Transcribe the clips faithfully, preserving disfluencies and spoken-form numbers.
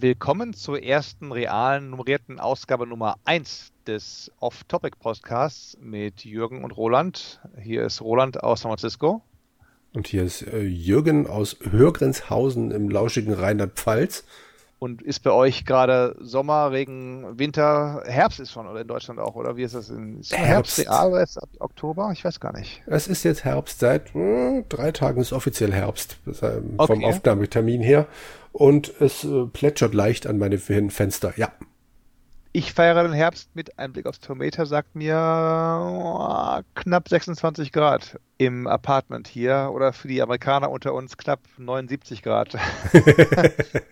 Willkommen zur ersten realen nummerierten Ausgabe Nummer eins des Off-Topic-Podcasts mit Jürgen und Roland. Hier ist Roland aus San Francisco. Und hier ist äh, Jürgen aus Hörgrenzhausen im lauschigen Rheinland-Pfalz. Und ist bei euch gerade Sommer, Regen, Winter, Herbst ist schon, oder in Deutschland auch, oder wie ist das? In, ist Herbst. Herbst real oder ist ab Oktober? Ich weiß gar nicht. Es ist jetzt Herbst, seit äh, drei Tagen ist offiziell Herbst, vom okay. Aufnahmetermin her. Und es äh, plätschert leicht an meine Fenster, ja. Ich feiere den Herbst mit einem Blick aufs Thermometer, sagt mir oh, knapp sechsundzwanzig Grad im Apartment hier oder für die Amerikaner unter uns knapp neunundsiebzig Grad.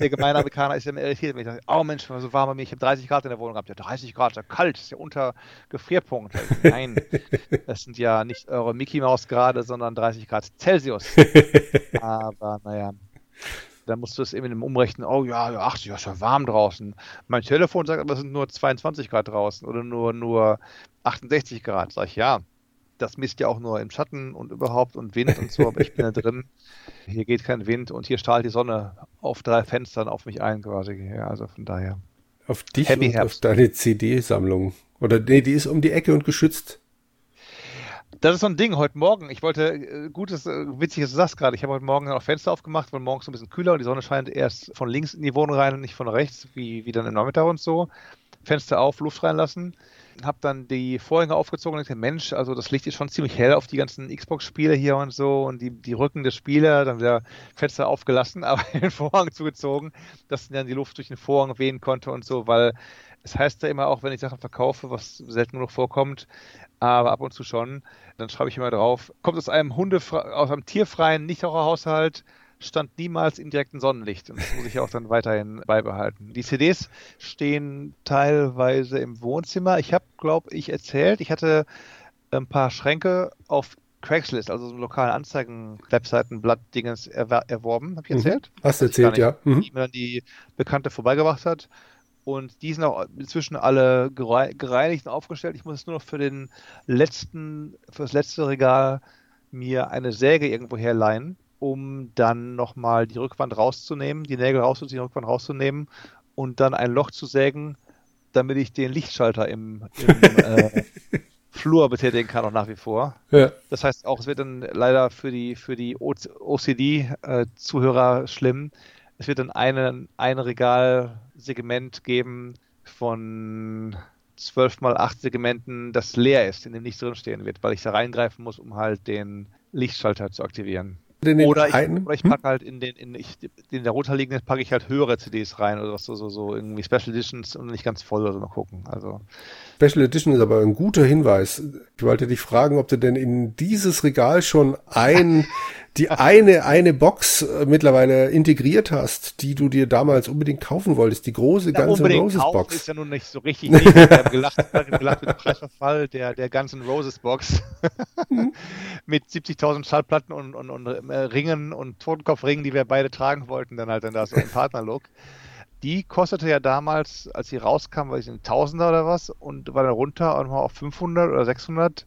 Der gemeine Amerikaner ist ja immer irritiert. Ich dachte, oh Mensch, war so warm bei mir, ich habe dreißig Grad in der Wohnung gehabt. Ja, dreißig Grad, ist ja kalt, ist ja unter Gefrierpunkt. Also, nein, das sind ja nicht eure Mickey-Maus-Grade, sondern dreißig Grad Celsius. Aber naja. Dann musst du es eben umrechnen, oh ja, ach, ja, ist ja warm draußen. Mein Telefon sagt aber, es sind nur zweiundzwanzig Grad draußen oder nur, nur achtundsechzig Grad. Sag ich, ja, das misst ja auch nur im Schatten und überhaupt und Wind und so, aber ich bin da drin. Hier geht kein Wind und hier strahlt die Sonne auf drei Fenstern auf mich ein quasi. Ja, also von daher. Auf dich Happy und Herbst. Auf deine C D-Sammlung. Oder nee, die ist um die Ecke und geschützt. Das ist so ein Ding, heute Morgen, ich wollte, äh, gutes, äh, witziges du sagst gerade, ich habe heute Morgen auch Fenster aufgemacht, weil morgens so ein bisschen kühler und die Sonne scheint erst von links in die Wohnung rein und nicht von rechts, wie, wie dann im Nachmittag und so. Fenster auf, Luft reinlassen, habe dann die Vorhänge aufgezogen und dachte, Mensch, also das Licht ist schon ziemlich hell auf die ganzen Xbox-Spiele hier und so und die, die Rücken der Spieler, dann wieder Fenster aufgelassen, aber den Vorhang zugezogen, dass dann die Luft durch den Vorhang wehen konnte und so, weil es heißt ja immer auch, wenn ich Sachen verkaufe, was selten nur noch vorkommt, aber ab und zu schon, dann schreibe ich immer drauf, kommt aus einem Hunde, aus einem tierfreien Nichtraucherhaushalt, stand niemals im direkten Sonnenlicht. Und das muss ich ja auch dann weiterhin beibehalten. Die C Ds stehen teilweise im Wohnzimmer. Ich habe, glaube ich, erzählt, ich hatte ein paar Schränke auf Craigslist, also so einem lokalen Anzeigen-Webseiten, Blattdingens erwar- erworben, habe ich erzählt. Mhm. Hast du erzählt, ja. Mhm. Die mir dann die Bekannte vorbeigebracht hat. Und die sind auch inzwischen alle gereinigt und aufgestellt. Ich muss jetzt nur noch für den letzten, für das letzte Regal mir eine Säge irgendwo herleihen, um dann nochmal die Rückwand rauszunehmen, die Nägel rauszuziehen, die Rückwand rauszunehmen und dann ein Loch zu sägen, damit ich den Lichtschalter im, im äh, Flur betätigen kann, auch nach wie vor. Ja. Das heißt auch, es wird dann leider für die, für die O C D-Zuhörer schlimm. Es wird dann eine, ein Regalsegment geben von zwölf mal acht Segmenten, das leer ist, in dem nichts drinstehen wird, weil ich da reingreifen muss, um halt den Lichtschalter zu aktivieren. Den oder, ich, oder ich packe halt in den, in, ich, den darunterliegenden packe ich halt höhere C Ds rein oder was, so, so, so irgendwie Special Editions und nicht ganz voll oder so, mal gucken. Also. Special Edition ist aber ein guter Hinweis. Ich wollte dich fragen, ob du denn in dieses Regal schon ein, die eine, eine Box mittlerweile integriert hast, die du dir damals unbedingt kaufen wolltest, die große ja, Guns N' Roses kaufen, Box. Ist ja nun nicht so richtig, nicht. Ich habe gelacht, gelacht mit dem Preisverfall der, der Guns N' Roses Box mit siebzigtausend Schallplatten und, und, und Ringen und Totenkopfringen, die wir beide tragen wollten, dann halt dann da so ein Partnerlook. Die kostete ja damals, als sie rauskam, weiß ich nicht, Tausender oder was und war dann runter und mal auf fünfhundert oder sechshundert.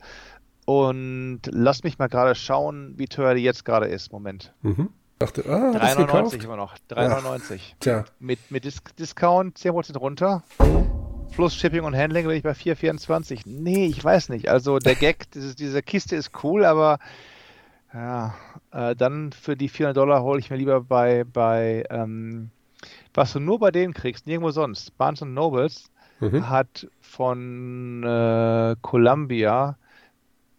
Und lass mich mal gerade schauen, wie teuer die jetzt gerade ist. Moment. Mhm. Dachte, ah, drei neunundneunzig immer noch. drei neunundneunzig. Tja. Mit, mit Dis- Discount zehn Prozent runter. Plus Shipping und Handling bin ich bei vier vierundzwanzig. Nee, ich weiß nicht. Also der Gag, dieses, diese Kiste ist cool, aber ja, äh, dann für die vierhundert Dollar hole ich mir lieber bei, bei ähm, was du nur bei denen kriegst, nirgendwo sonst. Barnes and Nobles mhm. hat von äh, Columbia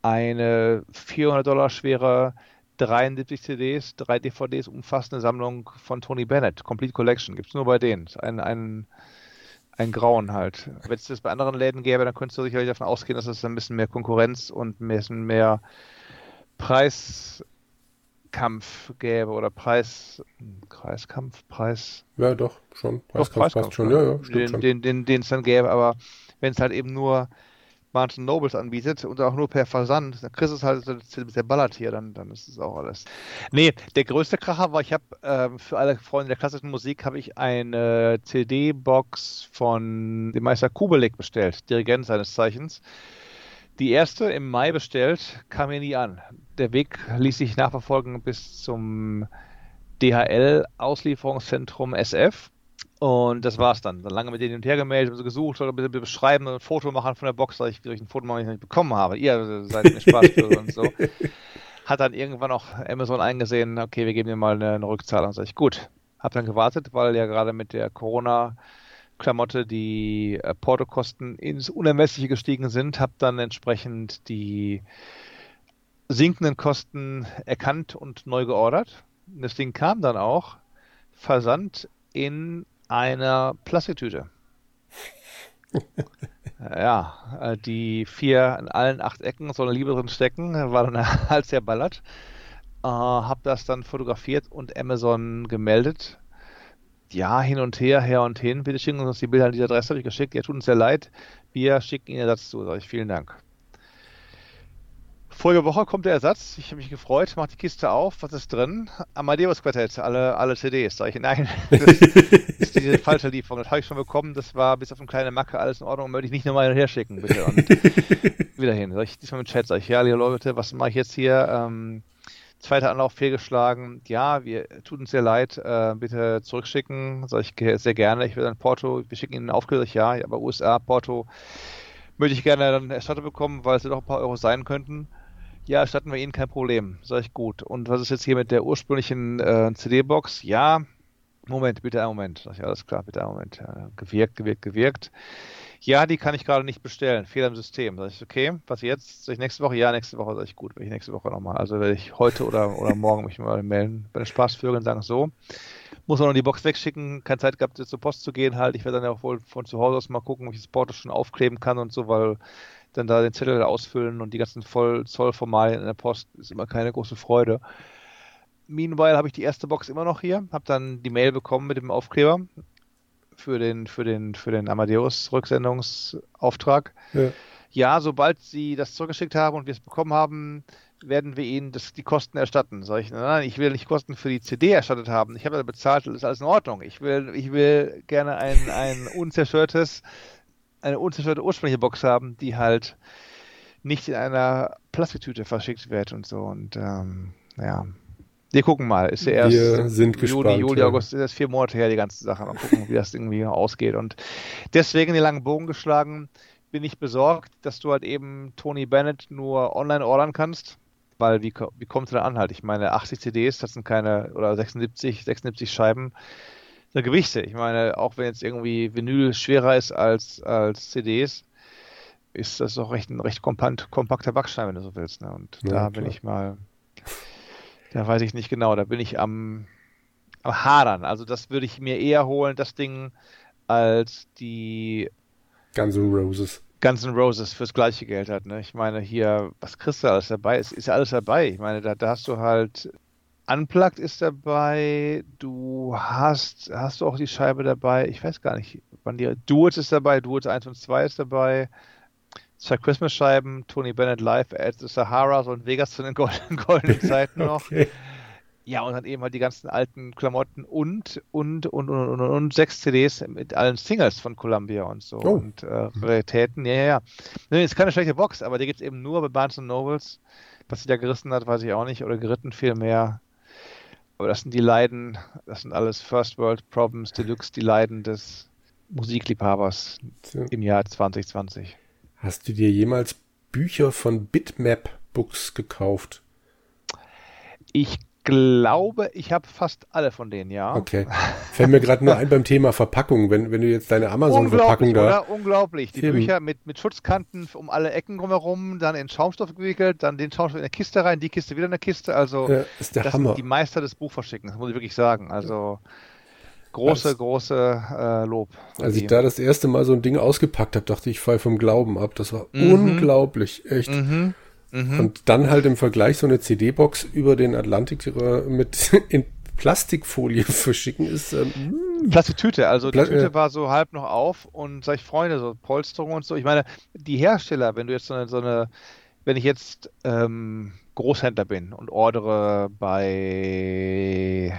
eine vierhundert Dollar schwere dreiundsiebzig C Ds, drei D V Ds umfassende Sammlung von Tony Bennett. Complete Collection. Gibt es nur bei denen. Ein, ein, ein Grauen halt. Wenn es das bei anderen Läden gäbe, dann könntest du sicherlich davon ausgehen, dass es das ein bisschen mehr Konkurrenz und ein bisschen mehr Preiskampf gäbe oder Preis... Preiskampf? Preis... Ja, doch, schon. Preiskampf, doch, Preiskampf schon. Ja, ja, stimmt den, schon. Den, den, den es dann gäbe, aber wenn es halt eben nur Barnes and Nobles anbietet und auch nur per Versand, dann kriegst du es halt mit der Ballert hier, dann, dann ist es auch alles. Nee, der größte Kracher war, ich habe ähm, für alle Freunde der klassischen Musik habe ich eine C D-Box von dem Meister Kubelik bestellt, Dirigent seines Zeichens. Die erste im Mai bestellt, kam mir nie an. Der Weg ließ sich nachverfolgen bis zum D H L-Auslieferungszentrum S F. Und das war's dann. Dann lange mit denen hin und her gemeldet, so gesucht, oder bitte beschreiben, ein Foto machen von der Box, weil ich durch ein Foto machen nicht bekommen habe. Ihr seid mir Spaß und so. Hat dann irgendwann auch Amazon eingesehen, okay, wir geben dir mal eine, eine Rückzahlung. Sag ich, gut. Hab dann gewartet, weil ja gerade mit der Corona-Klamotte die äh, Portokosten ins Unermessliche gestiegen sind. Hab dann entsprechend die sinkenden Kosten erkannt und neu geordert. Und das Ding kam dann auch Versand in einer Plastiktüte. Ja, die vier in allen acht Ecken so eine Liebe drin stecken, war dann halt sehr ballert. Äh, hab das dann fotografiert und Amazon gemeldet. Ja, hin und her, her und hin. Bitte schicken uns die Bilder an diese Adresse, habe ich geschickt. Ja, tut uns sehr leid. Wir schicken Ihnen Ersatz zu. Sag ich, vielen Dank. Vorige Woche kommt der Ersatz. Ich habe mich gefreut, mach die Kiste auf. Was ist drin? Amadeus-Quartett, alle, alle C Ds. Sag ich, nein, das ist diese falsche Lieferung. Das habe ich schon bekommen. Das war bis auf eine kleine Macke alles in Ordnung. Möchte ich nicht nochmal her schicken, bitte. Und wieder hin. Sag ich, diesmal mit Chat. Sag ich, ja, liebe Leute, was mache ich jetzt hier? Ähm, zweiter Anlauf fehlgeschlagen. Ja, wir tut uns sehr leid. Äh, bitte zurückschicken. Sag ich, sehr gerne. Ich will dann Porto. Wir schicken Ihnen einen Aufkürzung. Ja, aber U S A, Porto. Möchte ich gerne dann erstattet bekommen, weil es ja doch ein paar Euro sein könnten. Ja, erstatten wir Ihnen, kein Problem. Sag ich, gut. Und was ist jetzt hier mit der ursprünglichen äh, C D-Box? Ja, Moment, bitte einen Moment. Sag ich, alles klar, bitte einen Moment. Ja, gewirkt, gewirkt, gewirkt. Ja, die kann ich gerade nicht bestellen. Fehler im System. Sag ich, okay, was jetzt? Sag ich, nächste Woche? Ja, nächste Woche. Sag ich, gut, will ich nächste Woche nochmal. Also werde ich heute oder, oder morgen mich mal melden. Bei den Spaßvögeln sagen so. Muss auch noch die Box wegschicken. Keine Zeit gehabt, jetzt zur Post zu gehen halt. Ich werde dann ja auch wohl von zu Hause aus mal gucken, ob ich das Porto schon aufkleben kann und so, weil dann da den Zettel ausfüllen und die ganzen Vollzollformalien in der Post ist immer keine große Freude. Meanwhile habe ich die erste Box immer noch hier, habe dann die Mail bekommen mit dem Aufkleber für den, für den, für den Amadeus-Rücksendungsauftrag. Ja. Ja, sobald Sie das zurückgeschickt haben und wir es bekommen haben, werden wir Ihnen das, die Kosten erstatten. Sag ich, nein, nein, ich will nicht Kosten für die C D erstattet haben. Ich habe ja bezahlt, das ist alles in Ordnung. Ich will, ich will gerne ein, ein unzerstörtes eine unzerstörte ursprüngliche Box haben, die halt nicht in einer Plastiktüte verschickt wird und so. Und ähm, ja, wir gucken mal. Ist ja erst wir sind Juni, gespannt, Juli, ja. August, ist erst vier Monate her, die ganze Sache. Mal gucken, wie das irgendwie ausgeht. Und deswegen den langen Bogen geschlagen, bin ich besorgt, dass du halt eben Tony Bennett nur online ordern kannst, weil wie, wie kommt der an halt? Ich meine, achtzig C Ds, das sind keine, oder sechsundsiebzig Scheiben, so Gewichte. Ich meine, auch wenn jetzt irgendwie Vinyl schwerer ist als, als C Ds, ist das doch recht, ein recht kompakt, kompakter Backstein, wenn du so willst. Ne? Und ja, da klar. bin ich mal, da weiß ich nicht genau, da bin ich am, am Hadern. Also das würde ich mir eher holen, das Ding, als die Guns N' Roses. Guns N' Roses fürs gleiche Geld hat. Ne? Ich meine, hier, was kriegst du alles dabei? Es ist ja alles dabei. Ich meine, da, da hast du halt Unplugged ist dabei, du hast, hast du auch die Scheibe dabei, ich weiß gar nicht, wann die, Duets ist dabei, Duets eins und zwei ist dabei, zwei Christmas-Scheiben, Tony Bennett Live at the Sahara, so in Vegas zu den goldenen, goldenen Zeiten noch. Okay. Ja, und dann eben halt die ganzen alten Klamotten und, und, und, und, und, und sechs C Ds mit allen Singles von Columbia und so. Oh. Und äh, Raritäten, ja, ja, ja. Nee, ist keine schlechte Box, aber die gibt es eben nur bei Barnes and Nobles. Was sie da gerissen hat, weiß ich auch nicht, oder geritten vielmehr. Aber das sind die Leiden, das sind alles First World Problems, Deluxe, die Leiden des Musikliebhabers so. Im Jahr zwanzig zwanzig. Hast du dir jemals Bücher von Bitmap Books gekauft? Ich glaube, ich habe fast alle von denen, ja. Okay. Fällt mir gerade nur ein beim Thema Verpackung, wenn, wenn du jetzt deine Amazon-Verpackung da... Oder? Unglaublich, die Eben. Bücher mit, mit Schutzkanten um alle Ecken drumherum, dann in Schaumstoff gewickelt, dann den Schaumstoff in der Kiste rein, die Kiste wieder in der Kiste, also ja, ist der das Hammer. Sind die Meister des Buchverschickens, muss ich wirklich sagen, also große, also, große äh, Lob. Als ich da das erste Mal so ein Ding ausgepackt habe, dachte ich, fall vom Glauben ab, das war mhm. unglaublich, echt. Mhm. Mhm. Und dann halt im Vergleich so eine C D-Box über den Atlantik mit in Plastikfolie verschicken ist. Ähm, Plastiktüte, also Pla- die Tüte äh. war so halb noch auf und sag ich, Freunde, so Polsterung und so. Ich meine, die Hersteller, wenn du jetzt so eine, so eine wenn ich jetzt ähm, Großhändler bin und ordere bei,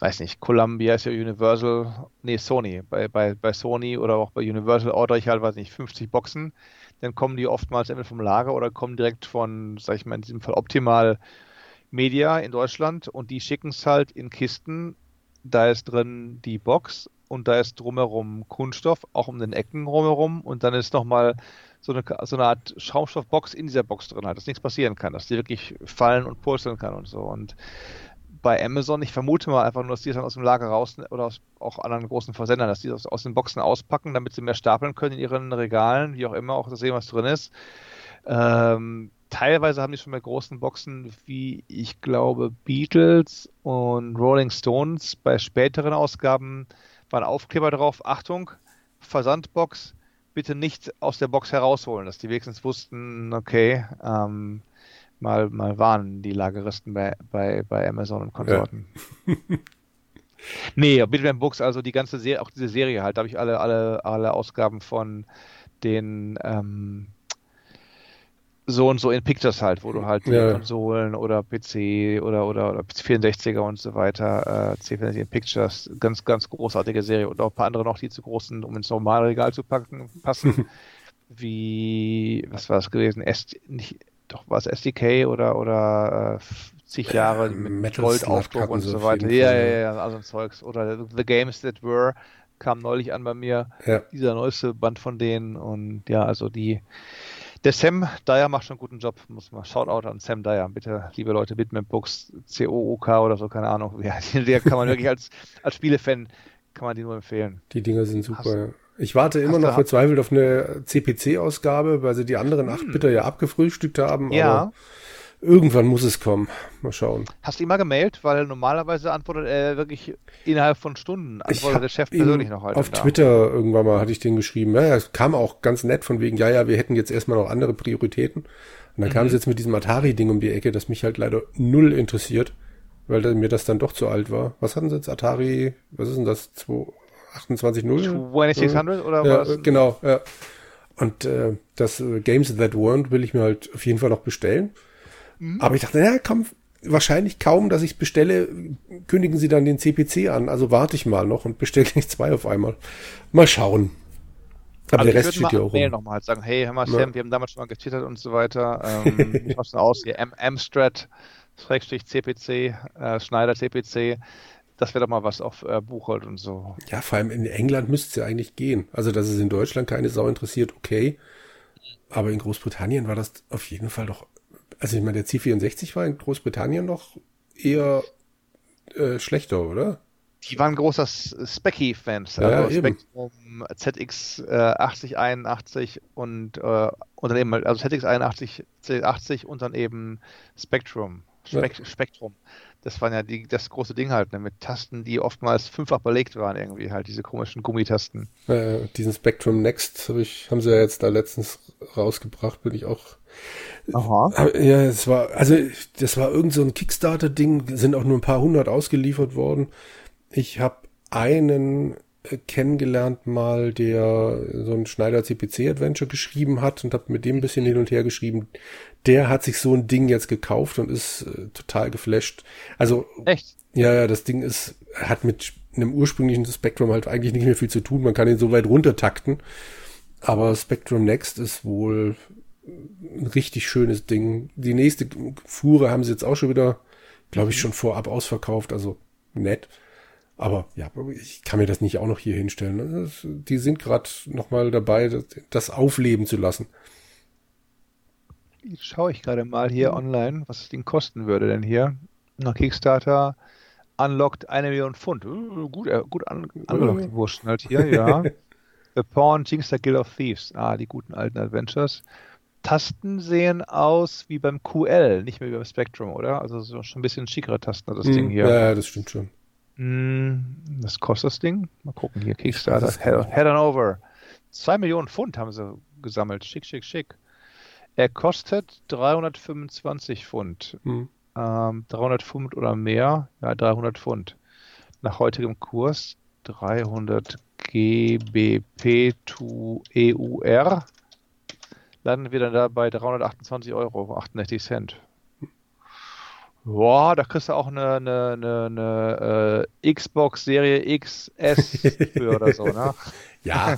weiß nicht, Columbia ist ja Universal, nee, Sony, bei, bei, bei Sony oder auch bei Universal ordere ich halt, weiß nicht, fünfzig Boxen. Dann kommen die oftmals entweder vom Lager oder kommen direkt von, sag ich mal, in diesem Fall Optimal Media in Deutschland und die schicken es halt in Kisten. Da ist drin die Box und da ist drumherum Kunststoff, auch um den Ecken drumherum, und dann ist nochmal so eine, so eine Art Schaumstoffbox in dieser Box drin, halt, dass nichts passieren kann, dass die wirklich fallen und purzeln kann und so. Und bei Amazon, ich vermute mal einfach nur, dass die es dann aus dem Lager raus oder aus, auch anderen großen Versendern, dass die das aus den Boxen auspacken, damit sie mehr stapeln können in ihren Regalen, wie auch immer, auch das sehen, was drin ist. Ähm, teilweise haben die schon bei großen Boxen, wie ich glaube, Beatles und Rolling Stones, bei späteren Ausgaben waren Aufkleber drauf, Achtung, Versandbox, bitte nicht aus der Box herausholen, dass die wenigstens wussten, okay, ähm, mal, mal waren die Lageristen bei, bei, bei Amazon und Konsorten. Ja. Nee, Bitmap Books, also die ganze Serie, auch diese Serie halt, da habe ich alle, alle, alle Ausgaben von den ähm, so und so in Pictures halt, wo du halt ja. Konsolen oder P C oder, oder, oder vierundsechziger und so weiter, äh, C vierundsechzig in Pictures, ganz, ganz großartige Serie und auch ein paar andere noch, die zu groß sind, um ins normale Regal zu packen, passen. Wie, was war es gewesen? Est, nicht, doch war es S D K oder, oder äh, zig Jahre mit Goldaufdruck und so weiter. Ja, ja, ja, also ein Zeugs. Oder The Games That Were kam neulich an bei mir. Ja. Dieser neueste Band von denen. Und ja, also die der Sam Dyer macht schon einen guten Job. Muss mal Shoutout an Sam Dyer. Bitte, liebe Leute, Bitmap Books, C O O K oder so, keine Ahnung. Ja, der kann man wirklich als, als Spielefan, kann man die nur empfehlen. Die Dinger sind super, hast, ja. Ich warte immer noch verzweifelt auf eine C P C-Ausgabe, weil sie die anderen acht-Bitter ja abgefrühstückt haben. Ja. Aber irgendwann muss es kommen. Mal schauen. Hast du ihn mal gemailt? Weil normalerweise antwortet er wirklich innerhalb von Stunden. Antwortet der Chef persönlich noch heute. Auf da. Twitter irgendwann mal hatte ich den geschrieben. Ja, es kam auch ganz nett von wegen, ja, ja, wir hätten jetzt erstmal noch andere Prioritäten. Und dann mhm. kam es jetzt mit diesem Atari-Ding um die Ecke, das mich halt leider null interessiert, weil mir das dann doch zu alt war. Was hatten sie jetzt? Atari, was ist denn das? zwei achtundzwanzig null? sechsundzwanzig hundert oder ja, was? Genau, ja. Und äh, das äh, Games That Weren't will ich mir halt auf jeden Fall noch bestellen. Mhm. Aber ich dachte, naja, komm, wahrscheinlich kaum, dass ich es bestelle, kündigen sie dann den C P C an. Also warte ich mal noch und bestelle gleich zwei auf einmal. Mal schauen. Aber also der Rest steht ja auch rum. Nochmal sagen, hey, hör mal, Sam, ja. wir haben damals schon mal getwittert und so weiter. Ähm, ich mach's aus hier. Amstrad, Schrägstrich C P C, äh, Schneider C P C. Das wäre doch mal was auf äh, Buchholz und so. Ja, vor allem in England müsste es ja eigentlich gehen. Also, dass es in Deutschland keine Sau interessiert, okay. Aber in Großbritannien war das auf jeden Fall doch... Also, ich meine, der C vierundsechzig war in Großbritannien noch eher äh, schlechter, oder? Die waren großer Specky-Fans. Ja, also Spectrum, Z X achtzig einundachtzig und, äh, und dann eben, also Z X einundachtzig, Z achtzig und dann eben Spectrum. Spek- ja. Spektrum. Das waren ja die, das große Ding halt, ne, mit Tasten, die oftmals fünffach belegt waren irgendwie halt, diese komischen Gummitasten. Äh, diesen Spectrum Next hab ich, haben sie ja jetzt da letztens rausgebracht, bin ich auch... Aha. Äh, ja, es war, also das war irgend so ein Kickstarter-Ding, sind auch nur ein paar hundert ausgeliefert worden. Ich habe einen äh, kennengelernt mal, der so ein Schneider C P C-Adventure geschrieben hat und habe mit dem ein bisschen hin und her geschrieben. Der hat sich so ein Ding jetzt gekauft und ist äh, total geflasht. Also, echt? Ja, ja, das Ding ist, hat mit einem ursprünglichen Spectrum halt eigentlich nicht mehr viel zu tun. Man kann ihn so weit runtertakten. Aber Spectrum Next ist wohl ein richtig schönes Ding. Die nächste Fuhre haben sie jetzt auch schon wieder, glaube ich, schon vorab ausverkauft. Also nett. Aber ja, ich kann mir das nicht auch noch hier hinstellen. Das, die sind gerade nochmal dabei, das, das aufleben zu lassen. Jetzt schaue ich gerade mal hier online, was das Ding kosten würde denn hier. Na, Kickstarter unlocked eine Million Pfund. Uh, gut uh, gut un- unlocked Wurst halt hier, ja. The Pawn, Jingster, Guild of Thieves. Ah, die guten alten Adventures. Tasten sehen aus wie beim Q L, nicht mehr wie beim Spectrum, oder? Also so schon ein bisschen schickere Tasten hat das mm, Ding hier. Ja, das stimmt schon. Mm, was kostet das Ding? Mal gucken hier, Kickstarter. Head, head on over. Zwei Millionen Pfund haben sie gesammelt. Schick, schick, schick. Er kostet dreihundertfünfundzwanzig Pfund. Hm. Ähm, dreihundert Pfund oder mehr. Ja, dreihundert Pfund. Nach heutigem Kurs dreihundert G B P to E U R. Landen wir dann da bei dreihundertachtundzwanzig Euro, achtundsechzig Cent. Boah, da kriegst du auch eine, eine, eine, eine äh, Xbox Serie X S für oder so, ne? Ja.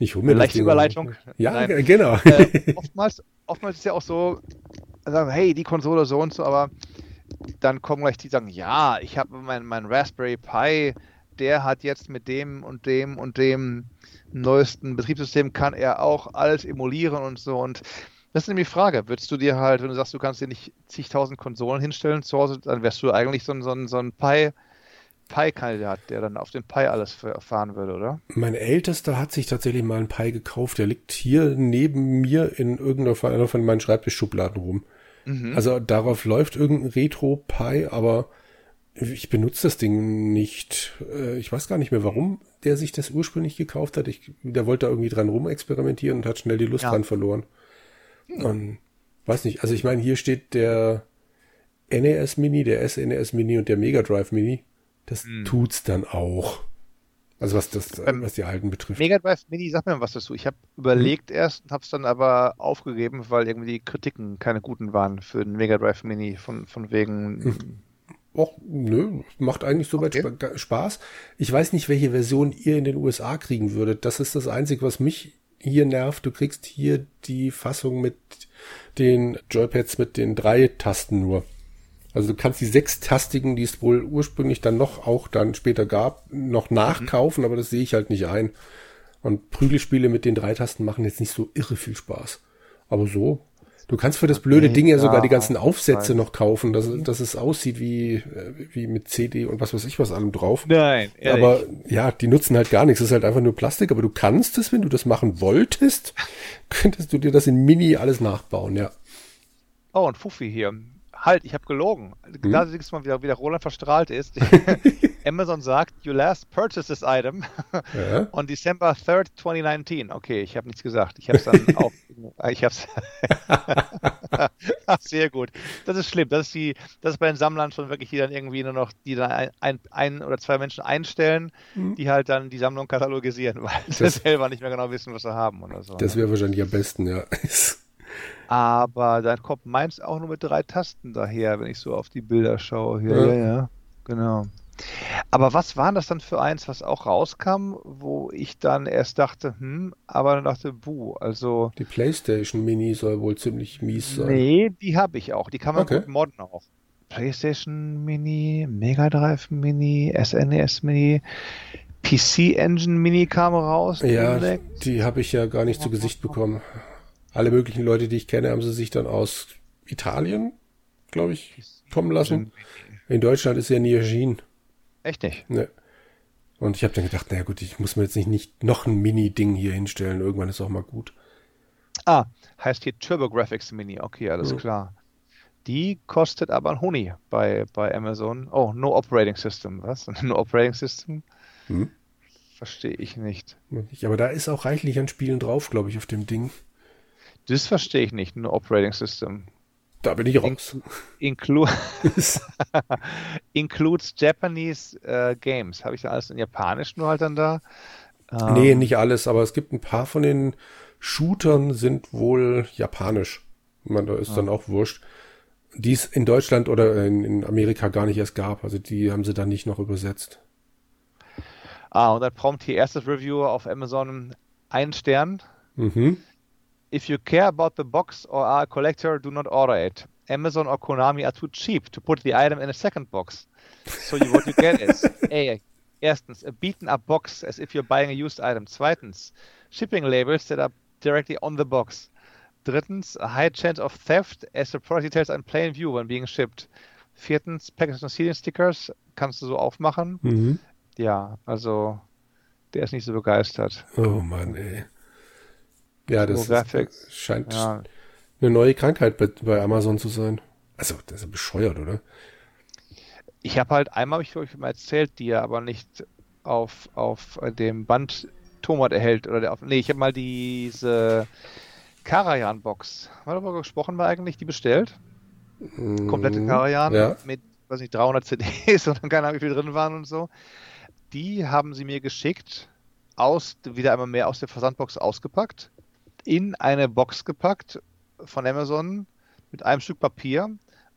Ich hole mir leichte Überleitung. Nicht. Ja, Nein. genau. Äh, oftmals, oftmals ist ja auch so, sagen, hey, die Konsole so und so, aber dann kommen gleich die, die sagen, ja, ich habe mein, mein Raspberry Pi der hat jetzt mit dem und dem und dem neuesten Betriebssystem, kann er auch alles emulieren und so. Und das ist nämlich die Frage, würdest du dir halt, wenn du sagst, du kannst dir nicht zigtausend Konsolen hinstellen zu Hause, dann wärst du eigentlich so ein, so ein, so ein Pi, Pi-Kandidat, der dann auf den Pi alles fahren würde, oder? Mein Ältester hat sich tatsächlich mal einen Pi gekauft, der liegt hier neben mir in irgendeiner von meinen Schreibtischschubladen rum. Mhm. Also darauf läuft irgendein Retro-Pi, aber ich benutze das Ding nicht. Ich weiß gar nicht mehr, warum der sich das ursprünglich gekauft hat. Ich, der wollte da irgendwie dran rumexperimentieren und hat schnell die Lust ja. dran verloren. Mhm. Und weiß nicht, also ich meine, hier steht der N E S Mini, der S N E S Mini und der Mega Drive Mini. Das mhm. tut's dann auch. Also was das, ähm, was die alten betrifft. Mega Drive Mini, sag mir mal was dazu. Ich habe überlegt mhm. erst und habe es dann aber aufgegeben, weil irgendwie die Kritiken keine guten waren für den Mega Drive Mini von, von wegen... Mhm. Och, nö, macht eigentlich soweit okay. Spaß. Ich weiß nicht, welche Version ihr in den U S A kriegen würdet. Das ist das Einzige, was mich hier nervt. Du kriegst hier die Fassung mit den Joypads mit den drei Tasten nur. Also du kannst die sechstastigen, die es wohl ursprünglich dann noch auch dann später gab, noch nachkaufen, mhm. aber das sehe ich halt nicht ein. Und Prügelspiele mit den drei Tasten machen jetzt nicht so irre viel Spaß. Aber so... Du kannst für das blöde okay, Ding ja sogar die ganzen Aufsätze nein. noch kaufen, dass, dass es aussieht wie, wie mit C D und was weiß ich was allem drauf. Nein, ehrlich. Aber ja, die nutzen halt gar nichts. Es ist halt einfach nur Plastik, aber du kannst es, wenn du das machen wolltest, könntest du dir das in Mini alles nachbauen, ja. Oh, und Fufi hier. Halt, ich habe gelogen. Hm? Da siehst du mal, wieder, wie der Roland verstrahlt ist. Amazon sagt, you last purchased this item ja. on December third, twenty nineteen. Okay, ich habe nichts gesagt. Ich habe es dann auch... Ich hab's... Ach, sehr gut. Das ist schlimm. Das ist, die, das ist bei den Sammlern schon wirklich, die dann irgendwie nur noch, die dann ein, ein, ein oder zwei Menschen einstellen, mhm. die halt dann die Sammlung katalogisieren, weil das, sie selber nicht mehr genau wissen, was sie haben oder so. Das wäre ne? wahrscheinlich am besten, ja. Aber dann kommt meins auch nur mit drei Tasten daher, wenn ich so auf die Bilder schaue. Hier. Ja, ja, ja. Genau. Aber was war das dann für eins, was auch rauskam, wo ich dann erst dachte, hm, aber dann dachte, buh, also... Die Playstation Mini soll wohl ziemlich mies sein. Nee, die habe ich auch, die kann man okay. gut modden auch. Playstation Mini, Mega Drive Mini, S N E S Mini, P C Engine Mini kam raus. Ja, direkt. Die habe ich ja gar nicht oh, zu Gesicht bekommen. Alle möglichen Leute, die ich kenne, haben sie sich dann aus Italien, glaube ich, kommen lassen. In Deutschland ist ja nie erschienen. Echt nicht? Ne. Und ich habe dann gedacht, naja gut, ich muss mir jetzt nicht, nicht noch ein Mini-Ding hier hinstellen. Irgendwann ist auch mal gut. Ah, heißt hier TurboGrafx Mini. Okay, alles mhm. klar. Die kostet aber ein Honig bei, bei Amazon. Oh, no operating system. Was? No operating system? Mhm. Verstehe ich nicht. Aber da ist auch reichlich an Spielen drauf, glaube ich, auf dem Ding. Das verstehe ich nicht. No operating system. Da bin ich raus. Inclu- Includes Japanese äh, Games. Habe ich da alles in Japanisch nur halt dann da? Ähm, nee, nicht alles, aber es gibt ein paar von den Shootern sind wohl japanisch. Man, da ist ah. dann auch wurscht. Die es in Deutschland oder in, in Amerika gar nicht erst gab. Also die haben sie dann nicht noch übersetzt. Ah, und dann prompt hier erstes Review auf Amazon ein Stern. Mhm. If you care about the box or are a collector, do not order it. Amazon or Konami are too cheap to put the item in a second box. So you, what you get is, A, erstens, a beaten up box as if you're buying a used item. Zweitens, shipping labels that are directly on the box. Drittens, a high chance of theft as the product details are in plain view when being shipped. Viertens, Package und Sealing Stickers kannst du so aufmachen. Mhm. Ja, also, der ist nicht so begeistert. Oh Mann, ey. Ja, das ist, scheint ja. eine neue Krankheit bei, bei Amazon zu sein. Also, das ist bescheuert, oder? Ich habe halt einmal, ich habe euch mal erzählt, die ja aber nicht auf, auf dem Band Tomat erhält. Oder auf, nee, ich habe mal diese Karajan-Box, haben wir darüber gesprochen, war eigentlich die bestellt. Mm, Komplette Karajan ja. mit, weiß nicht, dreihundert C Ds und dann keine Ahnung, wie viel drin waren und so. Die haben sie mir geschickt, aus wieder einmal mehr aus der Versandbox ausgepackt. In eine Box gepackt von Amazon mit einem Stück Papier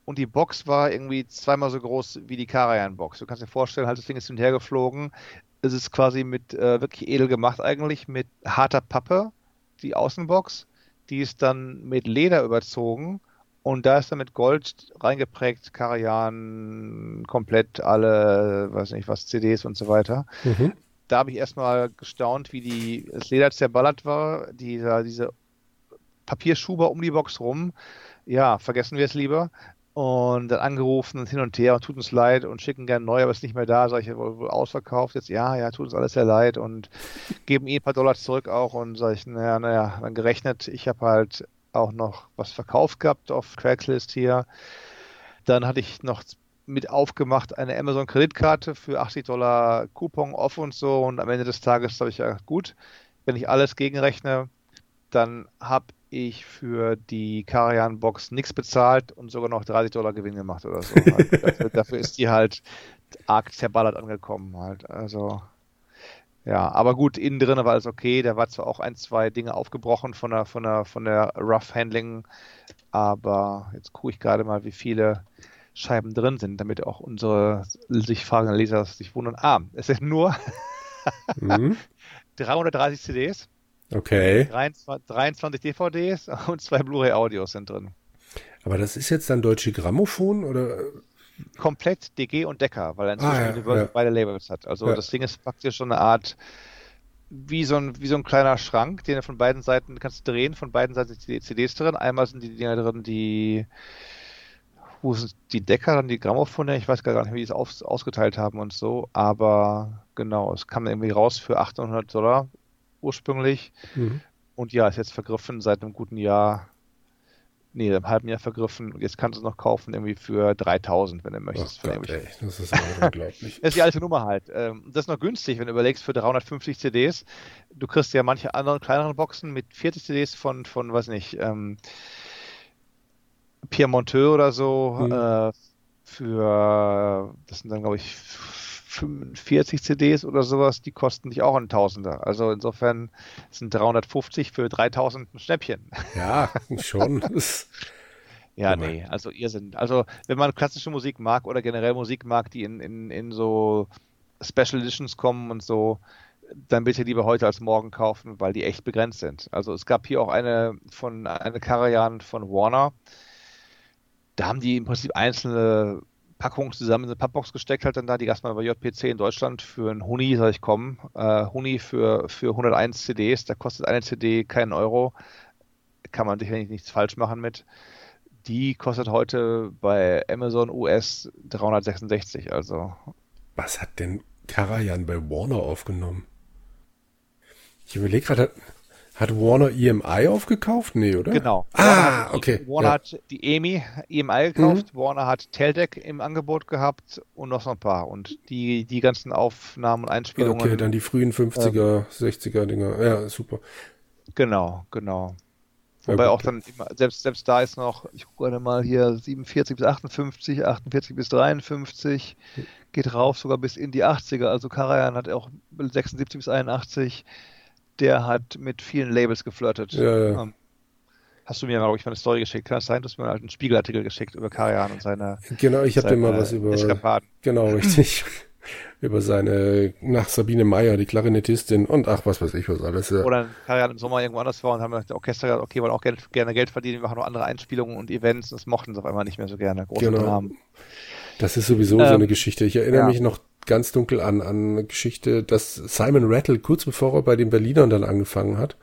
und die Box war irgendwie zweimal so groß wie die Karajan-Box. Du kannst dir vorstellen, halt das Ding ist hin und her geflogen. Es ist quasi mit äh, wirklich edel gemacht eigentlich, mit harter Pappe, die Außenbox. Die ist dann mit Leder überzogen Und da ist dann mit Gold reingeprägt, Karajan, komplett alle, weiß nicht was, C Ds und so weiter. Mhm. Da habe ich erstmal gestaunt, wie die, das Leder zerballert war, dieser, diese Papierschuber um die Box rum. Ja, vergessen wir es lieber. Und dann angerufen und hin und her, und tut uns leid und schicken gern neu, aber ist nicht mehr da. Sag ich, wohl ausverkauft jetzt, ja, ja, tut uns alles sehr leid und geben eh ein paar Dollar zurück auch. Und sag ich, naja, naja, dann gerechnet, ich habe halt auch noch was verkauft gehabt auf Craigslist hier. Dann hatte ich noch mit aufgemacht eine Amazon-Kreditkarte für achtzig Dollar Coupon off und so, und am Ende des Tages habe ich ja gut, wenn ich alles gegenrechne, dann habe ich für die Karajan-Box nichts bezahlt und sogar noch dreißig Dollar Gewinn gemacht oder so. Halt. dafür, dafür ist die halt arg zerballert angekommen halt. Also ja, aber gut, innen drin war alles okay. Da war zwar auch ein, zwei Dinge aufgebrochen von der, von der, von der Rough Handling, aber jetzt gucke ich gerade mal, wie viele Scheiben drin sind, damit auch unsere sich fragenden Leser sich wundern. Ah, es sind nur mhm. dreihundertdreißig C Ds. Okay. dreiundzwanzig D V Ds und zwei Blu-ray-Audios sind drin. Aber das ist jetzt dann Deutsche Grammophon oder? Komplett D G und Decca, weil er inzwischen ah, ja, Universal ja. beide Labels hat. Also ja. das Ding ist praktisch so eine Art, wie so ein, wie so ein kleiner Schrank, den du von beiden Seiten kannst drehen, von beiden Seiten sind die C Ds drin. Einmal sind die Dinger drin, die wo sind die Decca, dann die Grammophone, ich weiß gar nicht, wie die es aus, ausgeteilt haben und so, aber genau, es kam irgendwie raus für achthundert Dollar ursprünglich. Mhm. Und ja, ist jetzt vergriffen seit einem guten Jahr, nee, einem halben Jahr vergriffen. Und jetzt kannst du es noch kaufen irgendwie für dreitausend, wenn du möchtest. Ach Gott, ey, das ist unglaublich. Das ist die alte Nummer halt. Das ist noch günstig, wenn du überlegst, für dreihundertfünfzig C Ds. Du kriegst ja manche anderen kleineren Boxen mit vierzig C Ds von, von weiß nicht, ähm, Piemonteur oder so. Mhm. Äh, für, das sind dann, glaube ich, fünfundvierzig C Ds oder sowas, die kosten dich auch ein Tausender. Also insofern sind dreihundertfünfzig für dreitausend ein Schnäppchen. Ja, schon. ja, oh nee, also Irrsinn. Also wenn man klassische Musik mag oder generell Musik mag, die in, in, in so Special Editions kommen und so, dann bitte lieber heute als morgen kaufen, weil die echt begrenzt sind. Also es gab hier auch eine von eine Karajan von Warner. Da haben die im Prinzip einzelne Packung zusammen in eine Pappbox gesteckt, halt dann da, die gab es mal bei J P C in Deutschland für einen Huni, sag ich, komm, äh, Huni für, für hunderteins C Ds, da kostet eine C D keinen Euro, kann man sicherlich nichts falsch machen mit. Die kostet heute bei Amazon U S dreihundertsechsundsechzig, also. Was hat denn Karajan bei Warner aufgenommen? Ich überlege gerade, hat, hat Warner E M I aufgekauft? Nee, oder? Genau. Ah, Warner, okay. Warner ja. hat die E M I, E M I gekauft, mhm. Warner hat Teldec im Angebot gehabt und noch so ein paar. Und die, die ganzen Aufnahmen und Einspielungen. Okay, dann die frühen fünfziger, ähm, sechziger-Dinger. Ja, super. Genau, genau. Wobei ja, auch dann, immer, selbst, selbst da ist noch, ich gucke gerade mal hier, siebenundvierzig bis achtundfünfzig, achtundvierzig bis dreiundfünfzig, geht rauf sogar bis in die achtziger. Also Karajan hat auch sechsundsiebzig bis einundachtzig. Der hat mit vielen Labels geflirtet. Ja, ja. Hast du mir mal, glaube ich, mal eine Story geschickt? Kann das sein? Du hast mir halt einen Spiegelartikel geschickt über Karajan und seine. Genau, ich habe dir mal was über. Eskapaden. Genau, richtig. über seine, nach Sabine Meyer, die Klarinettistin und ach, was weiß ich, was alles. Ja. Oder Karajan im Sommer irgendwo anders war und haben das Orchester gesagt, okay, wollen auch Geld, gerne Geld verdienen, wir machen noch andere Einspielungen und Events. Das mochten sie auf einmal nicht mehr so gerne. Große genau. Namen. Das ist sowieso ähm, so eine Geschichte. Ich erinnere ja. mich noch ganz dunkel an, an eine Geschichte, dass Simon Rattle kurz bevor er bei den Berlinern dann angefangen hat,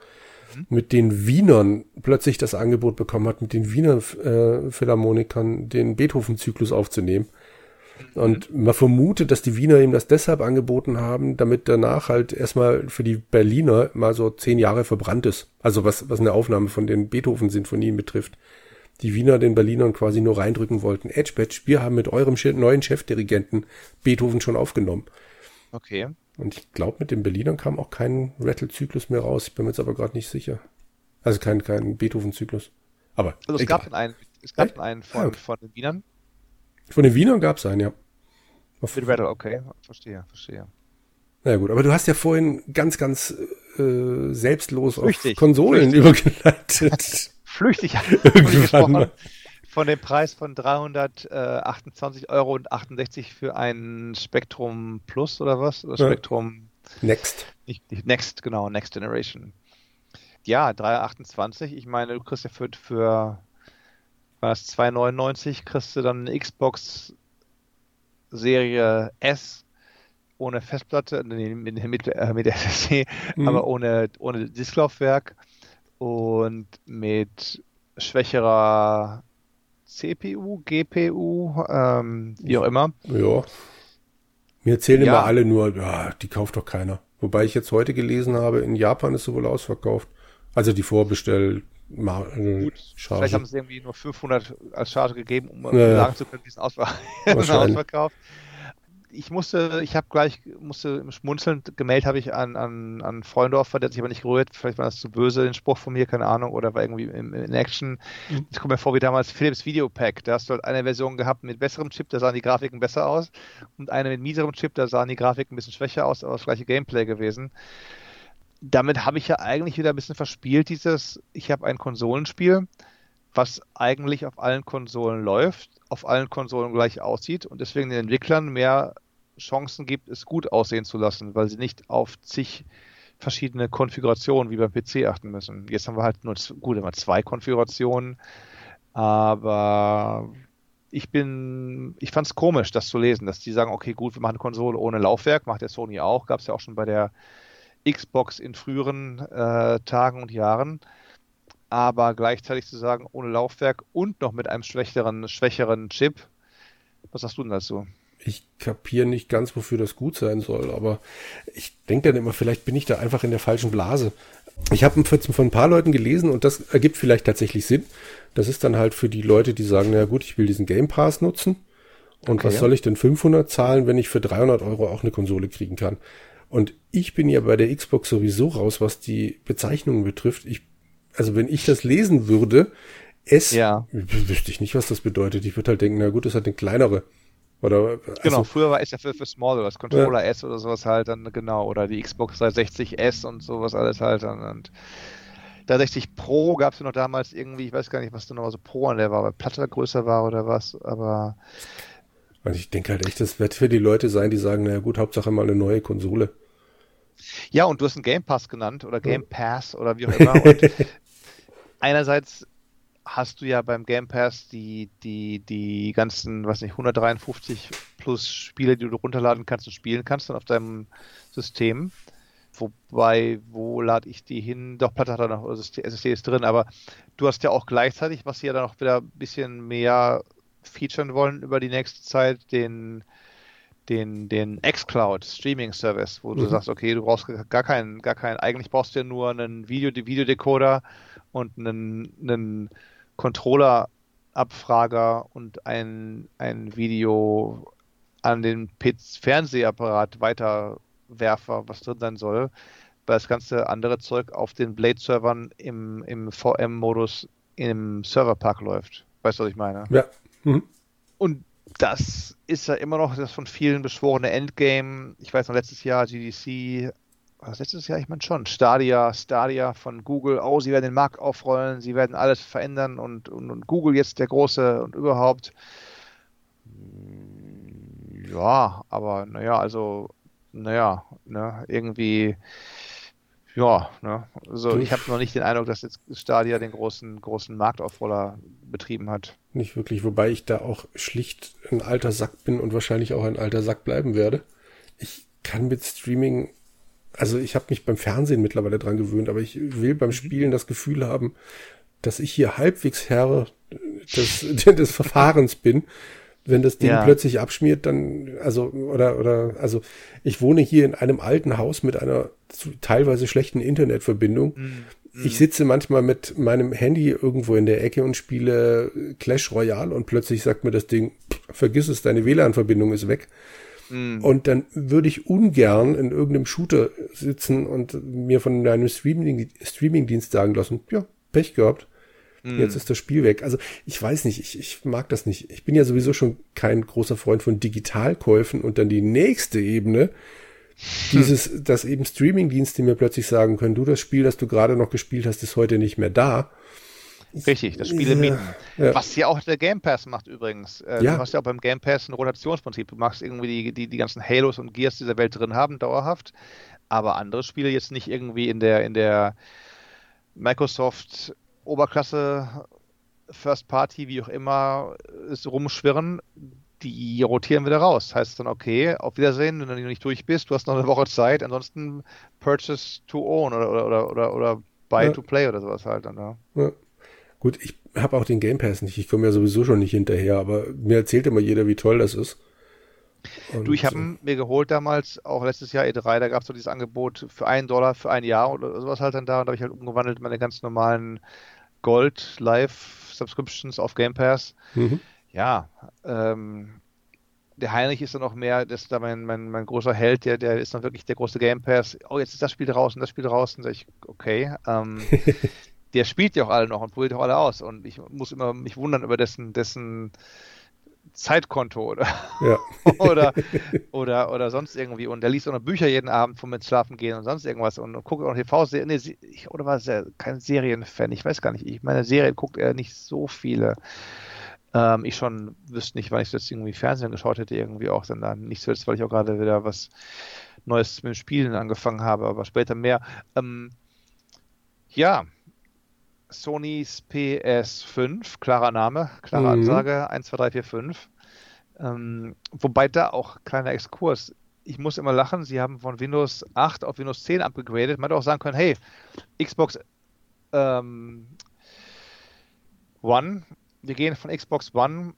mhm. mit den Wienern plötzlich das Angebot bekommen hat, mit den Wiener äh, Philharmonikern den Beethoven-Zyklus aufzunehmen. Mhm. Und man vermutet, dass die Wiener ihm das deshalb angeboten haben, damit danach halt erstmal für die Berliner mal so zehn Jahre verbrannt ist. Also was, was eine Aufnahme von den Beethoven-Sinfonien betrifft. Die Wiener den Berlinern quasi nur reindrücken wollten. Edge Badge, wir haben mit eurem neuen Chefdirigenten Beethoven schon aufgenommen. Okay. Und ich glaube, mit den Berlinern kam auch kein Rattle-Zyklus mehr raus. Ich bin mir jetzt aber gerade nicht sicher. Also kein, kein Beethoven-Zyklus. Aber also es egal. gab einen, es gab hey? einen von, ah, okay. von den Wienern. Von den Wienern gab es einen, ja. Auf mit Rattle, okay. Verstehe, verstehe. Na ja, gut, aber du hast ja vorhin ganz, ganz äh, selbstlos Richtig. auf Konsolen Richtig. übergeleitet. Flüchtig gesprochen, von dem Preis von dreihundertachtundzwanzig Euro und achtundsechzig für ein Spectrum Plus oder was? Oder Spectrum ja. Next. Nicht, nicht, Next, genau, Next Generation. Ja, dreihundertachtundzwanzig, ich meine, du kriegst ja für, für war es zwei neunundneunzig, kriegst du dann eine Xbox Serie S ohne Festplatte, nee, mit, mit, äh, mit S S D, mhm. aber ohne, ohne Disklaufwerk und mit schwächerer C P U, G P U, ähm, wie auch immer. Ja. Mir erzählen ja. immer alle nur, ah, die kauft doch keiner. Wobei ich jetzt heute gelesen habe, in Japan ist sie wohl ausverkauft. Also die Vorbestell- Mar- Gut, Charge. Vielleicht haben sie irgendwie nur fünfhundert als Charge gegeben, um naja. sagen zu können, die ist ausver- ausverkauft. Ich musste, ich habe gleich, musste schmunzeln, gemeldet habe ich an, an, an Freundorfer, der hat sich aber nicht gerührt, vielleicht war das zu böse, den Spruch von mir, keine Ahnung, oder war irgendwie in, in Action. Mhm. Ich komme mir vor wie damals Philips Videopack, da hast du halt eine Version gehabt mit besserem Chip, da sahen die Grafiken besser aus und eine mit mieserem Chip, da sahen die Grafiken ein bisschen schwächer aus, aber das gleiche Gameplay gewesen. Damit habe ich ja eigentlich wieder ein bisschen verspielt, dieses, ich habe ein Konsolenspiel, was eigentlich auf allen Konsolen läuft, auf allen Konsolen gleich aussieht und deswegen den Entwicklern mehr Chancen gibt, es gut aussehen zu lassen, weil sie nicht auf zig verschiedene Konfigurationen wie beim P C achten müssen. Jetzt haben wir halt nur gut, immer zwei Konfigurationen, aber ich bin, ich fand es komisch, das zu lesen, dass die sagen, okay, gut, wir machen eine Konsole ohne Laufwerk, macht der Sony auch, gab es ja auch schon bei der Xbox in früheren äh, Tagen und Jahren, aber gleichzeitig zu sagen, ohne Laufwerk und noch mit einem schwächeren, schwächeren Chip. Was sagst du denn dazu? Ich kapiere nicht ganz, wofür das gut sein soll, aber ich denke dann immer, vielleicht bin ich da einfach in der falschen Blase. Ich habe von ein paar Leuten gelesen und das ergibt vielleicht tatsächlich Sinn. Das ist dann halt für die Leute, die sagen, na gut, ich will diesen Game Pass nutzen und okay, was ja. soll ich denn fünfhundert zahlen, wenn ich für dreihundert Euro auch eine Konsole kriegen kann? Und ich bin ja bei der Xbox sowieso raus, was die Bezeichnungen betrifft. Ich, also wenn ich das lesen würde, es ja. wüsste ich nicht, was das bedeutet. Ich würde halt denken, na gut, das hat eine kleinere. Oder, also, genau, früher war es ja für, für Small, das Controller ja. S oder sowas halt dann, genau, oder die Xbox dreihundertsechzig S und sowas alles halt dann. Und dreihundertsechzig Pro gab es ja noch damals irgendwie, ich weiß gar nicht, was da noch so Pro an der war, weil Platte größer war oder was, aber... Also ich denke halt echt, das wird für die Leute sein, die sagen, naja gut, Hauptsache mal eine neue Konsole. Ja, und du hast einen Game Pass genannt oder Game Pass oder wie auch immer. Und einerseits hast du ja beim Game Pass die, die, die ganzen, weiß nicht, hundertdreiundfünfzig plus Spiele, die du runterladen kannst und spielen kannst dann auf deinem System. Wobei, wo lade ich die hin? Doch, Platte hat da noch, S S D ist drin, aber du hast ja auch gleichzeitig, was hier dann auch wieder ein bisschen mehr featuren wollen über die nächste Zeit, den den den xCloud Streaming Service, wo mhm. du sagst, okay, du brauchst gar keinen gar keinen eigentlich brauchst du ja nur einen Video Videodecoder und einen einen Controller Abfrager und ein ein Video an den P C- Fernsehapparat Weiterwerfer, was drin sein soll, weil das ganze andere Zeug auf den Blade Servern im im V M Modus im Serverpark läuft. Weißt du, was ich meine? Ja. Mhm. Und das ist ja immer noch das von vielen beschworene Endgame. Ich weiß noch, letztes Jahr G D C, was letztes Jahr, ich meine schon, Stadia, Stadia von Google, oh, sie werden den Markt aufrollen, sie werden alles verändern und, und, und Google jetzt der Große und überhaupt. Ja, aber naja, also, naja, ne, irgendwie, ja, ne, also ich habe noch nicht den Eindruck, dass jetzt Stadia den großen, großen Marktaufroller betrieben hat. Nicht wirklich, wobei ich da auch schlicht ein alter Sack bin und wahrscheinlich auch ein alter Sack bleiben werde. Ich kann mit Streaming, also ich habe mich beim Fernsehen mittlerweile dran gewöhnt, aber ich will beim Spielen das Gefühl haben, dass ich hier halbwegs Herr des, des Verfahrens bin. Wenn das Ding ja. plötzlich abschmiert, dann, also, oder, oder, also, ich wohne hier in einem alten Haus mit einer teilweise schlechten Internetverbindung. Mhm. Ich sitze manchmal mit meinem Handy irgendwo in der Ecke und spiele Clash Royale und plötzlich sagt mir das Ding, pff, vergiss es, deine W L A N-Verbindung ist weg. Mhm. Und dann würde ich ungern in irgendeinem Shooter sitzen und mir von einem Streaming, Streamingdienst sagen lassen, ja, Pech gehabt. Jetzt ist das Spiel weg. Also ich weiß nicht, ich, ich mag das nicht. Ich bin ja sowieso schon kein großer Freund von Digitalkäufen und dann die nächste Ebene, dieses, dass eben Streamingdienste mir plötzlich sagen können, du, das Spiel, das du gerade noch gespielt hast, ist heute nicht mehr da. Richtig, das Spiele mieten. Ja, ja. Was ja auch der Game Pass macht übrigens. Du ja. hast ja auch beim Game Pass ein Rotationsprinzip. Du magst irgendwie die, die, die ganzen Halos und Gears dieser Welt drin haben, dauerhaft. Aber andere Spiele jetzt nicht irgendwie in der, in der Microsoft Oberklasse First Party, wie auch immer, ist rumschwirren, die rotieren wieder raus. Heißt dann, okay, auf Wiedersehen, wenn du nicht durch bist, du hast noch eine Woche Zeit, ansonsten Purchase to Own oder, oder, oder, oder, oder Buy ja. to Play oder sowas halt dann, ja. ja. Gut, ich habe auch den Game Pass nicht, ich komme ja sowieso schon nicht hinterher, aber mir erzählt immer jeder, wie toll das ist. Und du, ich habe ihn mir geholt damals, auch letztes Jahr E drei, da gab es so dieses Angebot für einen Dollar für ein Jahr oder sowas halt dann da und da habe ich halt umgewandelt meine ganz normalen Gold-Live-Subscriptions auf Game Pass. Mhm. Ja, ähm, der Heinrich ist dann noch mehr, das ist da mein, mein, mein großer Held, der, der ist dann wirklich der große Game Pass. Oh, jetzt ist das Spiel draußen, das Spiel draußen. Sag ich, okay, ähm, der spielt ja auch alle noch und probiert auch alle aus und ich muss immer mich wundern über dessen, dessen Zeitkonto oder, ja. oder, oder, oder sonst irgendwie. Und der liest auch noch Bücher jeden Abend vom mit Schlafen gehen und sonst irgendwas und, und guckt auch noch T V-Serien. Nee, ich, oder war er kein Serienfan? Ich weiß gar nicht. Ich meine, Serien guckt er nicht so viele. Ähm, ich schon wüsste nicht, weil ich jetzt irgendwie Fernsehen geschaut hätte, irgendwie auch dann da. Nicht zuletzt, weil ich auch gerade wieder was Neues mit Spielen angefangen habe, aber später mehr. Ähm, ja. Sony's P S fünf, klarer Name, klare mhm. Ansage, eins, zwei, drei, vier, fünf. Ähm, wobei da auch kleiner Exkurs, ich muss immer lachen, sie haben von Windows acht auf Windows zehn upgegradet. Man hätte auch sagen können, hey, Xbox ähm, One, wir gehen von Xbox One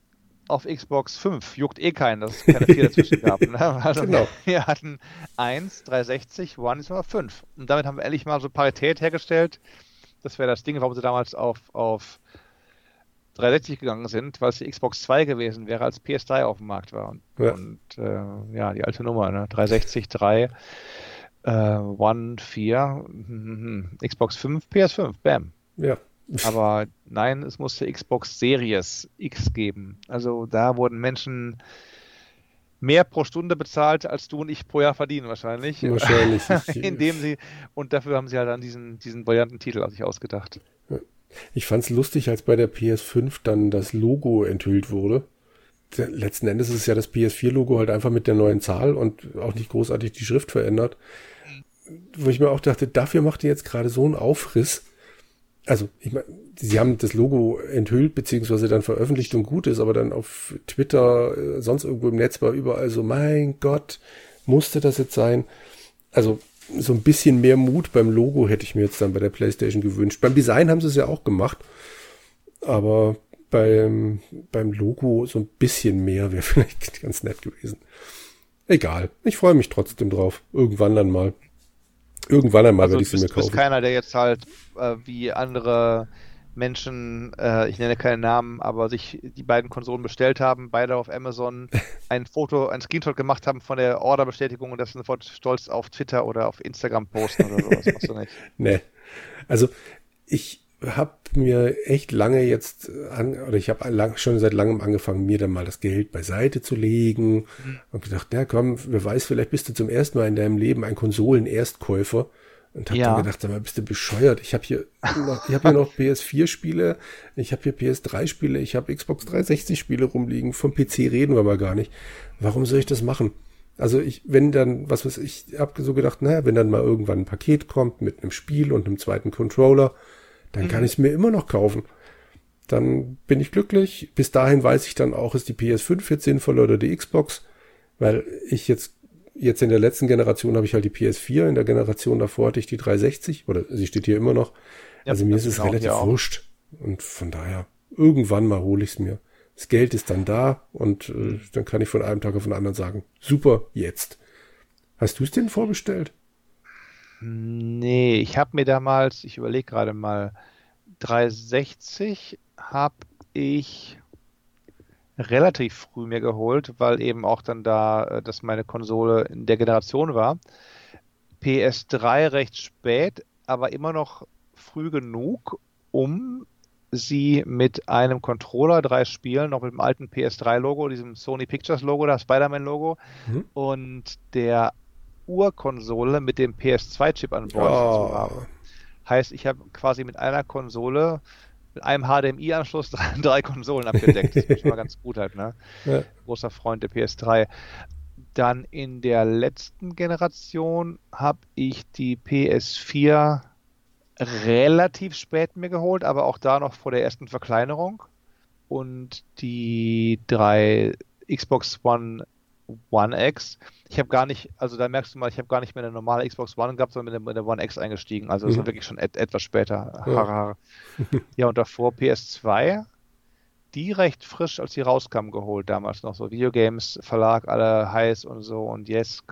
auf Xbox fünf, juckt eh keinen, dass es keine vier dazwischen gab. Ne? Also genau. Wir hatten eins, dreihundertsechzig, One ist immer fünf. Und damit haben wir endlich mal so Parität hergestellt. Das wäre das Ding, warum sie damals auf, auf dreihundertsechzig gegangen sind, weil es die Xbox zwei gewesen wäre, als P S drei auf dem Markt war. Und ja, und, äh, ja die alte Nummer, ne? dreihundertsechzig, drei, äh, eins, vier, mhm, Xbox fünf, P S fünf, bam. Ja. Aber nein, es musste Xbox Series X geben. Also da wurden Menschen mehr pro Stunde bezahlt, als du und ich pro Jahr verdienen wahrscheinlich. Wahrscheinlich. Indem sie, und dafür haben sie halt dann diesen, diesen brillanten Titel sich ausgedacht. Ich fand es lustig, als bei der P S fünf dann das Logo enthüllt wurde. Letzten Endes ist es ja das P S vier Logo halt einfach mit der neuen Zahl und auch nicht großartig die Schrift verändert. Wo ich mir auch dachte, dafür macht ihr jetzt gerade so einen Aufriss. Also, ich meine, sie haben das Logo enthüllt, beziehungsweise dann veröffentlicht und gut ist, aber dann auf Twitter, sonst irgendwo im Netz war überall so, mein Gott, musste das jetzt sein? Also, so ein bisschen mehr Mut beim Logo hätte ich mir jetzt dann bei der PlayStation gewünscht. Beim Design haben sie es ja auch gemacht, aber beim, beim Logo so ein bisschen mehr wäre vielleicht ganz nett gewesen. Egal, ich freue mich trotzdem drauf. Irgendwann dann mal. Irgendwann einmal also, werde ich sie mir kaufen. Du bist keiner, der jetzt halt äh, wie andere Menschen, äh, ich nenne keinen Namen, aber sich die beiden Konsolen bestellt haben, beide auf Amazon ein Foto, ein Screenshot gemacht haben von der Orderbestätigung und das sofort stolz auf Twitter oder auf Instagram posten oder sowas. Machst du nicht. Nee. Also ich habe mir echt lange jetzt, an, oder ich habe lang, schon seit langem angefangen, mir dann mal das Geld beiseite zu legen mhm. und gedacht, na komm, wer weiß, vielleicht bist du zum ersten Mal in deinem Leben ein Konsolen-Erstkäufer und habe ja. dann gedacht, sag mal, bist du bescheuert? Ich habe hier, ich hab hier noch P S vier Spiele, ich habe hier P S drei Spiele, ich habe Xbox dreihundertsechzig Spiele rumliegen, vom P C reden wir mal gar nicht. Warum soll ich das machen? Also ich, wenn dann, was weiß ich, habe so gedacht, naja, wenn dann mal irgendwann ein Paket kommt mit einem Spiel und einem zweiten Controller, dann kann ich es mir immer noch kaufen. Dann bin ich glücklich. Bis dahin weiß ich dann auch, ist die P S fünf jetzt sinnvoller oder die Xbox, weil ich jetzt jetzt in der letzten Generation habe ich halt die P S vier, in der Generation davor hatte ich die dreihundertsechzig oder sie steht hier immer noch. Ja, also mir ist es relativ wurscht und von daher irgendwann mal hole ich es mir. Das Geld ist dann da und äh, dann kann ich von einem Tag auf den anderen sagen, super, jetzt. Hast du es denn vorbestellt? Nee, ich habe mir damals, ich überlege gerade mal, dreihundertsechzig habe ich relativ früh mir geholt, weil eben auch dann da, dass meine Konsole in der Generation war. P S drei recht spät, aber immer noch früh genug, um sie mit einem Controller, drei Spielen, noch mit dem alten P S drei Logo, diesem Sony Pictures Logo, das Spider-Man Logo mhm. und der Urkonsole mit dem P S zwei Chip an Bord oh. zu haben. Heißt, ich habe quasi mit einer Konsole, mit einem H D M I-Anschluss drei Konsolen abgedeckt. Das ist schon mal ganz gut halt, ne? Ja. Großer Freund der P S drei. Dann in der letzten Generation habe ich die P S vier relativ spät mir geholt, aber auch da noch vor der ersten Verkleinerung. Und die drei Xbox One One X. Ich habe gar nicht, also da merkst du mal, ich habe gar nicht mehr eine normale Xbox One gehabt, sondern mit der, mit der One X eingestiegen. Also das ja. war wirklich schon et, etwas später. Ja. Ja, und davor P S zwei, die recht frisch, als die rauskam, geholt damals noch. So Videogames, Verlag, alle heiß und so und yes.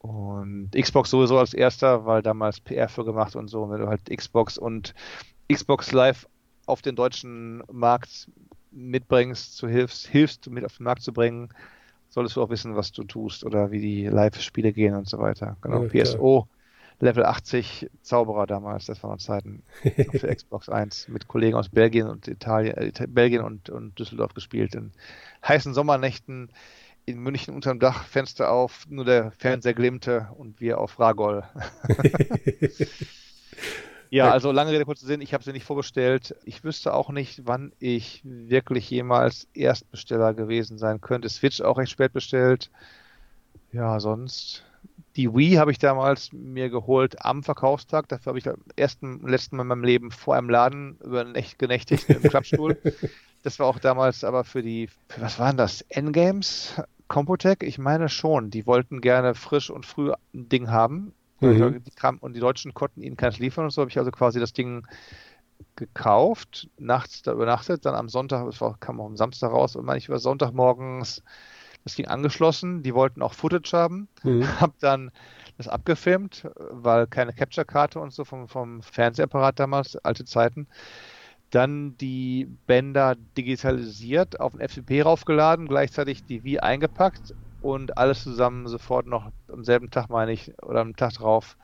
Und Xbox sowieso als erster, weil damals P R für gemacht und so. Und wenn du halt Xbox und Xbox Live auf den deutschen Markt mitbringst, zu hilfst, hilfst mit auf den Markt zu bringen, solltest du auch wissen, was du tust oder wie die Live-Spiele gehen und so weiter. Genau, ja, P S O, Level achtzig, Zauberer damals, das waren noch Zeiten. Für Xbox eins mit Kollegen aus Belgien und Italien, äh, Belgien und, und Düsseldorf gespielt. In heißen Sommernächten in München unterm Dach, Fenster auf, nur der Fernseher glimmte und wir auf Ragol. Ja, also lange Rede, kurzer Sinn, ich habe sie nicht vorbestellt. Ich wüsste auch nicht, wann ich wirklich jemals Erstbesteller gewesen sein könnte. Switch auch recht spät bestellt. Ja, sonst. Die Wii habe ich damals mir geholt am Verkaufstag. Dafür habe ich am ersten und letzten Mal in meinem Leben vor einem Laden übernächt, genächtigt mit einem Klappstuhl. Das war auch damals aber für die, für was waren das? N-Games? Compotech? Ich meine schon. Die wollten gerne frisch und früh ein Ding haben. Mhm. Und die Deutschen konnten ihnen keins liefern und so habe ich also quasi das Ding gekauft, nachts da übernachtet, dann am Sonntag, es war, kam auch am Samstag raus und meine ich war Sonntagmorgens das Ding angeschlossen, die wollten auch Footage haben, mhm. Hab dann das abgefilmt, weil keine Capture-Karte und so vom, vom Fernsehapparat damals, alte Zeiten, dann die Bänder digitalisiert, auf den F D P raufgeladen, gleichzeitig die Wii eingepackt und alles zusammen sofort noch am selben Tag, meine ich, oder am Tag drauf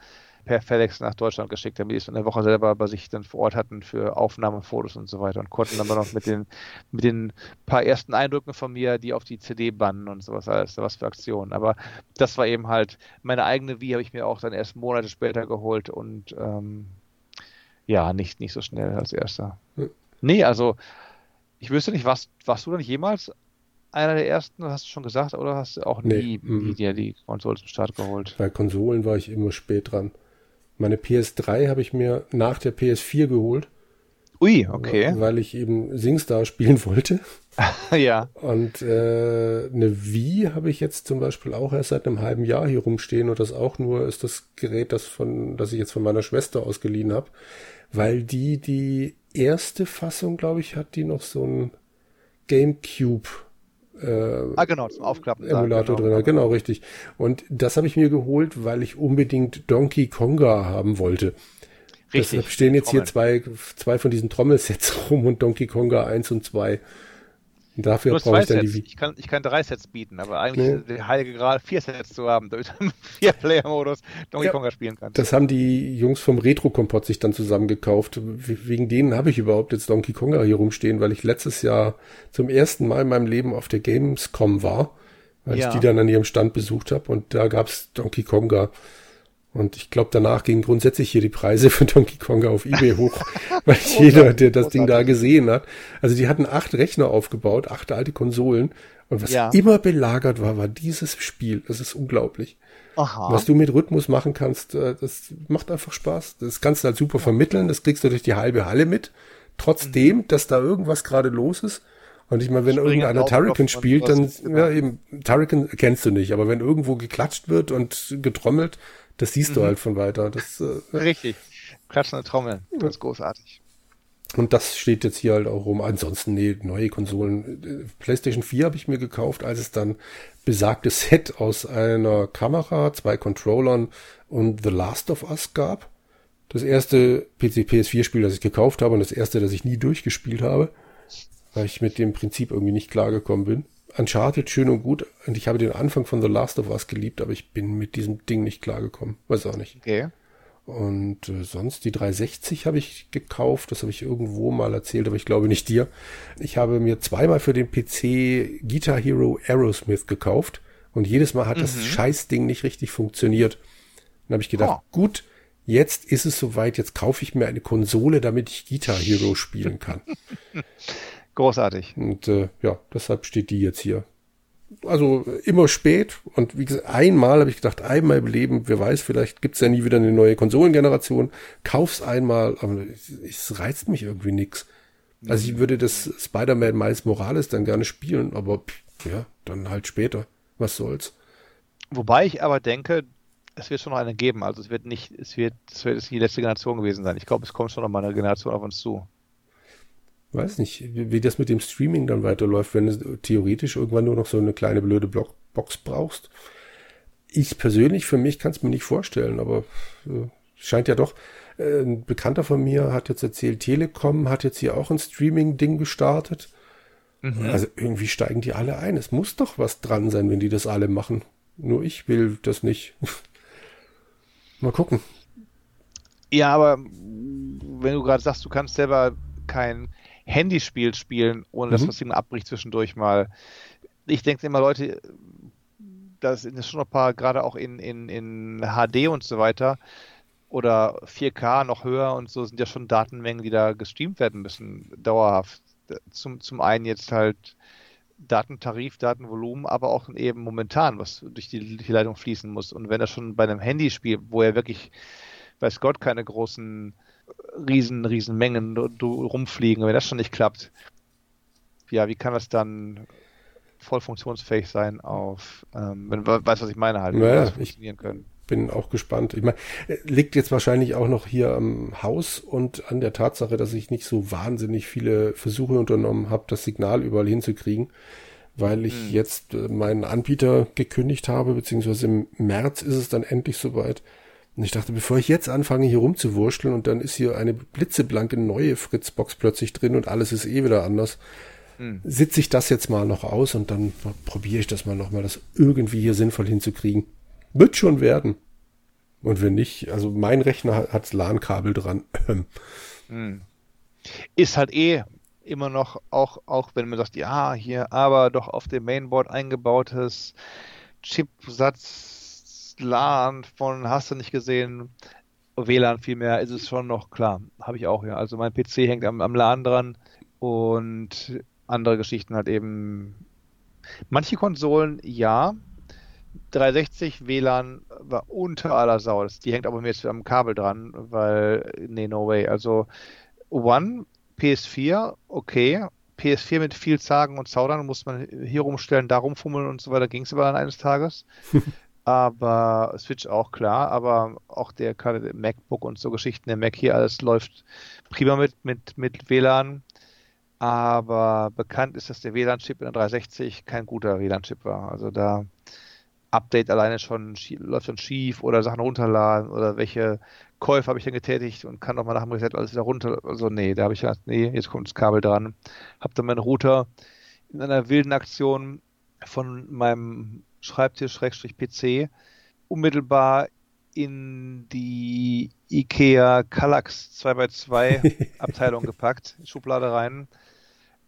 per FedEx nach Deutschland geschickt, damit die es in der Woche selber bei sich dann vor Ort hatten für Aufnahmen, Fotos und so weiter und konnten dann noch mit den, mit den paar ersten Eindrücken von mir, die auf die C D bannen und sowas alles, was für Aktionen. Aber das war eben halt, meine eigene Wii habe ich mir auch dann erst Monate später geholt und ähm, ja, nicht, nicht so schnell als erster. Hm. Nee, also ich wüsste nicht, warst, warst du denn jemals einer der ersten, hast du schon gesagt, oder hast du auch nie nee, dir die Konsole zum Start geholt? Bei Konsolen war ich immer spät dran. Meine P S drei habe ich mir nach der P S vier geholt. Ui, okay. Weil ich eben SingStar spielen wollte. Ja. Und äh, eine Wii habe ich jetzt zum Beispiel auch erst seit einem halben Jahr hier rumstehen und das auch nur ist das Gerät, das, von, das ich jetzt von meiner Schwester ausgeliehen habe, weil die die erste Fassung, glaube ich, hat die noch so ein GameCube Äh, ah genau, zum Aufklappen. Emulator genau. drin, genau, richtig. Und das habe ich mir geholt, weil ich unbedingt Donkey Konga haben wollte. Richtig. Deshalb stehen jetzt Trommel. hier zwei, zwei von diesen Trommelsets rum und Donkey Konga eins und zwei. Und dafür brauche ich dann Sets. die... Ich kann, ich kann drei Sets bieten, aber eigentlich ja. der heilige Gral, vier Sets zu haben, damit man im Vier-Player-Modus Donkey ja. Konga spielen kann. Das haben die Jungs vom Retro-Kompott sich dann zusammengekauft. Wegen denen habe ich überhaupt jetzt Donkey Konga hier rumstehen, weil ich letztes Jahr zum ersten Mal in meinem Leben auf der Gamescom war, weil ja. ich die dann an ihrem Stand besucht habe und da gab's Donkey Konga. Und ich glaube, danach gingen grundsätzlich hier die Preise für Donkey Konga auf eBay hoch, weil jeder, der das Ding da gesehen hat. Also die hatten acht Rechner aufgebaut, acht alte Konsolen. Und was ja. immer belagert war, war dieses Spiel. Das ist unglaublich. Aha. Was du mit Rhythmus machen kannst, das macht einfach Spaß. Das kannst du halt super vermitteln. Das kriegst du durch die halbe Halle mit. Trotzdem, mhm. dass da irgendwas gerade los ist. Und ich meine, wenn Springen irgendeiner Turrican spielt, dann, ja eben, Turrican kennst du nicht. Aber wenn irgendwo geklatscht wird und getrommelt, das siehst du mhm. halt von weiter. Das, äh, Richtig. Klatschende Trommeln. Ganz ja. großartig. Und das steht jetzt hier halt auch rum. Ansonsten, nee, neue Konsolen. PlayStation vier habe ich mir gekauft, als es dann besagtes Set aus einer Kamera, zwei Controllern und The Last of Us gab. Das erste P S vier Spiel, das ich gekauft habe und das erste, das ich nie durchgespielt habe, weil ich mit dem Prinzip irgendwie nicht klargekommen bin. Uncharted, schön und gut. Und ich habe den Anfang von The Last of Us geliebt, aber ich bin mit diesem Ding nicht klargekommen. Weiß auch nicht. Okay. Und äh, sonst, die dreihundertsechzig habe ich gekauft. Das habe ich irgendwo mal erzählt, aber ich glaube nicht dir. Ich habe mir zweimal für den P C Guitar Hero Aerosmith gekauft. Und jedes Mal hat mhm. das Scheißding nicht richtig funktioniert. Dann habe ich gedacht, oh. gut, jetzt ist es soweit. Jetzt kaufe ich mir eine Konsole, damit ich Guitar Hero spielen kann. Großartig. Und äh, ja, deshalb steht die jetzt hier. also immer spät. Und wie gesagt, einmal habe ich gedacht, einmal im Leben, wer weiß, vielleicht gibt's ja nie wieder eine neue Konsolengeneration. Kauf's einmal, aber es reizt mich irgendwie nix. Also ich würde das Spider-Man Miles Morales dann gerne spielen, aber ja, dann halt später. Was soll's. Wobei ich aber denke, es wird schon noch eine geben. Also es wird nicht, es wird, es wird die letzte Generation gewesen sein. Ich glaube, es kommt schon noch mal eine Generation auf uns zu. Weiß nicht, wie das mit dem Streaming dann weiterläuft, wenn du theoretisch irgendwann nur noch so eine kleine blöde Box brauchst. Ich persönlich, für mich, kann es mir nicht vorstellen, aber äh, scheint ja doch, äh, ein Bekannter von mir hat jetzt erzählt, Telekom hat jetzt hier auch ein Streaming-Ding gestartet. Mhm. Also irgendwie steigen die alle ein. Es muss doch was dran sein, wenn die das alle machen. Nur ich will das nicht. Mal gucken. Ja, aber wenn du gerade sagst, du kannst selber kein Handyspiel spielen, ohne mhm. dass was eben abbricht zwischendurch mal. Ich denke immer, Leute, das sind schon ein paar, gerade auch in, in, in H D und so weiter oder vier K noch höher und so, sind ja schon Datenmengen, die da gestreamt werden müssen, dauerhaft. Zum, zum einen jetzt halt Datentarif, Datenvolumen, aber auch eben momentan, was durch die, durch die Leitung fließen muss. Und wenn das schon bei einem Handyspiel, wo ja wirklich, weiß Gott, keine großen riesen, riesen Mengen rumfliegen. Wenn das schon nicht klappt, ja, wie kann das dann voll funktionsfähig sein auf, ähm, wenn du weißt, was ich meine halt, naja, das funktionieren können. Ich bin auch gespannt. Ich meine, liegt jetzt wahrscheinlich auch noch hier am Haus und an der Tatsache, dass ich nicht so wahnsinnig viele Versuche unternommen habe, das Signal überall hinzukriegen, weil ich hm. jetzt meinen Anbieter gekündigt habe, beziehungsweise im März ist es dann endlich soweit. Und ich dachte, bevor ich jetzt anfange, hier rumzuwurschteln und dann ist hier eine blitzeblanke neue Fritzbox plötzlich drin und alles ist eh wieder anders, hm. sitze ich das jetzt mal noch aus und dann probiere ich das mal nochmal, das irgendwie hier sinnvoll hinzukriegen. Wird schon werden. Und wenn nicht, also mein Rechner hat LAN-Kabel dran. Hm. Ist halt eh immer noch, auch, auch wenn man sagt, ja, hier, aber doch auf dem Mainboard eingebautes Chipsatz LAN von, hast du nicht gesehen, W LAN vielmehr, ist es schon noch klar. Habe ich auch, ja. Also mein P C hängt am, am LAN dran und andere Geschichten halt eben. Manche Konsolen, ja. dreihundertsechzig W LAN war unter aller Sau. Die hängt aber mir jetzt am Kabel dran, weil, nee, no way. Also One, P S vier, okay. P S vier mit viel Zagen und Zaudern, muss man hier rumstellen, da rumfummeln und so weiter, ging es aber dann eines Tages. Aber Switch auch, klar, aber auch der, der MacBook und so Geschichten, der Mac hier, alles läuft prima mit, mit, mit W LAN, aber bekannt ist, dass der W LAN-Chip in der dreihundertsechzig kein guter W LAN-Chip war, also da Update alleine schon läuft schon schief oder Sachen runterladen oder welche Käufe habe ich denn getätigt und kann nochmal nach dem Reset alles wieder runter, also nee, da habe ich gedacht, nee, jetzt kommt das Kabel dran, habe dann meinen Router in einer wilden Aktion von meinem Schreibtisch-P C unmittelbar in die IKEA Kallax zwei mal zwei Abteilung gepackt, Schublade rein,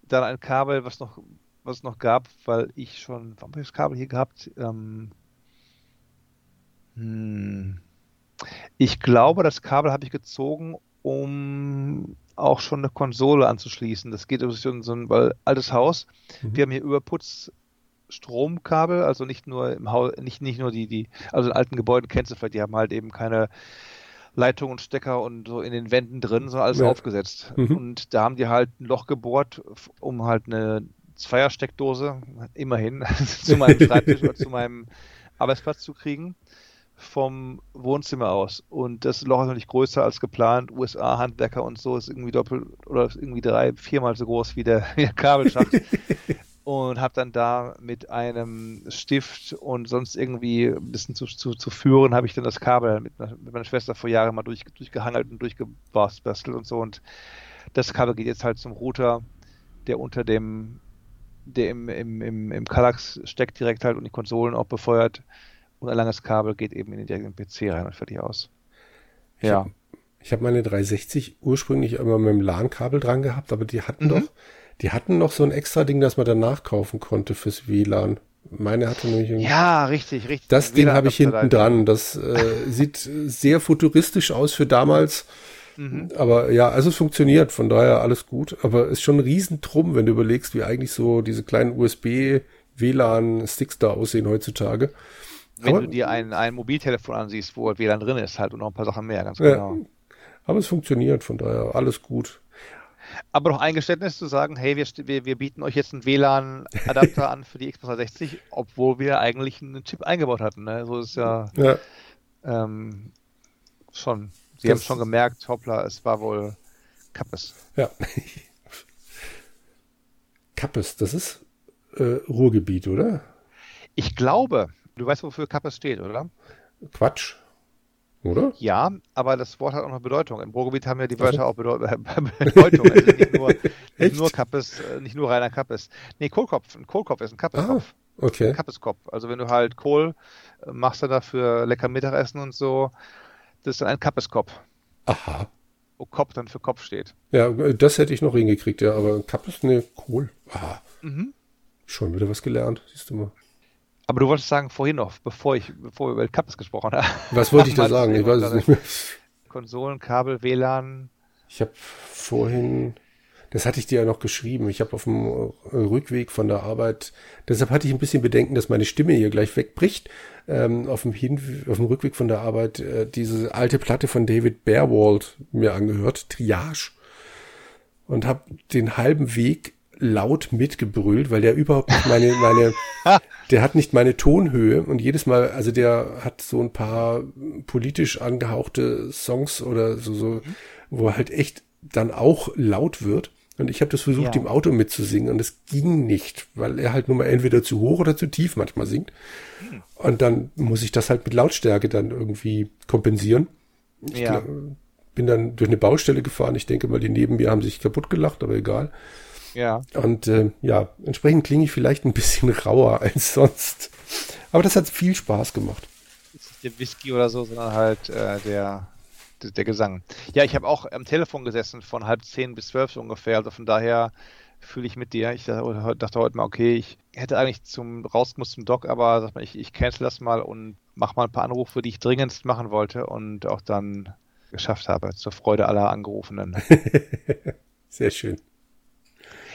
dann ein Kabel, was noch was noch gab, weil ich schon, wann habe ich das Kabel hier gehabt? Ähm, hm, ich glaube, das Kabel habe ich gezogen, um auch schon eine Konsole anzuschließen. Das geht übrigens in so ein weil, altes Haus. Mhm. Wir haben hier Überputz Stromkabel, also nicht nur im Haus, nicht, nicht nur die, die, also in alten Gebäuden kennst du vielleicht, die haben halt eben keine Leitungen und Stecker und so in den Wänden drin, sondern alles ja. aufgesetzt. Mhm. Und da haben die halt ein Loch gebohrt, um halt eine Zweiersteckdose, immerhin, zu meinem Schreibtisch oder zu meinem Arbeitsplatz zu kriegen, vom Wohnzimmer aus. Und das Loch ist noch nicht größer als geplant. U S A, Handwerker und so, ist irgendwie doppelt oder ist irgendwie drei, viermal so groß wie der, wie der Kabelschacht. Und habe dann da mit einem Stift und sonst irgendwie ein bisschen zu, zu, zu führen, habe ich dann das Kabel mit, mit meiner Schwester vor Jahren mal durch, durchgehangelt und durchgebastelt und so. Und das Kabel geht jetzt halt zum Router, der unter dem, der im, im, im, im Kallax steckt direkt halt und die Konsolen auch befeuert. Und ein langes Kabel geht eben in den direkten P C rein und fertig aus. Ja. Ich habe hab meine dreihundertsechzig ursprünglich immer mit dem LAN-Kabel dran gehabt, aber die hatten mhm. doch Die hatten noch so ein extra Ding, das man danach kaufen konnte fürs W LAN. Meine hatte nämlich irgendwie. Ja, richtig, richtig. Das Ding habe ich hinten dran. Das äh, sieht sehr futuristisch aus für damals. Mhm. Aber ja, also es funktioniert. Von daher alles gut. Aber ist schon ein Riesentrum, wenn du überlegst, wie eigentlich so diese kleinen U S B W LAN-Sticks da aussehen heutzutage. Wenn aber, du dir ein, ein Mobiltelefon ansiehst, wo W LAN drin ist halt und noch ein paar Sachen mehr, ganz ja, genau. Aber es funktioniert, von daher alles gut. Aber noch ein Geständnis zu sagen, hey, wir, wir, wir bieten euch jetzt einen W LAN-Adapter an für die Xbox dreihundertsechzig, obwohl wir eigentlich einen Chip eingebaut hatten. Ne? So ist ja, ja. Ähm, schon. Sie das haben schon gemerkt, hoppla, es war wohl Kappes. Ja. Kappes, das ist äh, Ruhrgebiet, oder? Ich glaube, du weißt, wofür Kappes steht, oder? Quatsch. Oder? Ja, aber das Wort hat auch noch Bedeutung. Im Ruhrgebiet haben ja die Wörter also. auch Bedeu- äh, Bedeutung. Also nicht nur, nicht nur Kappes, äh, nicht nur reiner Kappes. Nee, Kohlkopf. Ein Kohlkopf ist ein Kappeskopf. Ah, okay. Ein Kappeskopf. Also wenn du halt Kohl äh, machst, dann dafür lecker Mittagessen und so, das ist dann ein Kappeskopf. Aha. Wo Kopf dann für Kopf steht. Ja, das hätte ich noch hingekriegt, ja, aber ein Kappes, nee, Kohl. Aha. Mhm. Schon wieder was gelernt, siehst du mal. Aber du wolltest sagen, vorhin noch, bevor ich, bevor wir über Kappes gesprochen haben. Was wollte ich da sagen? Ich weiß es nicht mehr. Konsolen, Kabel, W LAN. Ich habe vorhin, das hatte ich dir ja noch geschrieben, ich habe auf dem Rückweg von der Arbeit, deshalb hatte ich ein bisschen Bedenken, dass meine Stimme hier gleich wegbricht, ähm, auf dem Hin- auf dem Rückweg von der Arbeit äh, diese alte Platte von David Berwald mir angehört, Triage, und habe den halben Weg laut mitgebrüllt, weil der überhaupt nicht meine, meine, der hat nicht meine Tonhöhe und jedes Mal, also der hat so ein paar politisch angehauchte Songs oder so, so wo er halt echt dann auch laut wird und ich habe das versucht, ja. im Auto mitzusingen und es ging nicht, weil er halt nur mal entweder zu hoch oder zu tief manchmal singt und dann muss ich das halt mit Lautstärke dann irgendwie kompensieren. Ich ja. glaub, bin dann durch eine Baustelle gefahren, ich denke mal, die neben mir haben sich kaputt gelacht, aber egal. Ja. Und äh, ja, entsprechend klinge ich vielleicht ein bisschen rauer als sonst. Aber das hat viel Spaß gemacht. Ist nicht der Whisky oder so, sondern halt äh, der, der, der Gesang. Ja, ich habe auch am Telefon gesessen von halb zehn bis zwölf so ungefähr. Also von daher fühle ich mit dir. Ich dachte, dachte heute mal, okay, ich hätte eigentlich zum raus muss zum Doc, aber sag mal, ich, ich cancel das mal und mache mal ein paar Anrufe, die ich dringendst machen wollte und auch dann geschafft habe, zur Freude aller Angerufenen. Sehr schön.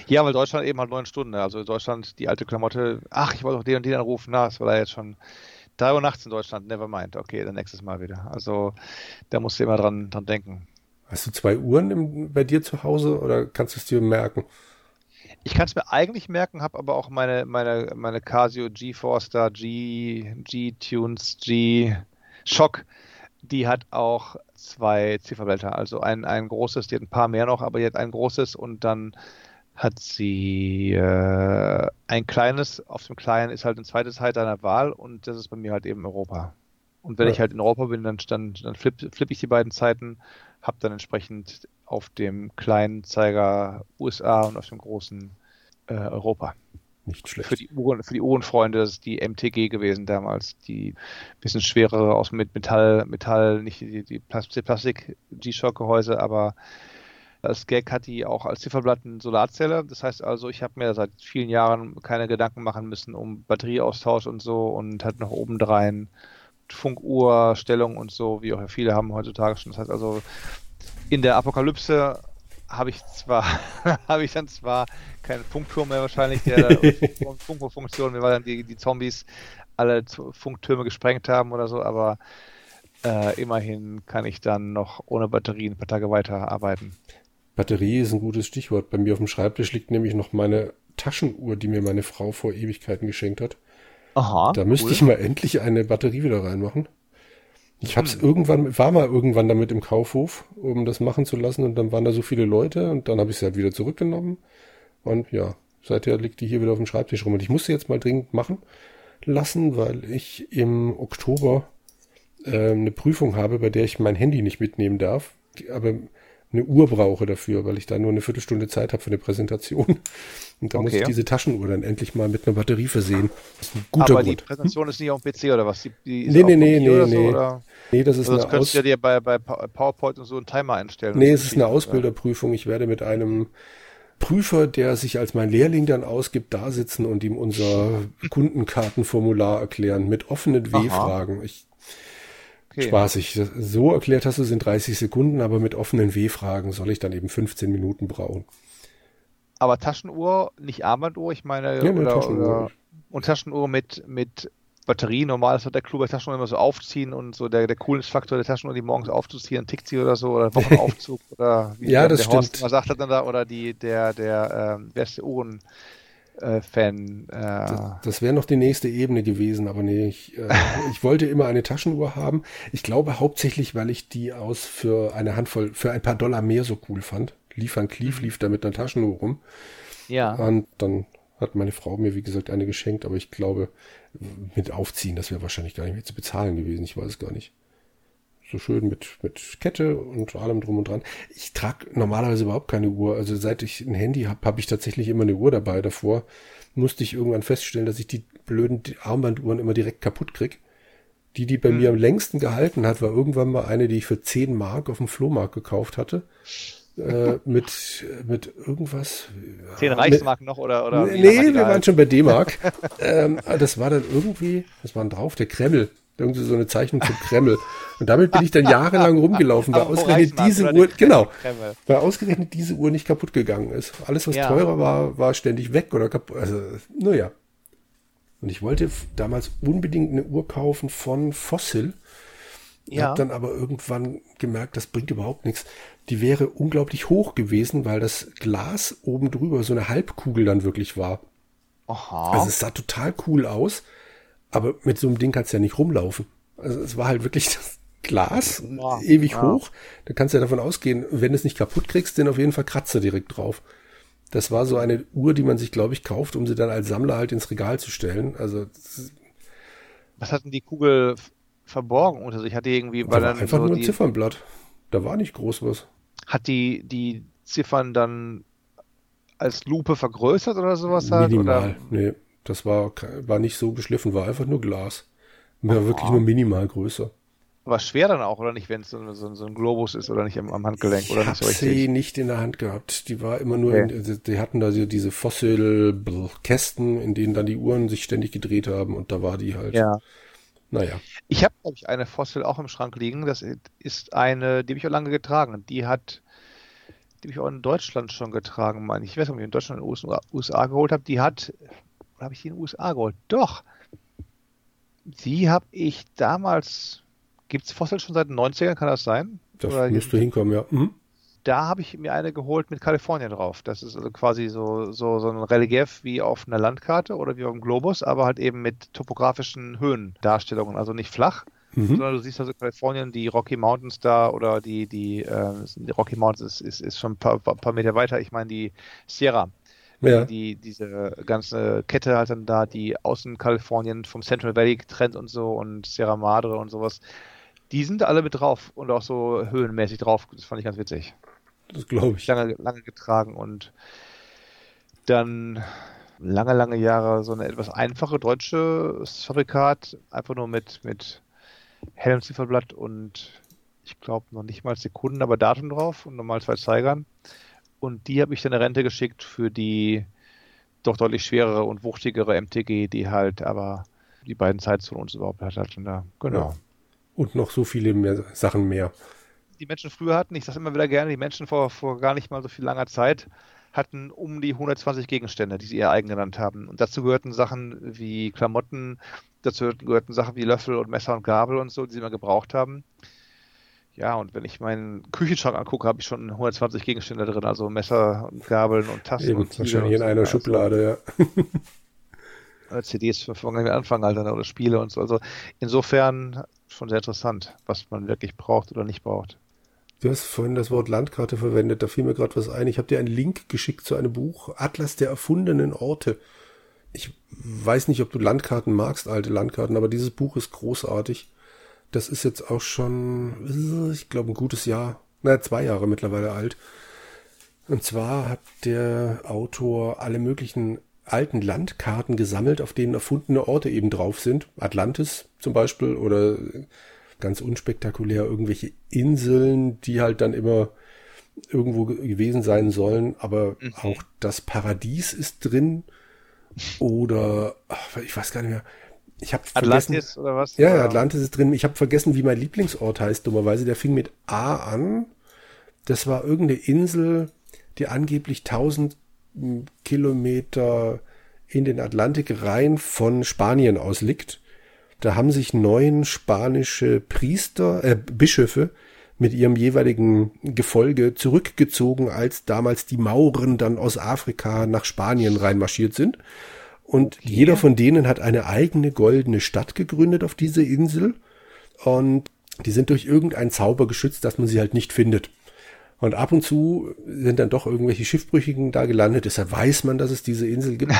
Ja, weil Deutschland eben halt neun Stunden, also Deutschland, die alte Klamotte, ach, ich wollte auch den und den anrufen, na, es war da jetzt schon drei Uhr nachts in Deutschland, never mind, okay, dann nächstes Mal wieder, also da musst du immer dran, dran denken. Hast du zwei Uhren im, bei dir zu Hause oder kannst du es dir merken? Ich kann es mir eigentlich merken, habe aber auch meine, meine, meine Casio GeForce da, G, G-Tunes, G-Shock, die hat auch zwei Zifferblätter, also ein, ein großes, die hat ein paar mehr noch, aber die hat ein großes und dann hat sie äh, ein kleines, auf dem kleinen ist halt ein zweites Halt deiner Wahl und das ist bei mir halt eben Europa. Und wenn ja. ich halt in Europa bin, dann, dann, dann flippe flipp ich die beiden Zeiten, hab dann entsprechend auf dem kleinen Zeiger U S A und auf dem großen äh, Europa. Nicht schlecht. Für die Uhren, für die Uhrenfreunde, das ist die M T G gewesen damals, die bisschen schwerere aus mit Metall, Metall, nicht die, die Plastik-G-Shock-Gehäuse, aber als Gag hat die auch als Zifferblatt eine Solarzelle. Das heißt also, ich habe mir seit vielen Jahren keine Gedanken machen müssen um Batterieaustausch und so und hat noch obendrein Funkuhrstellung und so, wie auch viele haben heutzutage schon. Das heißt also, in der Apokalypse habe ich zwar, habe ich dann zwar keinen Funkturm mehr wahrscheinlich, der Funkfunktion, weil dann die, die Zombies alle Funktürme gesprengt haben oder so, aber äh, immerhin kann ich dann noch ohne Batterien ein paar Tage weiter arbeiten. Batterie ist ein gutes Stichwort. Bei mir auf dem Schreibtisch liegt nämlich noch meine Taschenuhr, die mir meine Frau vor Ewigkeiten geschenkt hat. Aha. Da müsste cool. ich mal endlich eine Batterie wieder reinmachen. Ich hab's hm. irgendwann, war mal irgendwann damit im Kaufhof, um das machen zu lassen und dann waren da so viele Leute und dann habe ich sie halt wieder zurückgenommen und ja, seither liegt die hier wieder auf dem Schreibtisch rum und ich muss sie jetzt mal dringend machen lassen, weil ich im Oktober äh, eine Prüfung habe, bei der ich mein Handy nicht mitnehmen darf, aber eine Uhr brauche dafür, weil ich da nur eine Viertelstunde Zeit habe für eine Präsentation. Und da okay. muss ich diese Taschenuhr dann endlich mal mit einer Batterie versehen. Das ist ein guter Aber Grund. Die Präsentation ist nicht auf dem P C oder was? Die, die ist nee, nee, nee, nee, nee. So, oder? Nee, das ist also, eine könntest Aus- du ja dir bei, bei PowerPoint und so einen Timer einstellen. Nee, es ist eine Ausbilderprüfung. Ich werde mit einem Prüfer, der sich als mein Lehrling dann ausgibt, da sitzen und ihm unser Kundenkartenformular erklären mit offenen W-Fragen. Ich Okay. Spaßig. So erklärt hast du es in dreißig Sekunden, aber mit offenen W-Fragen soll ich dann eben fünfzehn Minuten brauchen. Aber Taschenuhr, nicht Armbanduhr? Ich meine, ja, oder, Taschenuhr. Oder und Taschenuhr mit, mit Batterie. Normal ist der Clou bei Taschenuhr immer so aufziehen und so der, der Coolness-Faktor der Taschenuhr, die morgens aufzuziehen, tickt sie oder so, oder Wochenaufzug oder wie ja, der, das der Horst mal sagt, dann da, oder die, der, der, äh, wer ist der Uhren? Fan. Äh das das wäre noch die nächste Ebene gewesen, aber nee, ich, äh, ich wollte immer eine Taschenuhr haben. Ich glaube hauptsächlich, weil ich die aus für eine Handvoll, für ein paar Dollar mehr so cool fand. Lief an Cleef, lief da mit einer Taschenuhr rum. Ja. Und dann hat meine Frau mir, wie gesagt, eine geschenkt, aber ich glaube, mit Aufziehen, das wäre wahrscheinlich gar nicht mehr zu bezahlen gewesen. Ich weiß es gar nicht. So schön mit, mit Kette und allem drum und dran. Ich trage normalerweise überhaupt keine Uhr. Also seit ich ein Handy habe, habe ich tatsächlich immer eine Uhr dabei. Davor musste ich irgendwann feststellen, dass ich die blöden Armbanduhren immer direkt kaputt kriege. Die, die bei hm. mir am längsten gehalten hat, war irgendwann mal eine, die ich für zehn Mark auf dem Flohmarkt gekauft hatte. äh, mit, mit irgendwas. zehn ja, Reichsmark noch oder, oder? Nee, wir waren schon bei D-Mark. ähm, das war dann irgendwie, was war denn drauf? Der Kreml. Irgendwie so eine Zeichnung zum Kreml. Und damit bin ich dann jahrelang rumgelaufen, weil ausgerechnet diese Uhr, genau, weil ausgerechnet diese Uhr nicht kaputt gegangen ist. Alles, was ja. teurer war, war ständig weg oder kaputt. Also, naja. Und ich wollte damals unbedingt eine Uhr kaufen von Fossil. Ja. Hab dann aber irgendwann gemerkt, das bringt überhaupt nichts. Die wäre unglaublich hoch gewesen, weil das Glas oben drüber so eine Halbkugel dann wirklich war. Aha. Also es sah total cool aus. Aber mit so einem Ding kannst du ja nicht rumlaufen. Also es war halt wirklich das Glas, ja, ewig ja. hoch. Da kannst du ja davon ausgehen, wenn du es nicht kaputt kriegst, dann auf jeden Fall Kratzer direkt drauf. Das war so eine Uhr, die man sich, glaube ich, kauft, um sie dann als Sammler halt ins Regal zu stellen. Also was hat denn die Kugel verborgen unter sich? Hat die irgendwie... War dann einfach so nur ein die... Ziffernblatt. Da war nicht groß was. Hat die die Ziffern dann als Lupe vergrößert oder sowas? Halt? Minimal, oder? Nee. Das war, war nicht so geschliffen, war einfach nur Glas. War oh, wirklich nur minimal größer. Aber schwer dann auch, oder nicht, wenn es so, so, so ein Globus ist oder nicht am, am Handgelenk? Ich oder nicht so richtig? Sie nicht in der Hand gehabt. Die war immer nur, okay. in, die hatten da diese Fossil-Kästen, in denen dann die Uhren sich ständig gedreht haben und da war die halt. Ja. Naja. Ich habe, glaube ich, eine Fossil auch im Schrank liegen. Das ist eine, die habe ich auch lange getragen. Die hat... Die habe ich auch in Deutschland schon getragen, meine ich. Ich weiß nicht, ob ich in Deutschland und in den U S A geholt habe. Die hat... habe ich die in den U S A geholt? Doch. Die habe ich damals, gibt es Fossil schon seit den neunzigern, kann das sein? Das Oder müsste jetzt, hinkommen, ja. Mhm. Da habe ich mir eine geholt mit Kalifornien drauf. Das ist also quasi so, so, so ein Relief wie auf einer Landkarte oder wie auf einem Globus, aber halt eben mit topografischen Höhendarstellungen, also nicht flach. Mhm. Sondern du siehst also Kalifornien, die Rocky Mountains da oder die, die, äh, die Rocky Mountains ist, ist, ist schon ein paar, paar Meter weiter. Ich meine die Sierra. Ja. Die, diese ganze Kette halt dann da, die außen Kalifornien vom Central Valley getrennt und so und Sierra Madre und sowas, die sind alle mit drauf und auch so höhenmäßig drauf. Das fand ich ganz witzig. Das glaube ich. Lange, lange getragen und dann lange, lange Jahre so eine etwas einfache deutsche Fabrikat, einfach nur mit, mit hellem Zifferblatt und ich glaube noch nicht mal Sekunden, aber Datum drauf und nochmal zwei Zeigern. Und die habe ich dann in Rente geschickt für die doch deutlich schwerere und wuchtigere M T G, die halt aber die beiden Zeitzonen uns überhaupt hat. Halt schon da. Genau. Ja. Und noch so viele mehr Sachen mehr. Die Menschen früher hatten, ich sage immer wieder gerne, die Menschen vor, vor gar nicht mal so viel langer Zeit hatten um die hundertzwanzig Gegenstände, die sie ihr eigen genannt haben. Und dazu gehörten Sachen wie Klamotten, dazu gehörten Sachen wie Löffel und Messer und Gabel und so, die sie immer gebraucht haben. Ja, und wenn ich meinen Küchenschrank angucke, habe ich schon hundertzwanzig Gegenstände drin, also Messer und Gabeln und Tassen eben, und Tiere. Wahrscheinlich in so einer Schublade, also, ja. C Ds von Anfang an, oder Spiele und so. Also insofern schon sehr interessant, was man wirklich braucht oder nicht braucht. Du hast vorhin das Wort Landkarte verwendet, da fiel mir gerade was ein. Ich habe dir einen Link geschickt zu einem Buch, Atlas der erfundenen Orte. Ich weiß nicht, ob du Landkarten magst, alte Landkarten, aber dieses Buch ist großartig. Das ist jetzt auch schon, ich glaube, ein gutes Jahr, naja, zwei Jahre mittlerweile alt. Und zwar hat der Autor alle möglichen alten Landkarten gesammelt, auf denen erfundene Orte eben drauf sind. Atlantis zum Beispiel oder ganz unspektakulär irgendwelche Inseln, die halt dann immer irgendwo gewesen sein sollen. Aber mhm. auch das Paradies ist drin oder ach, ich weiß gar nicht mehr. Ich hab Atlantis oder was? Ja, ja, Atlantis ist drin. Ich habe vergessen, wie mein Lieblingsort heißt, dummerweise. Der fing mit A an. Das war irgendeine Insel, die angeblich tausend Kilometer in den Atlantik rein von Spanien aus liegt. Da haben sich neun spanische Priester, äh, Bischöfe mit ihrem jeweiligen Gefolge zurückgezogen, als damals die Mauren dann aus Afrika nach Spanien reinmarschiert sind. Und okay. Jeder von denen hat eine eigene goldene Stadt gegründet auf dieser Insel. Und die sind durch irgendeinen Zauber geschützt, dass man sie halt nicht findet. Und ab und zu sind dann doch irgendwelche Schiffbrüchigen da gelandet. Deshalb weiß man, dass es diese Insel gibt.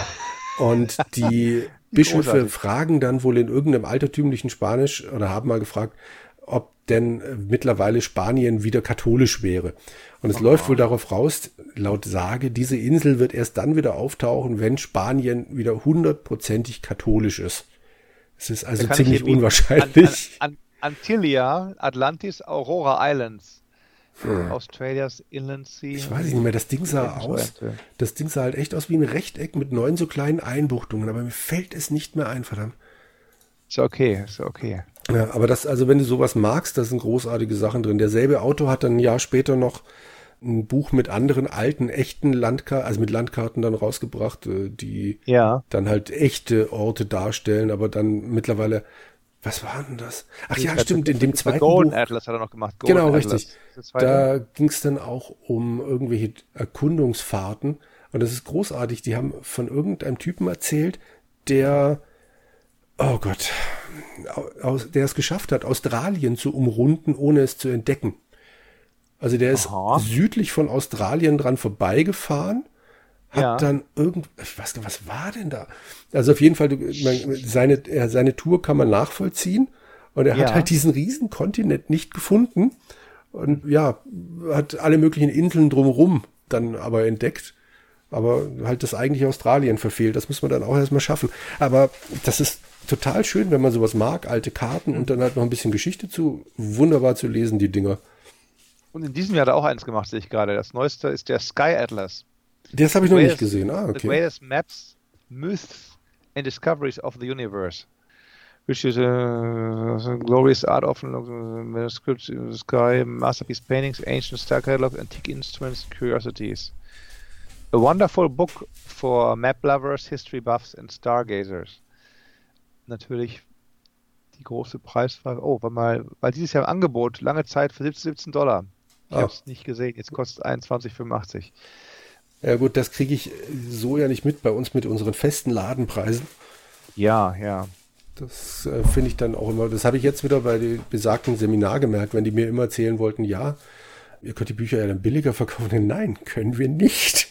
Und die Bischöfe Großartig. Fragen dann wohl in irgendeinem altertümlichen Spanisch oder haben mal gefragt, ob denn mittlerweile Spanien wieder katholisch wäre. Und es oh. läuft wohl darauf raus, laut Sage, diese Insel wird erst dann wieder auftauchen, wenn Spanien wieder hundertprozentig katholisch ist. Es ist also ziemlich unwahrscheinlich. An, an, an, Antilia, Atlantis, Aurora Islands. Hm. Australias Inland Sea. Ich weiß nicht mehr, das Ding sah aus, das Ding sah halt echt aus wie ein Rechteck mit neun so kleinen Einbuchtungen, aber mir fällt es nicht mehr ein, verdammt. Ist okay, ist okay. Ja, aber das, also wenn du sowas magst, da sind großartige Sachen drin. Derselbe Autor hat dann ein Jahr später noch ein Buch mit anderen alten, echten Landkarten, also mit Landkarten dann rausgebracht, die ja. dann halt echte Orte darstellen, aber dann mittlerweile, was war denn das? Ach ja, ja stimmt, in dem zweiten Golden Buch, Atlas hat er noch gemacht. Golden genau, Atlas. Richtig. Da ging es dann auch um irgendwelche Erkundungsfahrten und das ist großartig. Die haben von irgendeinem Typen erzählt, der oh Gott, aus, der es geschafft hat, Australien zu umrunden, ohne es zu entdecken. Also der ist Aha. südlich von Australien dran vorbeigefahren, hat ja. dann irgend, ich weiß nicht, was war denn da? Also auf jeden Fall, man, seine, seine Tour kann man nachvollziehen und er ja. hat halt diesen riesen Kontinent nicht gefunden und ja, hat alle möglichen Inseln drumherum dann aber entdeckt. Aber halt das eigentliche Australien verfehlt. Das muss man dann auch erstmal schaffen. Aber das ist total schön, wenn man sowas mag, alte Karten und dann halt noch ein bisschen Geschichte zu. Wunderbar zu lesen, die Dinger. Und in diesem Jahr hat er auch eins gemacht, sehe ich gerade. Das neueste ist der Sky Atlas. Das habe ich noch nicht gesehen. Ah, okay. The Greatest Maps, Myths and Discoveries of the Universe. Which is a glorious art of manuscripts in the sky, masterpiece paintings, ancient star catalogs, antique instruments, curiosities. A wonderful book for map lovers, history buffs and stargazers. Natürlich die große Preisfrage. Oh, war mal, weil dieses Jahr im Angebot lange Zeit für siebzehn Dollar. Ich oh. habe es nicht gesehen. Jetzt kostet es einundzwanzig fünfundachtzig. Ja gut, das kriege ich so ja nicht mit bei uns mit unseren festen Ladenpreisen. Ja, ja. Das äh, finde ich dann auch immer. Das habe ich jetzt wieder bei dem besagten Seminar gemerkt, wenn die mir immer erzählen wollten, ja, ihr könnt die Bücher ja dann billiger verkaufen. Nein, können wir nicht.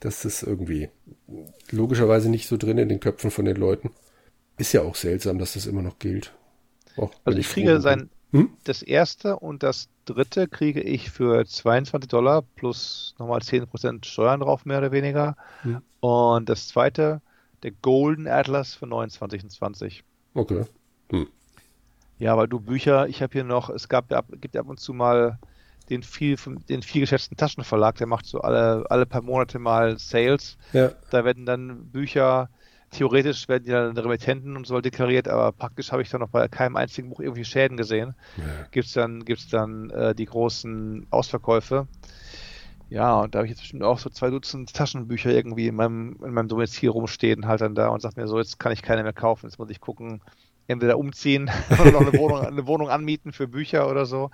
Das ist irgendwie logischerweise nicht so drin in den Köpfen von den Leuten. Ist ja auch seltsam, dass das immer noch gilt. Auch also ich kriege sein, hm? das erste und das dritte kriege ich für zweiundzwanzig Dollar plus nochmal zehn Prozent Steuern drauf, mehr oder weniger. Hm. Und das zweite, der Golden Atlas für neunundzwanzig Euro zwanzig. Okay. Hm. Ja, weil du Bücher, ich habe hier noch, es gab gibt ab und zu mal den viel den viel geschätzten Taschenverlag, der macht so alle alle paar Monate mal Sales. Ja. Da werden dann Bücher, theoretisch werden die dann Remittenten und so deklariert, aber praktisch habe ich da noch bei keinem einzigen Buch irgendwie Schäden gesehen. Ja. Gibt's dann gibt's dann äh, die großen Ausverkäufe. Ja, und da habe ich jetzt bestimmt auch so zwei Dutzend Taschenbücher irgendwie in meinem in meinem Domizil rumstehen, halt dann da und sag mir so, jetzt kann ich keine mehr kaufen, jetzt muss ich gucken, entweder umziehen oder noch eine Wohnung eine Wohnung anmieten für Bücher oder so.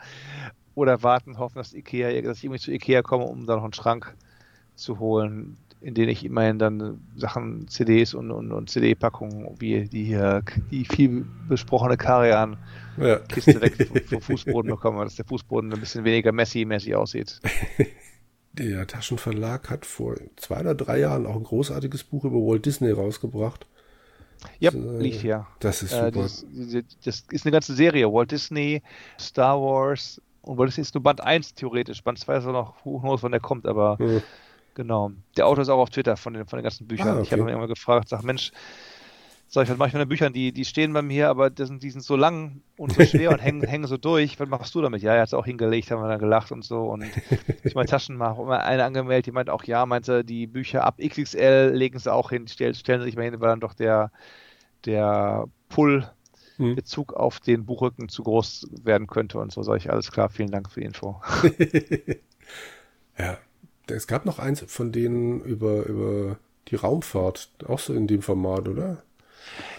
Oder warten, hoffen, dass Ikea, dass ich irgendwie zu Ikea komme, um dann noch einen Schrank zu holen, in den ich immerhin dann Sachen, C Ds und, und, und C D-Packungen, wie die hier, die viel besprochene Karian-Kiste ja. weg vom Fußboden bekomme, dass der Fußboden ein bisschen weniger messy-messy aussieht. Der Taschenverlag hat vor zwei oder drei Jahren auch ein großartiges Buch über Walt Disney rausgebracht. Ja, so, lief ja. Das ist super. Äh, das, das ist eine ganze Serie. Walt Disney, Star Wars. Und weil das ist nur Band eins theoretisch. Band zwei ist auch noch hochlos, wann der kommt, aber ja. genau. Der Autor ist auch auf Twitter von den, von den ganzen Büchern. Ah, okay. Ich habe ihn immer gefragt, sag Mensch, sag ich, was mache ich mit den Büchern? Die, die stehen bei mir, aber die sind, die sind so lang und so schwer und hängen, hängen so durch. Was machst du damit? Ja, er hat es auch hingelegt, haben wir dann gelacht und so. Und ich meine, Taschen mache immer eine angemeldet, die meint auch, ja, meinte, die Bücher ab X X L legen sie auch hin, stellen, stellen sie sich mal hin, weil dann doch der, der Pull Bezug auf den Buchrücken zu groß werden könnte und so, sage ich, alles klar, vielen Dank für die Info. Ja, es gab noch eins von denen über, über die Raumfahrt, auch so in dem Format, oder?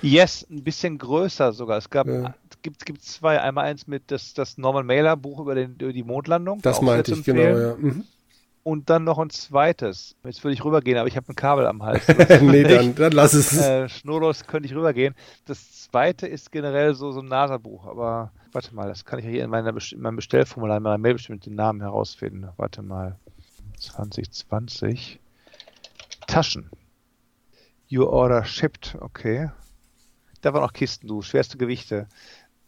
Yes, ein bisschen größer sogar. Es gab, ja. gibt, gibt zwei. Einmal eins mit das, das Norman Mailer Buch über, den, über die Mondlandung. Das meinte ich, empfehlen. Genau, ja. Mhm. Und dann noch ein zweites. Jetzt würde ich rübergehen, aber ich habe ein Kabel am Hals. nee, dann, dann lass es. Äh, schnurlos könnte ich rübergehen. Das zweite ist generell so, so ein NASA-Buch. Aber warte mal, das kann ich ja hier in, meiner, in meinem Bestellformular, in meiner Mail bestimmt den Namen herausfinden. Warte mal. zwanzig zwanzig. Taschen. Your order shipped. Okay. Da waren auch Kisten, du. Schwerste Gewichte.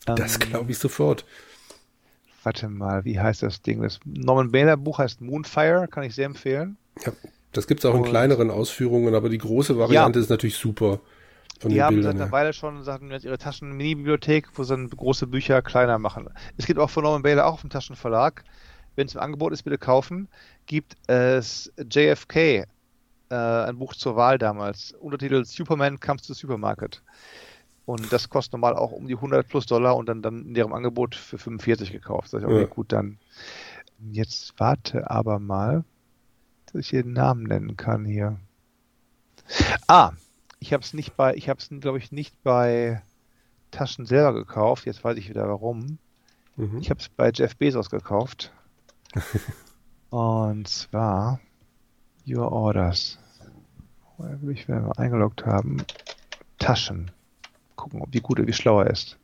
Das ähm, glaube ich sofort. Warte mal, wie heißt das Ding? Das Norman Mailer Buch heißt Moonfire, kann ich sehr empfehlen. Ja, das gibt es auch und in kleineren Ausführungen, aber die große Variante ja. ist natürlich super. Von die den haben Bildern seit einer Weile schon, sagten jetzt ihre Taschen-Mini-Bibliothek, wo sie dann große Bücher kleiner machen. Es gibt auch von Norman Mailer, auch vom Taschenverlag, wenn es im Angebot ist, bitte kaufen, gibt es J F K, äh, ein Buch zur Wahl damals, Untertitel Superman Comes to Supermarket. Und das kostet normal auch um die hundert plus Dollar und dann, dann in deren Angebot für fünfundvierzig gekauft. Sag ich, okay, ja. gut, dann. Jetzt warte aber mal, dass ich hier den Namen nennen kann hier. Ah, ich habe es nicht bei, ich habe es, glaube ich, nicht bei Taschen selber gekauft. Jetzt weiß ich wieder warum. Mhm. Ich habe es bei Jeff Bezos gekauft. Und zwar Your Orders. Woher will ich, wenn wir eingeloggt haben? Taschen. Gucken, ob die gute, wie schlauer ist.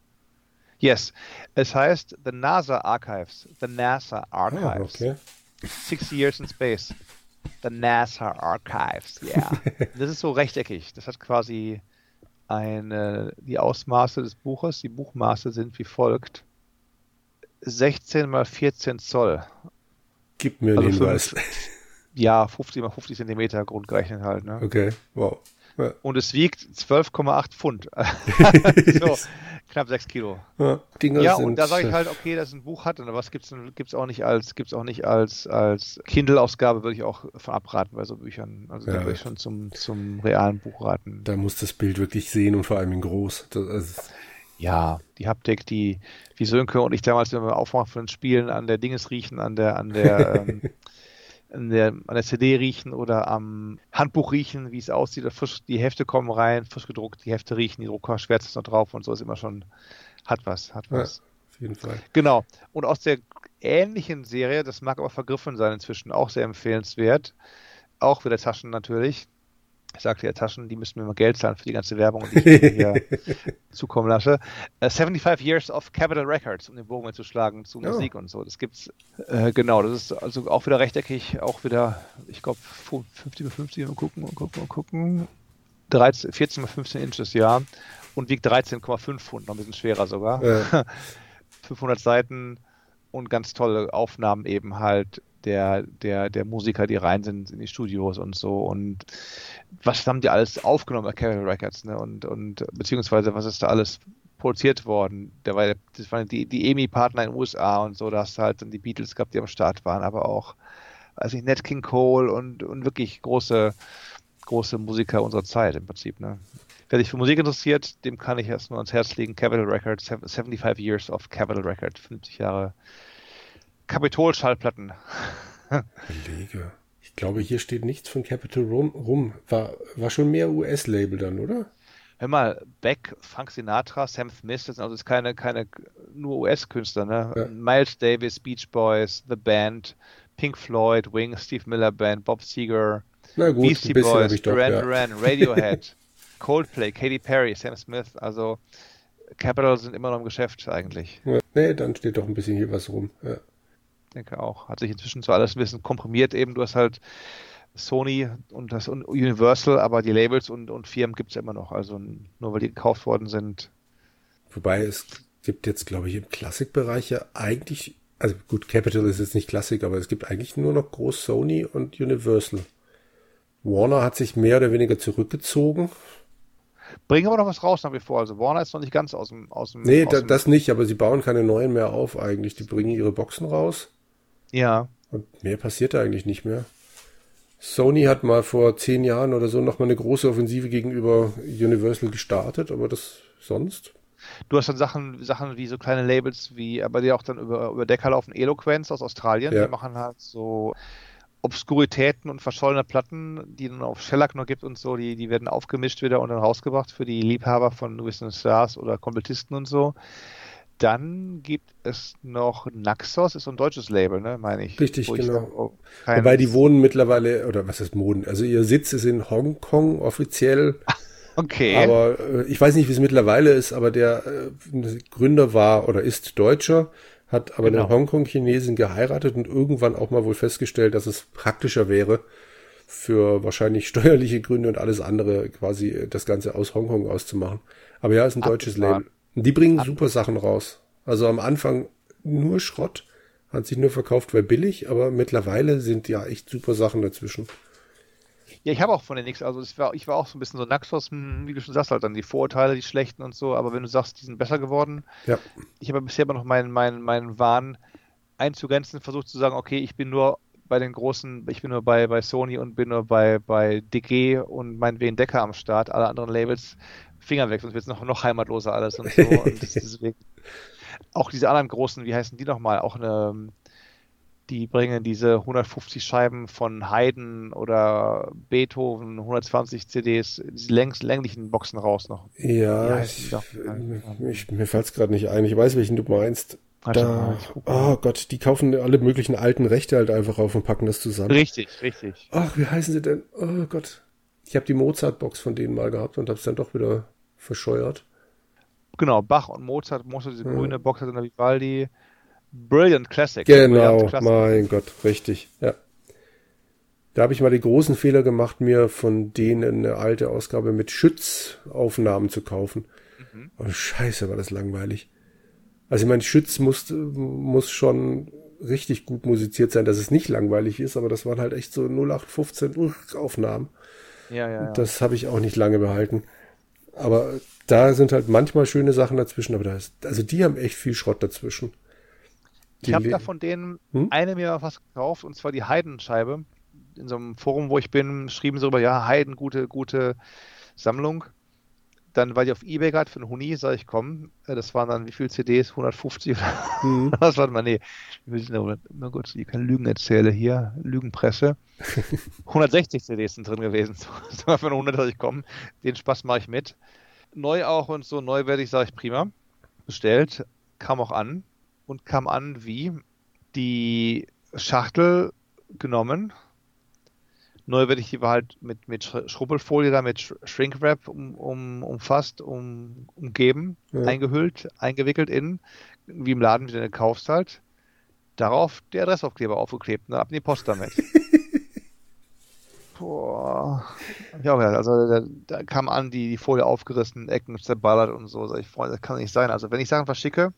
Yes. Es heißt The NASA Archives. The NASA Archives. Oh, okay. Six Years in Space. The NASA Archives. Yeah. Das ist so rechteckig. Das hat quasi eine, die Ausmaße des Buches. Die Buchmaße sind wie folgt. sechzehn mal vierzehn Zoll. Gib mir also den Hinweis. Ja, fünfzig mal fünfzig Zentimeter grundgerechnet halt. Ne? Okay, wow. Und es wiegt zwölf Komma acht Pfund. So, knapp sechs Kilo. Ja, ja, und da sage ich halt, okay, dass es ein Buch hat, aber was gibt es auch nicht als, gibt's auch nicht als, als Kindle-Ausgabe, würde ich auch von abraten bei so Büchern. Also ja, da würde ich schon zum, zum realen Buch raten. Da muss das Bild wirklich sehen und vor allem in groß. Das, also ja, die Haptik, die wie Sönke und ich damals, wenn wir aufmachen von den Spielen, an der Dinges riechen, an der, an der ähm, an der, an der C D riechen oder am Handbuch riechen, wie es aussieht. Frisch, die Hefte kommen rein, frisch gedruckt, die Hefte riechen, die Druckerschwärze ist noch drauf und so ist immer schon, hat was, hat was. Ja, auf jeden Fall. Genau. Und aus der ähnlichen Serie, das mag aber vergriffen sein inzwischen, auch sehr empfehlenswert, auch wieder Taschen natürlich. Ich sagte ja Taschen, die müssen mir mal Geld zahlen für die ganze Werbung, die ich mir hier zukommen lasse. Uh, fünfundsiebzig Years of Capitol Records, um den Bogen mal zu schlagen, zu oh. Musik und so. Das gibt's, äh, genau, das ist also auch wieder rechteckig, auch wieder, ich glaube, fünfzig mal fünfzig, mal gucken, mal gucken, mal gucken. vierzehn mal fünfzehn Inches, ja. Und wiegt dreizehn Komma fünf Pfund, noch ein bisschen schwerer sogar. Ja. fünfhundert Seiten und ganz tolle Aufnahmen eben halt. Der, der, der Musiker, die rein sind in die Studios und so und was haben die alles aufgenommen bei Capitol Records, ne? und, und beziehungsweise was ist da alles produziert worden? Da war, das waren die, die E M I-Partner in den U S A und so, da hast du halt dann die Beatles gehabt, die am Start waren, aber auch, weiß ich, Nat King Cole und, und wirklich große, große Musiker unserer Zeit im Prinzip, ne? Wer sich für Musik interessiert, dem kann ich erst nur ans Herz legen, Capitol Records, fünfundsiebzig Years of Capitol Records, fünfzig Jahre Kapitol-Schallplatten. Belege. Ich glaube, hier steht nichts von Capitol rum. rum. War, war schon mehr U S-Label dann, oder? Hör mal, Beck, Frank Sinatra, Sam Smith, das sind also keine, keine nur U S-Künstler, ne? Ja. Miles Davis, Beach Boys, The Band, Pink Floyd, Wings, Steve Miller Band, Bob Seger, Na gut, Beastie Boys, Duran Duran, ja. Radiohead, Coldplay, Katy Perry, Sam Smith, also Capitol sind immer noch im Geschäft eigentlich. Ja. Nee, dann steht doch ein bisschen hier was rum, ja. Denke auch. Hat sich inzwischen zwar alles ein bisschen komprimiert eben. Du hast halt Sony und das Universal, aber die Labels und, und Firmen gibt es immer noch. Also nur weil die gekauft worden sind. Wobei es gibt jetzt, glaube ich, im Klassikbereich ja eigentlich, also gut, Capitol ist jetzt nicht Klassik, aber es gibt eigentlich nur noch groß Sony und Universal. Warner hat sich mehr oder weniger zurückgezogen. Bringen aber noch was raus nach wie vor. Also Warner ist noch nicht ganz aus dem... Aus dem nee, aus da, dem das nicht, aber sie bauen keine neuen mehr auf eigentlich. Die bringen ihre Boxen raus. Ja. Und mehr passiert da eigentlich nicht mehr. Sony hat mal vor zehn Jahren oder so nochmal eine große Offensive gegenüber Universal gestartet, aber das sonst. Du hast dann Sachen, Sachen wie so kleine Labels wie, aber die auch dann über, über Decker laufen, Eloquence aus Australien. Ja. Die machen halt so Obskuritäten und verschollene Platten, die dann auf Shellac noch gibt und so, die, die werden aufgemischt wieder und dann rausgebracht für die Liebhaber von gewissen Stars oder Komplettisten und so. Dann gibt es noch Naxos, ist so ein deutsches Label, ne, meine ich. Richtig, genau. Ich sag, oh, wobei die wohnen mittlerweile, oder was ist Moden? Also ihr Sitz ist in Hongkong offiziell. Okay. Aber äh, ich weiß nicht, wie es mittlerweile ist, aber der äh, Gründer war oder ist Deutscher, hat aber genau. eine Hongkong-Chinesin geheiratet und irgendwann auch mal wohl festgestellt, dass es praktischer wäre, für wahrscheinlich steuerliche Gründe und alles andere quasi das Ganze aus Hongkong auszumachen. Aber ja, ist ein Ach, deutsches Label. Die bringen Ach. super Sachen raus. Also am Anfang nur Schrott, hat sich nur verkauft, weil billig, aber mittlerweile sind ja echt super Sachen dazwischen. Ja, ich habe auch von der nichts, also es war, ich war auch so ein bisschen so Naxos, wie du schon sagst, halt dann die Vorurteile, die schlechten und so, aber wenn du sagst, die sind besser geworden, ja. Ich habe bisher immer noch meinen, meinen, meinen Wahn einzugrenzen, versucht zu sagen, okay, ich bin nur bei den großen, ich bin nur bei, bei Sony und bin nur bei, bei D G und meinetwegen Decker am Start, alle anderen Labels, Finger weg, sonst wird es noch, noch heimatloser alles und so. Und deswegen, auch diese anderen großen, wie heißen die nochmal, auch eine... Die bringen diese hundertfünfzig Scheiben von Haydn oder Beethoven, hundertzwanzig C Ds, diese längs, länglichen Boxen raus noch. Ja, ich, ich, mir fällt es gerade nicht ein. Ich weiß, welchen du meinst. Da, oh Gott, die kaufen alle möglichen alten Rechte halt einfach auf und packen das zusammen. Richtig, richtig. Ach, wie heißen sie denn? Oh Gott. Ich habe die Mozart-Box von denen mal gehabt und habe es dann doch wieder verscheuert. Genau, Bach und Mozart. Mozart, diese ja. grüne Box hat in der Vivaldi. Brilliant Classic. Genau, Brilliant Classic. Mein Gott, richtig, ja. Da habe ich mal den großen Fehler gemacht, mir von denen eine alte Ausgabe mit Schütz-Aufnahmen zu kaufen. Mhm. Oh, scheiße, war das langweilig. Also ich meine, Schütz muss, muss schon richtig gut musiziert sein, dass es nicht langweilig ist, aber das waren halt echt so null acht fünfzehn Aufnahmen. Ja, ja, ja. Das habe ich auch nicht lange behalten. Aber da sind halt manchmal schöne Sachen dazwischen, aber da ist, also die haben echt viel Schrott dazwischen. Ich habe da von denen hm? eine mir was gekauft, und zwar die Haydn-Scheibe. In so einem Forum, wo ich bin, schrieben sie über, ja, Haydn, gute, gute Sammlung. Dann war die auf Ebay gerade für einen Huni, sag ich, komm, das waren dann wie viele C Ds? hundertfünfzig oder hm. was? Warte mal, nee. Na gut, ich kann Lügen erzählen hier, Lügenpresse. hundertsechzig C Ds sind drin gewesen. Das war für eine hundert, sag ich, komm, den Spaß mache ich mit. Neu auch und so, neu werde ich, sag ich, prima. Bestellt, kam auch an. Und kam an wie die Schachtel genommen. Neu werde ich die war halt mit, mit Schrubbelfolie, da mit Shrinkwrap um, um, umfasst, um, umgeben, ja. eingehüllt, eingewickelt in, wie im Laden, wie du den kaufst halt. Darauf der Adressaufkleber aufgeklebt, ne? Ab in die Post damit. Boah. Ja, also da, da kam an, die, die Folie aufgerissen, Ecken zerballert und so. Sag ich, Freunde, das kann nicht sein. Also wenn ich Sachen verschicke,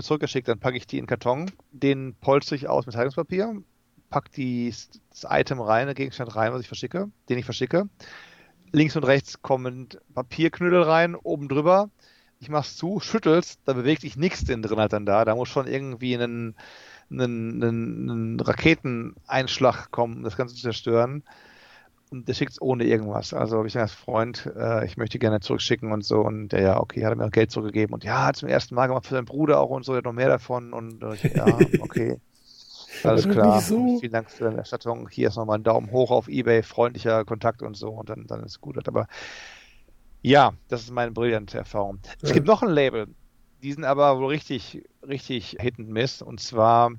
zurückgeschickt, dann packe ich die in den Karton, den polstere ich aus mit Zeitungspapier, packe die, das Item rein, den Gegenstand rein, was ich verschicke, den ich verschicke. Links und rechts kommen Papierknödel rein, oben drüber. Ich mach's zu, schüttel's, da bewegt sich nichts drin halt dann da. Da muss schon irgendwie ein Raketeneinschlag kommen, um das Ganze zu zerstören. Und der schickt's ohne irgendwas. Also habe ich als Freund, äh, ich möchte gerne zurückschicken und so. Und der, ja, okay, hat er mir auch Geld zurückgegeben. Und ja, hat zum ersten Mal gemacht für seinen Bruder auch und so, der hat noch mehr davon. Und äh, ja, okay, alles klar. So. Vielen Dank für deine Erstattung. Hier ist nochmal ein Daumen hoch auf eBay, freundlicher Kontakt und so. Und dann, dann ist es gut. Aber ja, das ist meine brillante Erfahrung. Ja. Es gibt noch ein Label. Die sind aber wohl richtig, richtig Hit and Miss. Und zwar,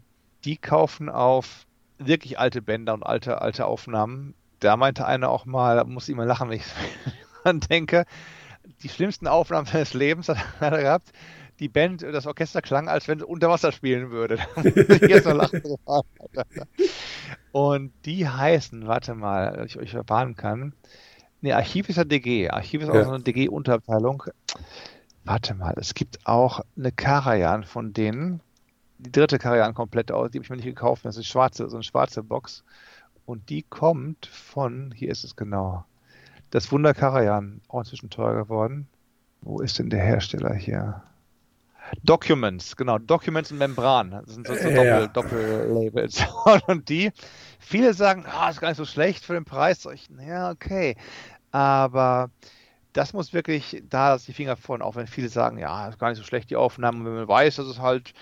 die kaufen auf wirklich alte Bänder und alte, alte Aufnahmen. Da meinte einer auch mal, da muss ich immer lachen, wenn ich daran denke, die schlimmsten Aufnahmen seines Lebens hat er gehabt. Die Band, das Orchester klang, als wenn es unter Wasser spielen würde. Da muss ich jetzt noch lachen. Und die heißen, warte mal, ob ich euch erfahren kann. Ne, Archiv ist ja D G. Archiv ist auch ja. so eine D G-Unterabteilung. Warte mal, es gibt auch eine Karajan von denen. Die dritte Karajan komplett aus, die habe ich mir nicht gekauft. Das ist eine schwarze, so eine schwarze Box. Und die kommt von, hier ist es genau, das Wunder Karajan, auch inzwischen teuer geworden. Wo ist denn der Hersteller hier? Documents, genau, Documents und Membran. Das sind so, so ja. Doppel-Labels. Doppel und die, viele sagen, ah, oh, ist gar nicht so schlecht für den Preis. Ich, ja, okay. Aber das muss wirklich, da ist die Finger von, auch wenn viele sagen, ja, ist gar nicht so schlecht, die Aufnahmen. Wenn man weiß, dass es halt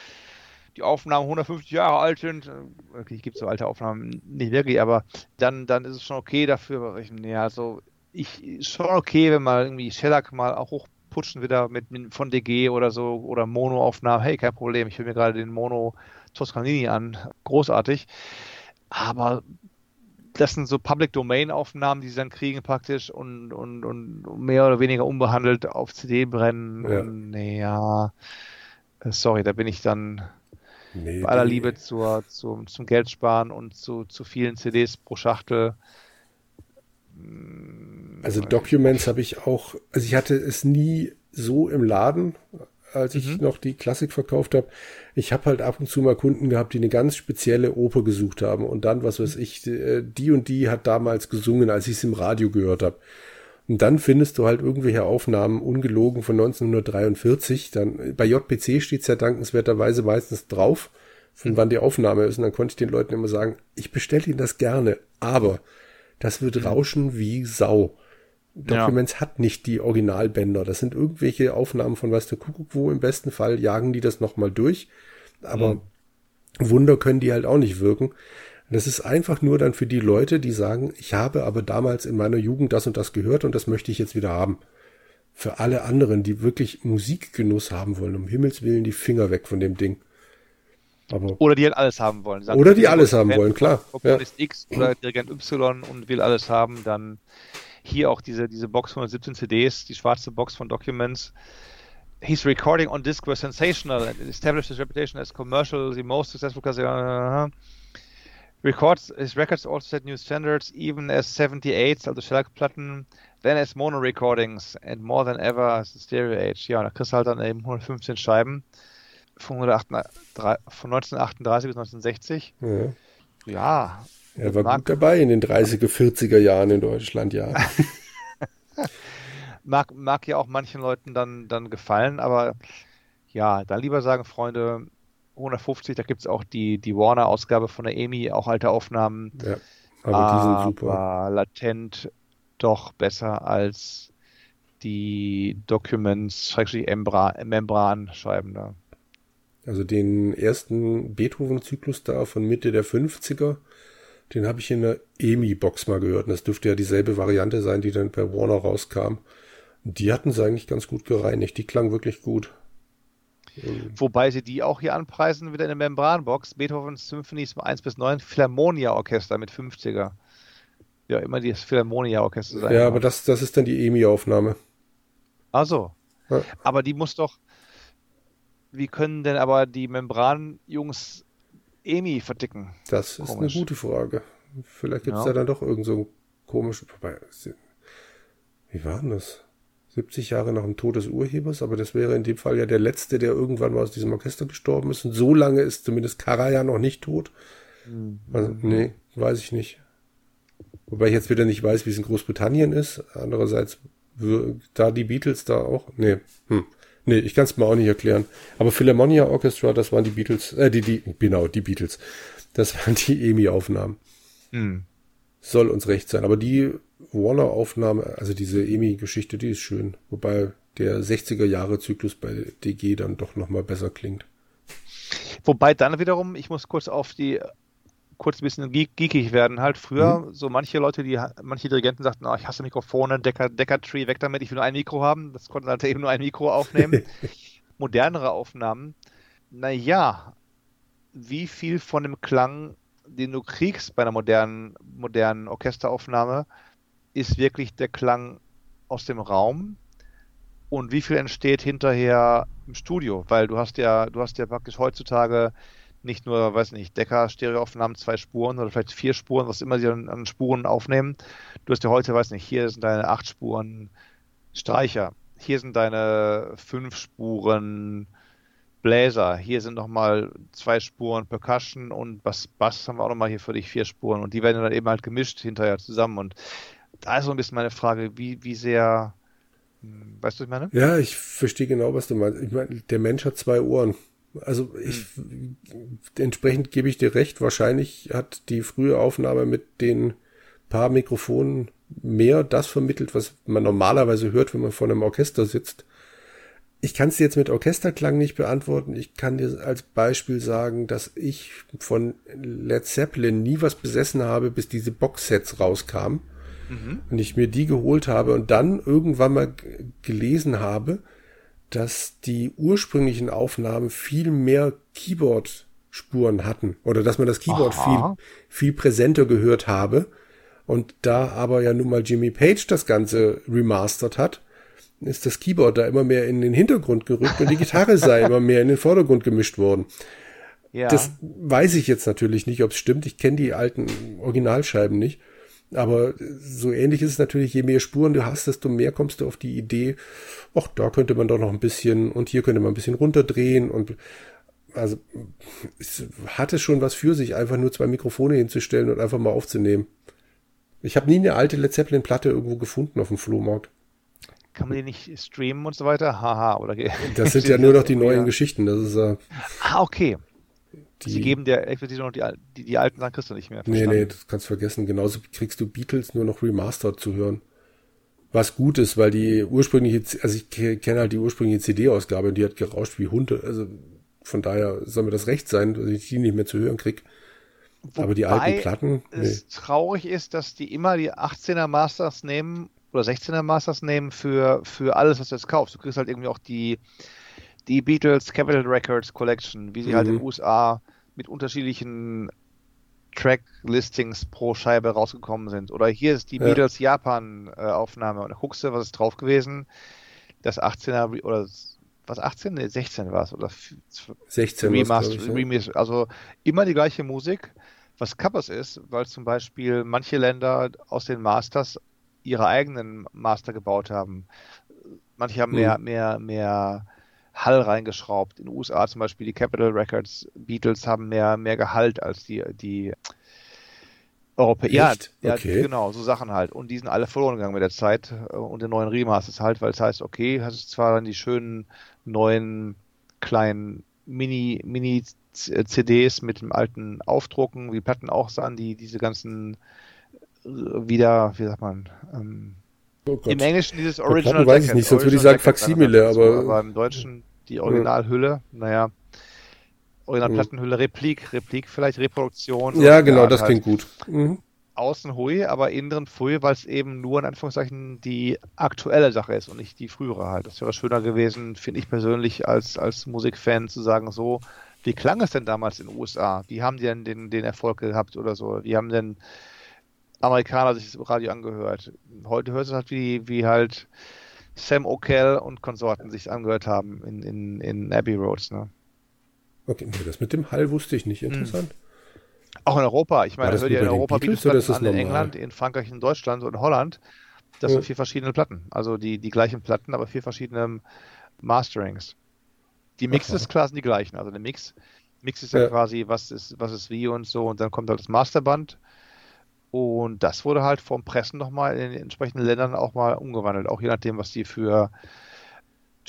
die Aufnahmen hundertfünfzig Jahre alt sind, okay, gibt so alte Aufnahmen nicht wirklich, aber dann, dann ist es schon okay dafür. Ich, nee, also ich ist schon okay, wenn man irgendwie Shellac mal auch hochputschen wieder mit, mit von D G oder so oder Mono-Aufnahmen. Hey, kein Problem, ich höre mir gerade den Mono Toscanini an, großartig. Aber das sind so Public-Domain-Aufnahmen, die sie dann kriegen praktisch und, und, und mehr oder weniger unbehandelt auf C D brennen. Ja. Nee, ja. Sorry, da bin ich dann nee, bei aller nee. Liebe zur, zur, zum Geld sparen und zu, zu vielen C Ds pro Schachtel. Also Documents habe ich auch, also ich hatte es nie so im Laden, als ich mhm. noch die Klassik verkauft habe. Ich habe halt ab und zu mal Kunden gehabt, die eine ganz spezielle Oper gesucht haben und dann, was weiß ich, die und die hat damals gesungen, als ich es im Radio gehört habe. Und dann findest du halt irgendwelche Aufnahmen, ungelogen, von neunzehnhundertdreiundvierzig. Dann bei J P C steht es ja dankenswerterweise meistens drauf, von mhm. wann die Aufnahme ist. Und dann konnte ich den Leuten immer sagen, ich bestelle Ihnen das gerne, aber das wird mhm. rauschen wie Sau. Documents ja. hat nicht die Originalbänder. Das sind irgendwelche Aufnahmen von weiß der Kuckuck wo. Im besten Fall jagen die das nochmal durch. Aber mhm. Wunder können die halt auch nicht wirken. Das ist einfach nur dann für die Leute, die sagen, ich habe aber damals in meiner Jugend das und das gehört und das möchte ich jetzt wieder haben. Für alle anderen, die wirklich Musikgenuss haben wollen, um Himmels Willen die Finger weg von dem Ding. Aber oder die halt alles haben wollen. Sagen, oder die alles haben wollen, klar. Komponist ja. X oder Dirigent Y und will alles haben, dann hier auch diese, diese Box von hundertsiebzehn C Ds, die schwarze Box von Documents. His recording on disc was sensational and established his reputation as commercial, the most successful cassette. Records, his records also set new standards, even as seventy-eights, also Shellac-Platten, then as Mono-Recordings, and more than ever as the Stereo Age. Ja, und da kriegst du halt dann eben hundertfünfzehn Scheiben von, hundertacht, von neunzehnhundertachtunddreißig bis neunzehnhundertsechzig. Ja. Ja. Er war Mark, gut dabei in den dreißiger, vierziger Jahren in Deutschland, ja. mag, mag ja auch manchen Leuten dann, dann gefallen, aber ja, dann lieber sagen, Freunde, hundertfünfzig, da gibt es auch die, die Warner-Ausgabe von der E M I, auch alte Aufnahmen. Ja, aber, aber die sind super. Latent doch besser als die Documents-Membran-Scheiben da. Also den ersten Beethoven-Zyklus da von Mitte der fünfziger, den habe ich in der E M I-Box mal gehört. Und das dürfte ja dieselbe Variante sein, die dann bei Warner rauskam. Die hatten es eigentlich ganz gut gereinigt. Die klang wirklich gut. Wobei sie die auch hier anpreisen, wieder in der Membranbox, Beethovens Symphonies eins bis neun, Philharmonia-Orchester mit fünfziger. Ja, immer das Philharmonia-Orchester sein. Ja, aber das, das ist dann die E M I-Aufnahme. Ach so. Ja. Aber die muss doch, wie können denn aber die Membran-Jungs E M I verticken? Das ist komisch. Eine gute Frage. Vielleicht gibt es ja. da dann doch irgend so ein komisches, wie war denn das? siebzig Jahre nach dem Tod des Urhebers, aber das wäre in dem Fall ja der Letzte, der irgendwann mal aus diesem Orchester gestorben ist. Und so lange ist zumindest Karajan noch nicht tot. Also, nee, weiß ich nicht. Wobei ich jetzt wieder nicht weiß, wie es in Großbritannien ist. Andererseits, da die Beatles da auch, nee, hm. nee, ich kann es mir auch nicht erklären. Aber Philharmonia Orchestra, das waren die Beatles, äh, die, die, genau, die Beatles. Das waren die E M I-Aufnahmen. Hm. Soll uns recht sein, aber die Warner-Aufnahme, also diese E M I-Geschichte, die ist schön. Wobei der sechziger-Jahre-Zyklus bei D G dann doch nochmal besser klingt. Wobei dann wiederum, ich muss kurz auf die, kurz ein bisschen geek- geekig werden. Halt früher, mhm. so manche Leute, die, manche Dirigenten sagten, oh, ich hasse Mikrofone, Decker, Decker-Tree, weg damit, ich will nur ein Mikro haben. Das konnten halt eben nur ein Mikro aufnehmen. Modernere Aufnahmen. Naja, wie viel von dem Klang, den du kriegst bei einer modernen, modernen Orchesteraufnahme, ist wirklich der Klang aus dem Raum und wie viel entsteht hinterher im Studio, weil du hast ja, du hast ja praktisch heutzutage nicht nur, weiß nicht, Decker, Stereoaufnahmen, zwei Spuren oder vielleicht vier Spuren, was immer sie an, an Spuren aufnehmen. Du hast ja heute, weiß nicht, hier sind deine acht Spuren Streicher, hier sind deine fünf Spuren Bläser, hier sind nochmal zwei Spuren Percussion und Bass, Bass haben wir auch nochmal hier für dich vier Spuren und die werden dann eben halt gemischt hinterher zusammen und da ist so ein bisschen meine Frage, wie, wie sehr, weißt du, was ich meine? Ja, ich verstehe genau, was du meinst. Ich meine, der Mensch hat zwei Ohren. Also ich, hm. entsprechend gebe ich dir recht, wahrscheinlich hat die frühe Aufnahme mit den paar Mikrofonen mehr das vermittelt, was man normalerweise hört, wenn man vor einem Orchester sitzt. Ich kann es jetzt mit Orchesterklang nicht beantworten. Ich kann dir als Beispiel sagen, dass ich von Led Zeppelin nie was besessen habe, bis diese Boxsets rauskamen. Mhm. Und ich mir die geholt habe und dann irgendwann mal g- gelesen habe, dass die ursprünglichen Aufnahmen viel mehr Keyboard-Spuren hatten. Oder dass man das Keyboard viel, viel präsenter gehört habe. Und da aber ja nun mal Jimmy Page das Ganze remastert hat, ist das Keyboard da immer mehr in den Hintergrund gerückt und die Gitarre sei immer mehr in den Vordergrund gemischt worden. Ja. Das weiß ich jetzt natürlich nicht, ob es stimmt. Ich kenne die alten Originalscheiben nicht. Aber so ähnlich ist es natürlich, je mehr Spuren du hast, desto mehr kommst du auf die Idee, ach, da könnte man doch noch ein bisschen und hier könnte man ein bisschen runterdrehen. Und also es hatte schon was für sich, einfach nur zwei Mikrofone hinzustellen und einfach mal aufzunehmen. Ich habe nie eine alte Led Zeppelin-Platte irgendwo gefunden auf dem Flohmarkt. Kann man die nicht streamen und so weiter? Haha, oder? Das sind ja nur noch die neuen ja. Geschichten. Das ist äh, ah, okay. Die, Sie geben dir explizit noch die, die, die alten, dann kriegst du nicht mehr. Verstanden. Nee, nee, das kannst du vergessen. Genauso kriegst du Beatles nur noch remastered zu hören. Was gut ist, weil die ursprüngliche, also ich kenne halt die ursprüngliche C D-Ausgabe und die hat gerauscht wie Hunde. Also von daher soll mir das recht sein, dass ich die nicht mehr zu hören kriege. Aber die alten Platten. Wobei es nee. traurig ist, dass die immer die achtzehner Masters nehmen oder sechzehner Masters nehmen für, für alles, was du jetzt kaufst. Du kriegst halt irgendwie auch die, die Beatles Capitol Records Collection, wie sie mhm. halt in den U S A mit unterschiedlichen Track-Listings pro Scheibe rausgekommen sind. Oder hier ist die ja. Beatles Japan-Aufnahme und da guckst du, was ist drauf gewesen. Das achtzehner oder was achtzehn? Nee, sechzehn war es. Oder sechzehn Remaster, ich, Remaster. Also immer die gleiche Musik, was Kappes ist, weil zum Beispiel manche Länder aus den Masters ihre eigenen Master gebaut haben. Manche haben mehr, mhm. mehr, mehr Hall reingeschraubt. In den U S A zum Beispiel die Capitol Records Beatles haben mehr, mehr Gehalt als die, die Europäer. Ja, ja okay. Genau, so Sachen halt. Und die sind alle verloren gegangen mit der Zeit und den neuen Remasters halt, weil es heißt, okay, hast du zwar dann die schönen neuen kleinen Mini, Mini-C Ds mit dem alten Aufdrucken, wie Platten auch sahen, die diese ganzen wieder, wie sagt man, ähm, oh im Englischen dieses Original Jacket. Weiß ich nicht, sonst würde ich sagen Faksimile, aber, aber im Deutschen die Originalhülle, ja. naja, Originalplattenhülle, Replik, Replik vielleicht, Reproduktion. Ja, genau, das klingt halt gut. Mhm. Außen hui, aber innen drin pfui, weil es eben nur in Anführungszeichen die aktuelle Sache ist und nicht die frühere halt. Das wäre schöner gewesen, finde ich persönlich, als, als Musikfan zu sagen so, wie klang es denn damals in den U S A? Wie haben die denn den, den Erfolg gehabt oder so? Wie haben denn Amerikaner sich das Radio angehört. Heute hört es halt, wie, wie halt Sam O'Kell und Konsorten sich angehört haben in, in, in Abbey Roads. Ne? Okay, das mit dem Hall wusste ich nicht. Interessant. Auch in Europa. Ich meine, das hört ja in Europa Beatles Beatles an, in England, in Frankreich, in Deutschland und in Holland. Das ja. sind vier verschiedene Platten. Also die, die gleichen Platten, aber vier verschiedene Masterings. Die Mixes klar sind die gleichen. Also der Mix, Mix ist ja, ja quasi, was ist, was ist wie und so. Und dann kommt halt das Masterband. Und das wurde halt vom Pressen nochmal in den entsprechenden Ländern auch mal umgewandelt. Auch je nachdem, was die für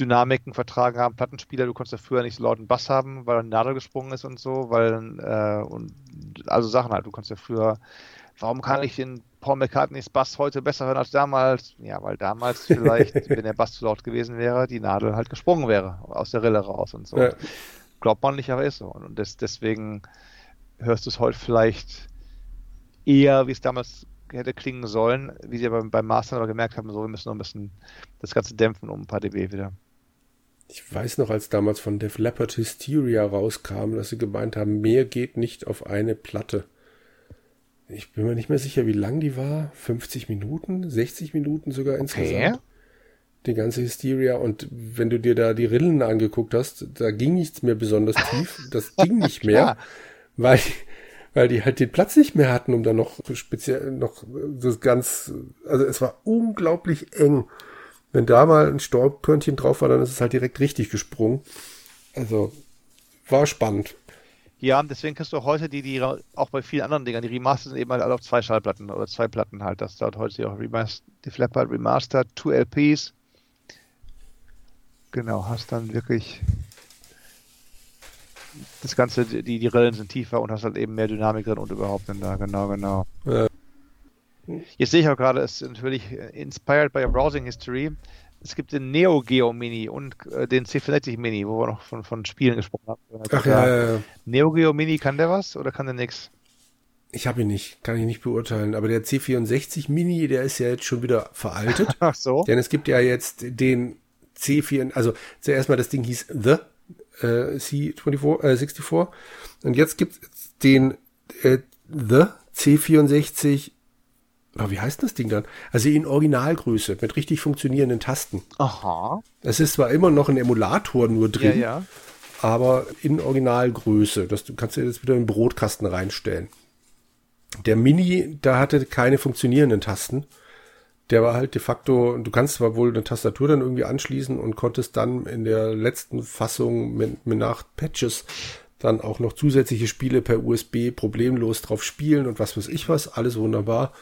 Dynamiken vertragen haben. Plattenspieler, du konntest ja früher nicht so lauten Bass haben, weil eine Nadel gesprungen ist und so. weil äh, und Also Sachen halt. Du konntest ja früher, warum kann ich den Paul McCartneys Bass heute besser hören als damals? Ja, weil damals vielleicht, wenn der Bass zu laut gewesen wäre, die Nadel halt gesprungen wäre. Aus der Rille raus und so. Ja. Glaubt man nicht, aber ist so. Und des, deswegen hörst du es heute vielleicht eher, wie es damals hätte klingen sollen, wie sie beim, beim Mastern aber gemerkt haben, so, wir müssen noch ein bisschen das Ganze dämpfen um ein paar dB wieder. Ich weiß noch, als damals von Def Leppard Hysteria rauskam, dass sie gemeint haben, mehr geht nicht auf eine Platte. Ich bin mir nicht mehr sicher, wie lang die war. fünfzig Minuten, sechzig Minuten sogar insgesamt. Okay. Die ganze Hysteria. Und wenn du dir da die Rillen angeguckt hast, da ging nichts mehr besonders tief. Das ging nicht mehr, weil... weil die halt den Platz nicht mehr hatten, um dann noch speziell noch das ganz, also es war unglaublich eng. Wenn da mal ein Staubkörnchen drauf war, dann ist es halt direkt richtig gesprungen. Also war spannend. Ja, deswegen kriegst du heute die, die auch bei vielen anderen Dingern, die Remastered sind eben halt alle auf zwei Schallplatten oder zwei Platten halt. Das dauert heute auch Remastered, Def Leppard Remastered, zwei L Ps. Genau, hast dann wirklich... Das Ganze, die, die Rillen sind tiefer und hast halt eben mehr Dynamik drin und überhaupt denn da, genau, genau. Ja. Jetzt sehe ich auch gerade, es ist natürlich inspired by a browsing history. Es gibt den Neo Geo Mini und äh, den C vierundsechzig Mini, wo wir noch von, von Spielen gesprochen haben. Ach ja, ja, ja. Neo Geo Mini, kann der was oder kann der nichts? Ich habe ihn nicht, kann ich nicht beurteilen. Aber der C vierundsechzig Mini, der ist ja jetzt schon wieder veraltet. Ach so. Denn es gibt ja jetzt den C vier, also zuerst mal das Ding hieß The äh, C vierundsechzig. Und jetzt gibt es den äh, The C vierundsechzig. Oh, wie heißt das Ding dann? Also in Originalgröße, mit richtig funktionierenden Tasten. Aha. Es ist zwar immer noch ein Emulator nur drin, ja, ja, aber in Originalgröße. Das kannst du jetzt wieder in den Brotkasten reinstellen. Der Mini, da hatte keine funktionierenden Tasten. Der war halt de facto, du kannst zwar wohl eine Tastatur dann irgendwie anschließen und konntest dann in der letzten Fassung mit, mit nach Patches dann auch noch zusätzliche Spiele per U S B problemlos drauf spielen und was weiß ich was, alles wunderbar.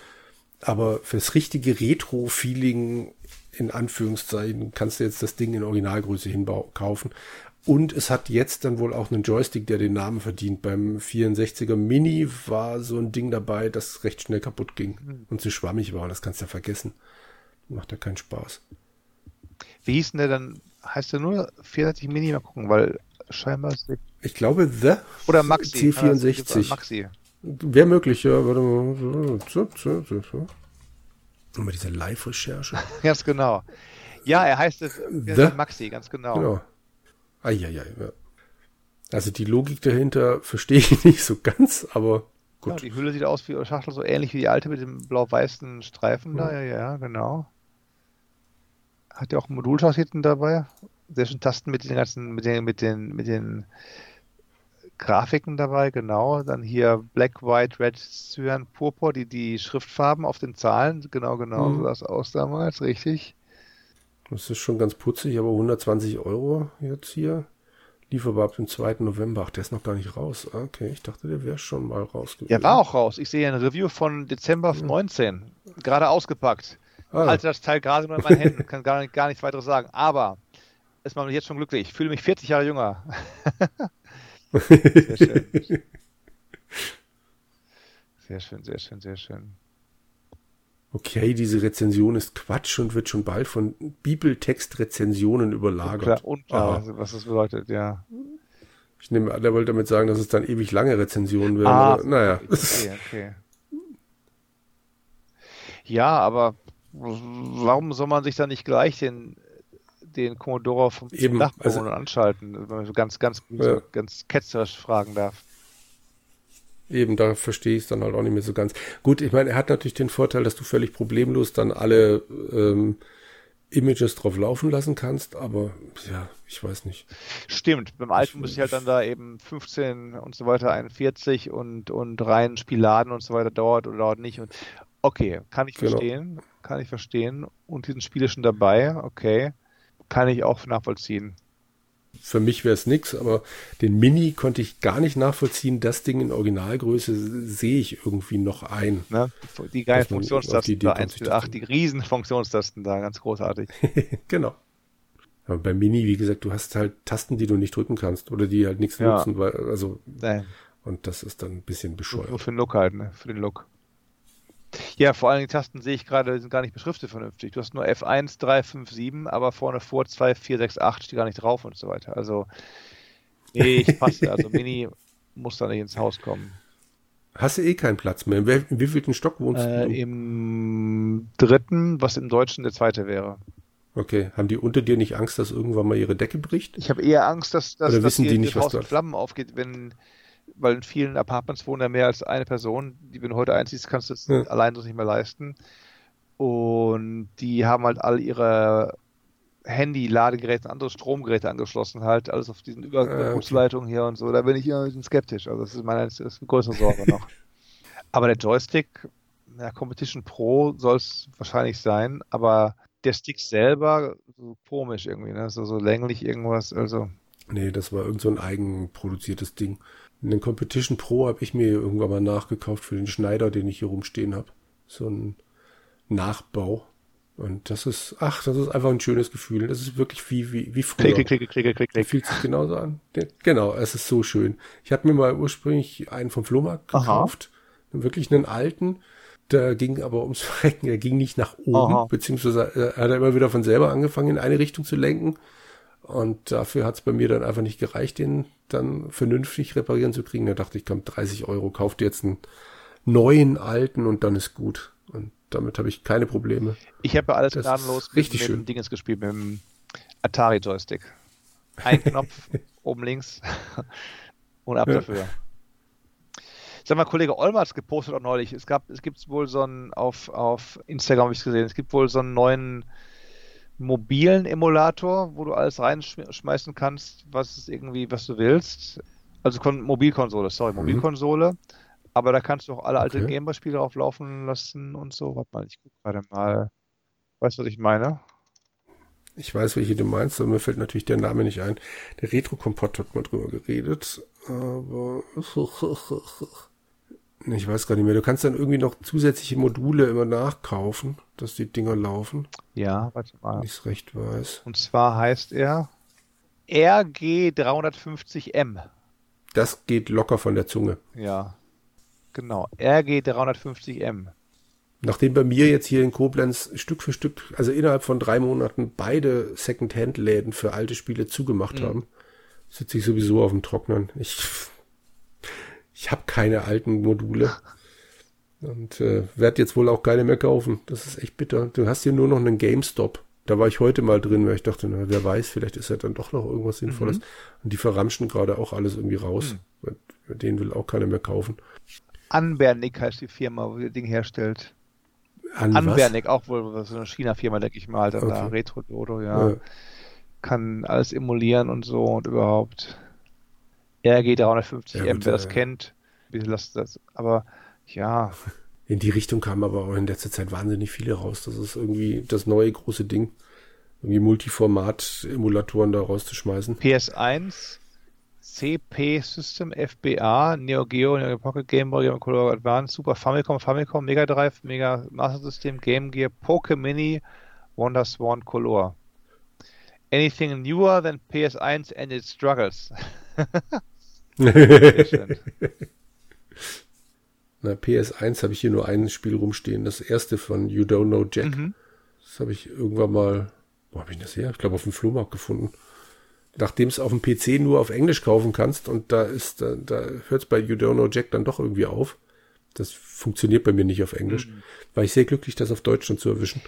Aber fürs richtige Retro-Feeling, in Anführungszeichen, kannst du jetzt das Ding in Originalgröße hinkaufen. Und es hat jetzt dann wohl auch einen Joystick, der den Namen verdient. Beim vierundsechziger Mini war so ein Ding dabei, das recht schnell kaputt ging und zu schwammig war. Das kannst du ja vergessen. Macht ja keinen Spaß. Wie hieß denn der dann? Heißt der nur vierundsechzig Mini? Mal gucken, weil scheinbar... Ich glaube, The oder Maxi. C vierundsechzig. Maxi. Wäre möglich, ja. Warte mal. Immer diese Live-Recherche. Ganz genau. Ja, er heißt es Maxi, ganz genau. Genau. Ah, ja, ja, ja. Also die Logik dahinter verstehe ich nicht so ganz, aber gut. Ja, die Hülle sieht aus wie eine Schachtel, so ähnlich wie die alte mit dem blau-weißen Streifen, ja, da. Ja, ja, genau. Hat ja auch Modulschachs hinten dabei. Sehr schön Tasten mit den ganzen, mit den, mit den, mit den Grafiken dabei, genau. Dann hier Black, White, Red, Cyan, Purpur, die, die Schriftfarben auf den Zahlen, genau, genau, mhm. So sah es aus damals, richtig. Das ist schon ganz putzig, aber hundertzwanzig Euro jetzt hier. Lieferbar ab dem zweiten November. Ach, der ist noch gar nicht raus. Okay, ich dachte, der wäre schon mal raus gewesen. Der war auch raus. Ich sehe ja ein Review von Dezember ja. neunzehn. Gerade ausgepackt. Ah. Halte das Teil gerade nur in meinen Händen. Kann gar, gar nichts weiteres sagen. Aber es macht mich jetzt schon glücklich. Ich fühle mich vierzig Jahre jünger. Sehr schön. Sehr schön, sehr schön, sehr schön. Okay, diese Rezension ist Quatsch und wird schon bald von Bibeltextrezensionen überlagert. Unklar, ah. was das bedeutet, ja. Ich nehme an, der wollte damit sagen, dass es dann ewig lange Rezensionen werden. Ah, aber, naja. Okay, okay. Ja, aber warum soll man sich dann nicht gleich den, den Commodore vom Nachbarn also, anschalten, wenn man so ganz, ganz, ja. so ganz ketzerisch fragen darf? Eben, da verstehe ich es dann halt auch nicht mehr so ganz. Gut, ich meine, er hat natürlich den Vorteil, dass du völlig problemlos dann alle ähm, Images drauf laufen lassen kannst, aber ja, ich weiß nicht. Stimmt, beim alten muss ich halt dann da eben fünfzehn und so weiter, einundvierzig und, und rein Spiel laden und so weiter, dauert oder dauert nicht. Und okay, kann ich verstehen, genau. kann ich verstehen. Und diesen Spiele schon dabei, okay, kann ich auch nachvollziehen. Für mich wäre es nix, aber den Mini konnte ich gar nicht nachvollziehen. Das Ding in Originalgröße sehe ich irgendwie noch ein. Ne? Die geilen Funktionstasten da, eins bis acht, die riesen Funktionstasten da, ganz großartig. Genau. Aber beim Mini, wie gesagt, du hast halt Tasten, die du nicht drücken kannst oder die halt nichts ja. nutzen, weil, also, Nein. und das ist dann ein bisschen bescheuert. Nur für den Look halt, ne? Für den Look. Ja, vor allem die Tasten sehe ich gerade, die sind gar nicht beschriftet vernünftig. Du hast nur F eins, drei, fünf, sieben, aber vorne vor zwei, vier, sechs, acht steht gar nicht drauf und so weiter. Also, nee, ich passe. Also Mini muss da nicht ins Haus kommen. Hast du eh keinen Platz mehr? In wievielten Stock wohnst äh, du? Im dritten, was im Deutschen der zweite wäre. Okay, haben die unter dir nicht Angst, dass irgendwann mal ihre Decke bricht? Ich habe eher Angst, dass, dass, dass die, die nicht, Haus in Flammen aufgeht, wenn... weil in vielen Apartments wohnen ja mehr als eine Person, die wenn du heute einziehst, kannst du es ja. allein so nicht mehr leisten. Und die haben halt all ihre Handy-Ladegeräte, andere Stromgeräte angeschlossen, halt alles auf diesen Übergangsleitungen äh, okay. hier und so. Da bin ich ja ein bisschen skeptisch. Also das ist meine das ist eine größere Sorge noch. Aber der Joystick, der Competition Pro soll es wahrscheinlich sein, aber der Stick selber so komisch irgendwie, ne? So, so länglich irgendwas, also. Nee, das war irgend so ein eigenproduziertes Ding. Den Competition Pro habe ich mir irgendwann mal nachgekauft für den Schneider, den ich hier rumstehen habe. So ein Nachbau. Und das ist, ach, das ist einfach ein schönes Gefühl. Das ist wirklich wie, wie, wie früher. Klick, klick, klick, klick, klick. Fühlt sich genauso an. Genau, es ist so schön. Ich habe mir mal ursprünglich einen vom Flohmarkt gekauft. Aha. Wirklich einen alten. Da ging aber ums Verrecken, er ging nicht nach oben, Aha. beziehungsweise äh, hat er immer wieder von selber angefangen, in eine Richtung zu lenken. Und dafür hat es bei mir dann einfach nicht gereicht, den dann vernünftig reparieren zu kriegen. Da dachte ich, komm, dreißig Euro, kauf dir jetzt einen neuen, alten und dann ist gut. Und damit habe ich keine Probleme. Ich habe ja alles das gnadenlos mit dem Dingens gespielt, mit dem Atari-Joystick. Ein Knopf oben links und ab dafür. Ja. Sag mal, Kollege Olmertz gepostet auch neulich, es gab, es gibt wohl so einen, auf, auf Instagram habe ich es gesehen, es gibt wohl so einen neuen mobilen Emulator, wo du alles reinschmeißen kannst, was ist irgendwie, was du willst. Also Kon- Mobilkonsole, sorry, Mobilkonsole. Mhm. Aber da kannst du auch alle okay. alten Gameboy-Spiele drauf laufen lassen und so. Warte mal, ich gucke gerade mal. Weißt du, was ich meine? Ich weiß, welche du meinst, aber mir fällt natürlich der Name nicht ein. Der Retro-Kompott hat mal drüber geredet, aber... Ich weiß gar nicht mehr. Du kannst dann irgendwie noch zusätzliche Module immer nachkaufen, dass die Dinger laufen. Ja, warte mal. Wenn ich es recht weiß. Und zwar heißt er R G drei fünfzig M. Das geht locker von der Zunge. Ja, genau. R G drei fünfzig M. Nachdem bei mir jetzt hier in Koblenz Stück für Stück, also innerhalb von drei Monaten, beide Second-Hand-Läden für alte Spiele zugemacht mhm. haben, sitze ich sowieso auf dem Trocknen. Ich... Ich habe keine alten Module und äh, werde jetzt wohl auch keine mehr kaufen. Das ist echt bitter. Du hast hier nur noch einen GameStop. Da war ich heute mal drin, weil ich dachte, na, wer weiß, vielleicht ist ja dann doch noch irgendwas Sinnvolles. Mhm. Und die verramschen gerade auch alles irgendwie raus. Mhm. Mit denen will auch keiner mehr kaufen. Anbernick heißt die Firma, wo das Ding herstellt. An Anbernick, was? Auch wohl so eine China-Firma, denke ich mal. Dann okay. da Retro-Dodo, ja. ja. Kann alles emulieren und so und überhaupt... R G drei fünfzig M, ja, wer das äh, kennt, wir lassen das, aber ja. In die Richtung kamen aber auch in letzter Zeit wahnsinnig viele raus. Das ist irgendwie das neue große Ding, irgendwie Multiformat-Emulatoren da rauszuschmeißen. P S eins, C P System, F B A, Neo Geo, Neo Pocket, Game Boy, Game Boy Color Advance, Super Famicom, Famicom, Mega Drive, Mega Master System, Game Gear, Poke Mini, Wonder Swan Color. Anything newer than P S eins and its struggles. Na, P S eins habe ich hier nur ein Spiel rumstehen. Das erste von You Don't Know Jack. Mhm. Das habe ich irgendwann mal, wo habe ich das her? Ich glaube auf dem Flohmarkt gefunden. Nachdem es auf dem P C nur auf Englisch kaufen kannst und da ist, da, da hört es bei You Don't Know Jack dann doch irgendwie auf. Das funktioniert bei mir nicht auf Englisch. Mhm. War ich sehr glücklich, das auf Deutschland zu erwischen.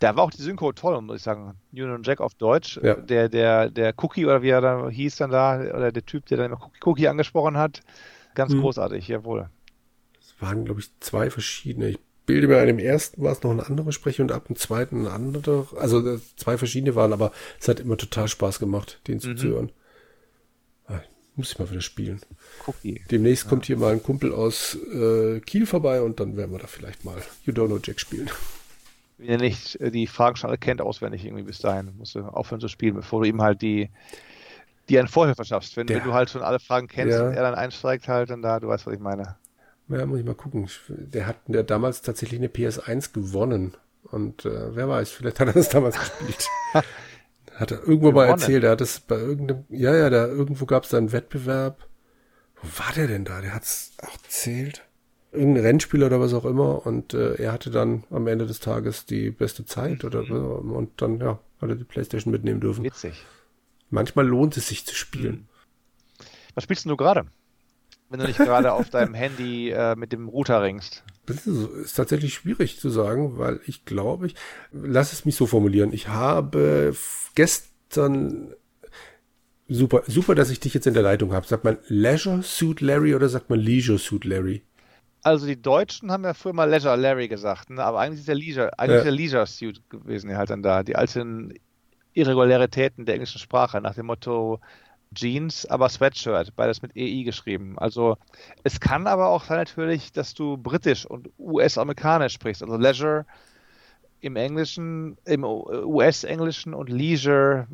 Da war auch die Synchro toll, muss ich sagen. Jürgen und Jack auf Deutsch. Ja. Der, der, der Cookie, oder wie er dann hieß dann da, oder der Typ, der dann Cookie, Cookie angesprochen hat. Ganz hm. großartig, jawohl. Es waren, glaube ich, zwei verschiedene. Ich bilde mir an, dem ersten war es noch ein anderer Sprecher und ab dem zweiten ein anderer. Also zwei verschiedene waren, aber es hat immer total Spaß gemacht, den mhm. zu hören. Ah, muss ich mal wieder spielen. Cookie. Demnächst ja. kommt hier mal ein Kumpel aus äh, Kiel vorbei und dann werden wir da vielleicht mal You Don't Know Jack spielen. Wenn er nicht die Fragen schon alle kennt, auswendig irgendwie bis dahin. Musst du aufhören zu spielen, bevor du ihm halt die, die einen Vorteil verschaffst. Wenn, ja. wenn du halt schon alle Fragen kennst ja. und er dann einsteigt halt, dann da, du weißt, was ich meine. Ja, muss ich mal gucken. Der hat der damals tatsächlich eine P S eins gewonnen. Und äh, wer weiß, vielleicht hat er das damals gespielt. Hat er irgendwo gewonnen. Mal erzählt, er hat es bei irgendeinem, ja, ja, da irgendwo gab es da einen Wettbewerb. Wo war der denn da? Der hat es auch erzählt. Irgendein Rennspieler oder was auch immer und äh, er hatte dann am Ende des Tages die beste Zeit oder mhm. und dann ja, hat er die Playstation mitnehmen dürfen. Witzig. Manchmal lohnt es sich zu spielen. Was spielst denn du gerade? Wenn du nicht gerade auf deinem Handy äh, mit dem Router ringst. Das ist, ist tatsächlich schwierig zu sagen, weil ich glaube, ich lass es mich so formulieren. Ich habe gestern super, super, dass ich dich jetzt in der Leitung habe. Sagt man Leisure Suit Larry oder sagt man Leisure Suit Larry? Also die Deutschen haben ja früher mal Leisure Larry gesagt, ne? Aber eigentlich ist der Leisure, eigentlich ja. ist der Leisure Suit gewesen, ja, halt dann da. Die alten Irregularitäten der englischen Sprache nach dem Motto Jeans, aber Sweatshirt, beides mit E I geschrieben. Also es kann aber auch sein natürlich, dass du britisch und U S-amerikanisch sprichst. Also Leisure im Englischen, im U S-Englischen und Leisure,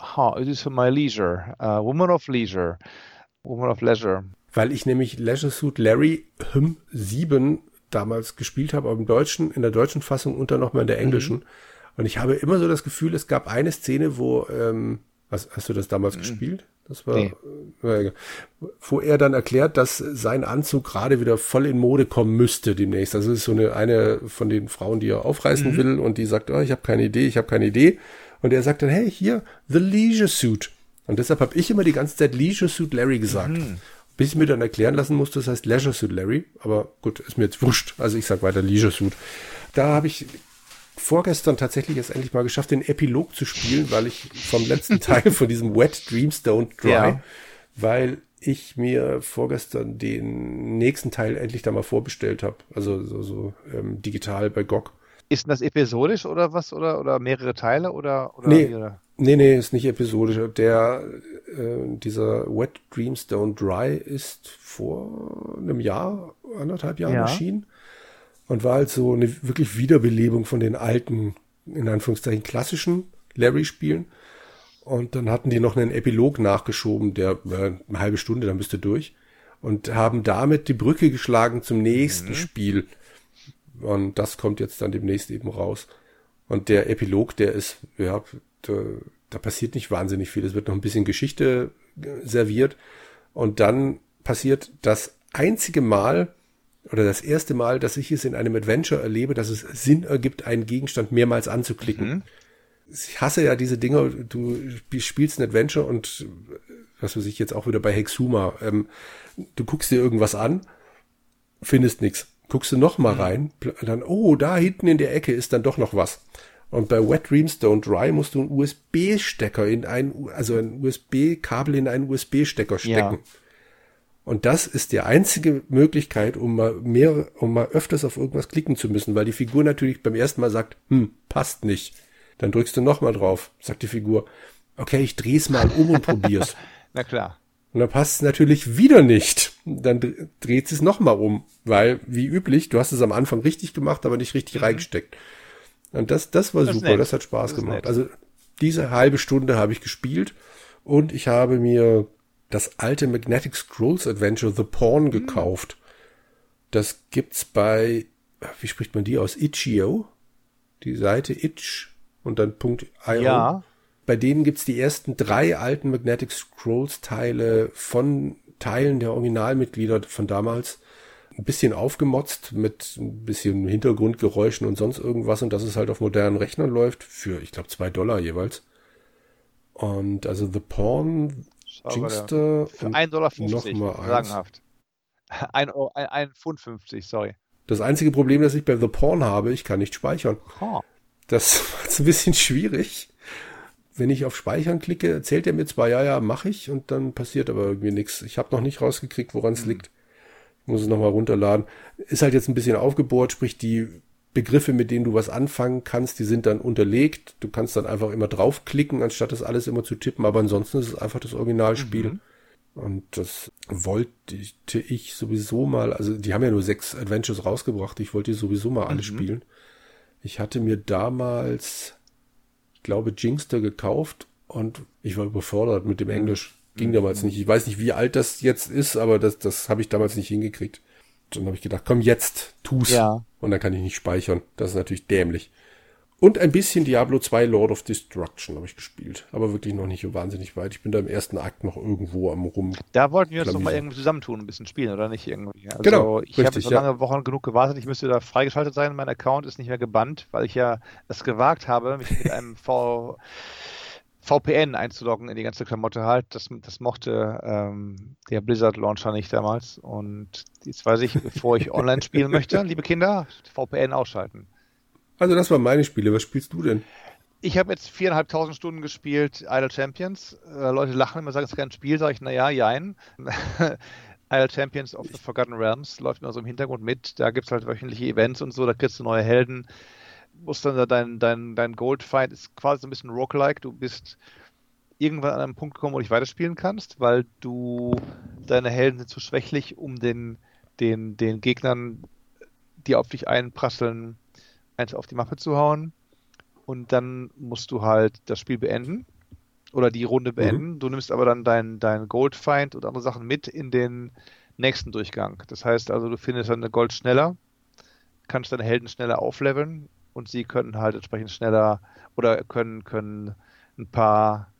huh, it is for my leisure, uh, woman of leisure, woman of leisure. Weil ich nämlich Leisure Suit Larry sieben damals gespielt habe, aber im Deutschen, in der deutschen Fassung und dann nochmal in der englischen. Mhm. Und ich habe immer so das Gefühl, es gab eine Szene, wo, ähm, was, hast du das damals mhm. gespielt? Das war, nee. war egal. Wo er dann erklärt, dass sein Anzug gerade wieder voll in Mode kommen müsste demnächst. Also das ist so eine, eine von den Frauen, die er aufreißen mhm. will und die sagt, oh, ich habe keine Idee, ich habe keine Idee. Und er sagt dann, hey, hier, the Leisure Suit. Und deshalb habe ich immer die ganze Zeit Leisure Suit Larry gesagt. Mhm. Bis ich mir dann erklären lassen musste, das heißt Leisure Suit Larry. Aber gut, ist mir jetzt wurscht. Also ich sag weiter Leisure Suit. Da habe ich vorgestern tatsächlich jetzt endlich mal geschafft, den Epilog zu spielen, weil ich vom letzten Teil von diesem Wet Dreams Don't Dry, ja. weil ich mir vorgestern den nächsten Teil endlich da mal vorbestellt habe. Also so, so ähm, digital bei G O G. Ist das episodisch oder was? Oder, oder mehrere Teile? Oder, oder nee, mehrere? nee, nee, ist nicht episodisch. Der, äh, dieser Wet Dreams Don't Dry ist vor einem Jahr, anderthalb Jahren ja. erschienen. Und war halt so eine wirklich Wiederbelebung von den alten, in Anführungszeichen klassischen Larry-Spielen. Und dann hatten die noch einen Epilog nachgeschoben, der äh, eine halbe Stunde, dann bist du durch. Und haben damit die Brücke geschlagen zum nächsten mhm. Spiel. Und das kommt jetzt dann demnächst eben raus. Und der Epilog, der ist, ja, da, da passiert nicht wahnsinnig viel. Es wird noch ein bisschen Geschichte serviert. Und dann passiert das einzige Mal, oder das erste Mal, dass ich es in einem Adventure erlebe, dass es Sinn ergibt, einen Gegenstand mehrmals anzuklicken. Mhm. Ich hasse ja diese Dinger, du spielst ein Adventure und, was weiß ich jetzt auch wieder bei Hexuma, ähm, du guckst dir irgendwas an, findest nichts, guckst du noch mal mhm. rein, dann, oh, da hinten in der Ecke ist dann doch noch was. Und bei Wet Dreams Don't Dry musst du einen U S B-Stecker in einen, also ein U S B-Kabel in einen U S B-Stecker stecken. Ja. Und das ist die einzige Möglichkeit, um mal mehr, um mal öfters auf irgendwas klicken zu müssen, weil die Figur natürlich beim ersten Mal sagt, hm, passt nicht. Dann drückst du nochmal drauf, sagt die Figur, okay, ich dreh's mal um und probier's. Na klar. Und dann passt es natürlich wieder nicht. Dann dreht sie es nochmal um, weil, wie üblich, du hast es am Anfang richtig gemacht, aber nicht richtig mhm. reingesteckt. Und das, das war das super, nett. Das hat Spaß das gemacht. Also diese halbe Stunde habe ich gespielt und ich habe mir das alte Magnetic Scrolls Adventure The Pawn gekauft. Das gibt's bei, wie spricht man die aus? Itch Punkt io? Die Seite Itch und dann .io. Ja. Bei denen gibt's die ersten drei alten Magnetic Scrolls Teile von Teilen der Originalmitglieder von damals. Ein bisschen aufgemotzt mit ein bisschen Hintergrundgeräuschen und sonst irgendwas und dass es halt auf modernen Rechnern läuft für, ich glaube, zwei Dollar jeweils. Und also The Pawn Jingster für ein Dollar fünfzig, nochmal sagenhaft. ein Pfund fünfzig, sorry. Das einzige Problem, das ich bei The Pawn habe, ich kann nicht speichern. Oh. Das ist ein bisschen schwierig. Wenn ich auf Speichern klicke, erzählt er mir zwar, ja, ja, mache ich, und dann passiert aber irgendwie nichts. Ich habe noch nicht rausgekriegt, woran es hm. liegt. Ich muss es nochmal runterladen. Ist halt jetzt ein bisschen aufgebohrt, sprich die Begriffe, mit denen du was anfangen kannst, die sind dann unterlegt. Du kannst dann einfach immer draufklicken, anstatt das alles immer zu tippen. Aber ansonsten ist es einfach das Originalspiel. Mhm. Und das wollte ich sowieso mal, also die haben ja nur sechs Adventures rausgebracht. Ich wollte die sowieso mal alle mhm. spielen. Ich hatte mir damals, ich glaube, Jingster gekauft und ich war überfordert mit dem Englisch. Ging mhm. damals nicht. Ich weiß nicht, wie alt das jetzt ist, aber das, das habe ich damals nicht hingekriegt. Und dann habe ich gedacht, komm, jetzt tu's. Ja. Und dann kann ich nicht speichern. Das ist natürlich dämlich. Und ein bisschen Diablo zwei Lord of Destruction habe ich gespielt. Aber wirklich noch nicht so wahnsinnig weit. Ich bin da im ersten Akt noch irgendwo am Rum. Da wollten wir uns noch mal irgendwie zusammentun, ein bisschen spielen, oder nicht? Irgendwie. Also genau, ich habe so lange ja. Wochen genug gewartet. Ich müsste da freigeschaltet sein. Mein Account ist nicht mehr gebannt, weil ich ja es gewagt habe, mich mit einem v- V P N einzuloggen in die ganze Klamotte halt. Das, das mochte ähm, der Blizzard-Launcher nicht damals. Und jetzt weiß ich, bevor ich online spielen möchte, liebe Kinder, V P N ausschalten. Also das waren meine Spiele. Was spielst du denn? Ich habe jetzt viertausendfünfhundert Stunden gespielt, Idle Champions. Äh, Leute lachen immer, sagen, es ist kein Spiel. Sage ich, naja, jein. Idle Champions of the Forgotten Realms läuft immer so im Hintergrund mit. Da gibt es halt wöchentliche Events und so. Da kriegst du neue Helden. Musst dann dein, dein, dein Gold-Fight ist quasi so ein bisschen roguelike. Du bist irgendwann an einem Punkt gekommen, wo du dich weiterspielen kannst, weil du deine Helden sind zu schwächlich, um den, den, den Gegnern, die auf dich einprasseln, eins auf die Mappe zu hauen. Und dann musst du halt das Spiel beenden oder die Runde beenden. Mhm. Du nimmst aber dann dein, dein Gold-Fight und andere Sachen mit in den nächsten Durchgang. Das heißt also, du findest dann Gold schneller, kannst deine Helden schneller aufleveln. Und sie können halt entsprechend schneller oder können, können ein paar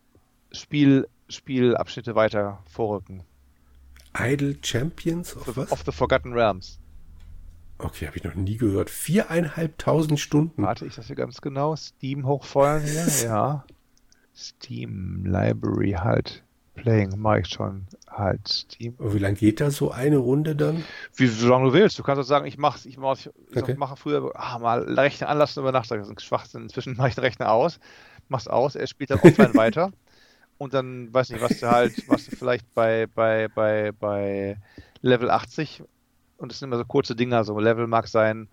Spiel Spielabschnitte weiter vorrücken. Idle Champions of, was? Of the Forgotten Realms. Okay, habe ich noch nie gehört. viereinhalbtausend Stunden. Warte, ich sage hier ganz genau. Steam hochfeuern hier. Ja. Steam Library halt. Playing mache ich schon halt. Steam. Und wie lange geht da so eine Runde dann? Wie so lange du willst. Du kannst auch sagen, ich mache ich mache, ich okay. mache früher ah, mal Rechner anlassen über Nacht. Das ist Schwachsinn. Inzwischen mache ich den Rechner aus. Mach's aus. Er spielt dann offline weiter. Und dann, weiß nicht, was du halt, was du vielleicht bei, bei, bei, bei Level achtzig, und es sind immer so kurze Dinger, so Level mag sein,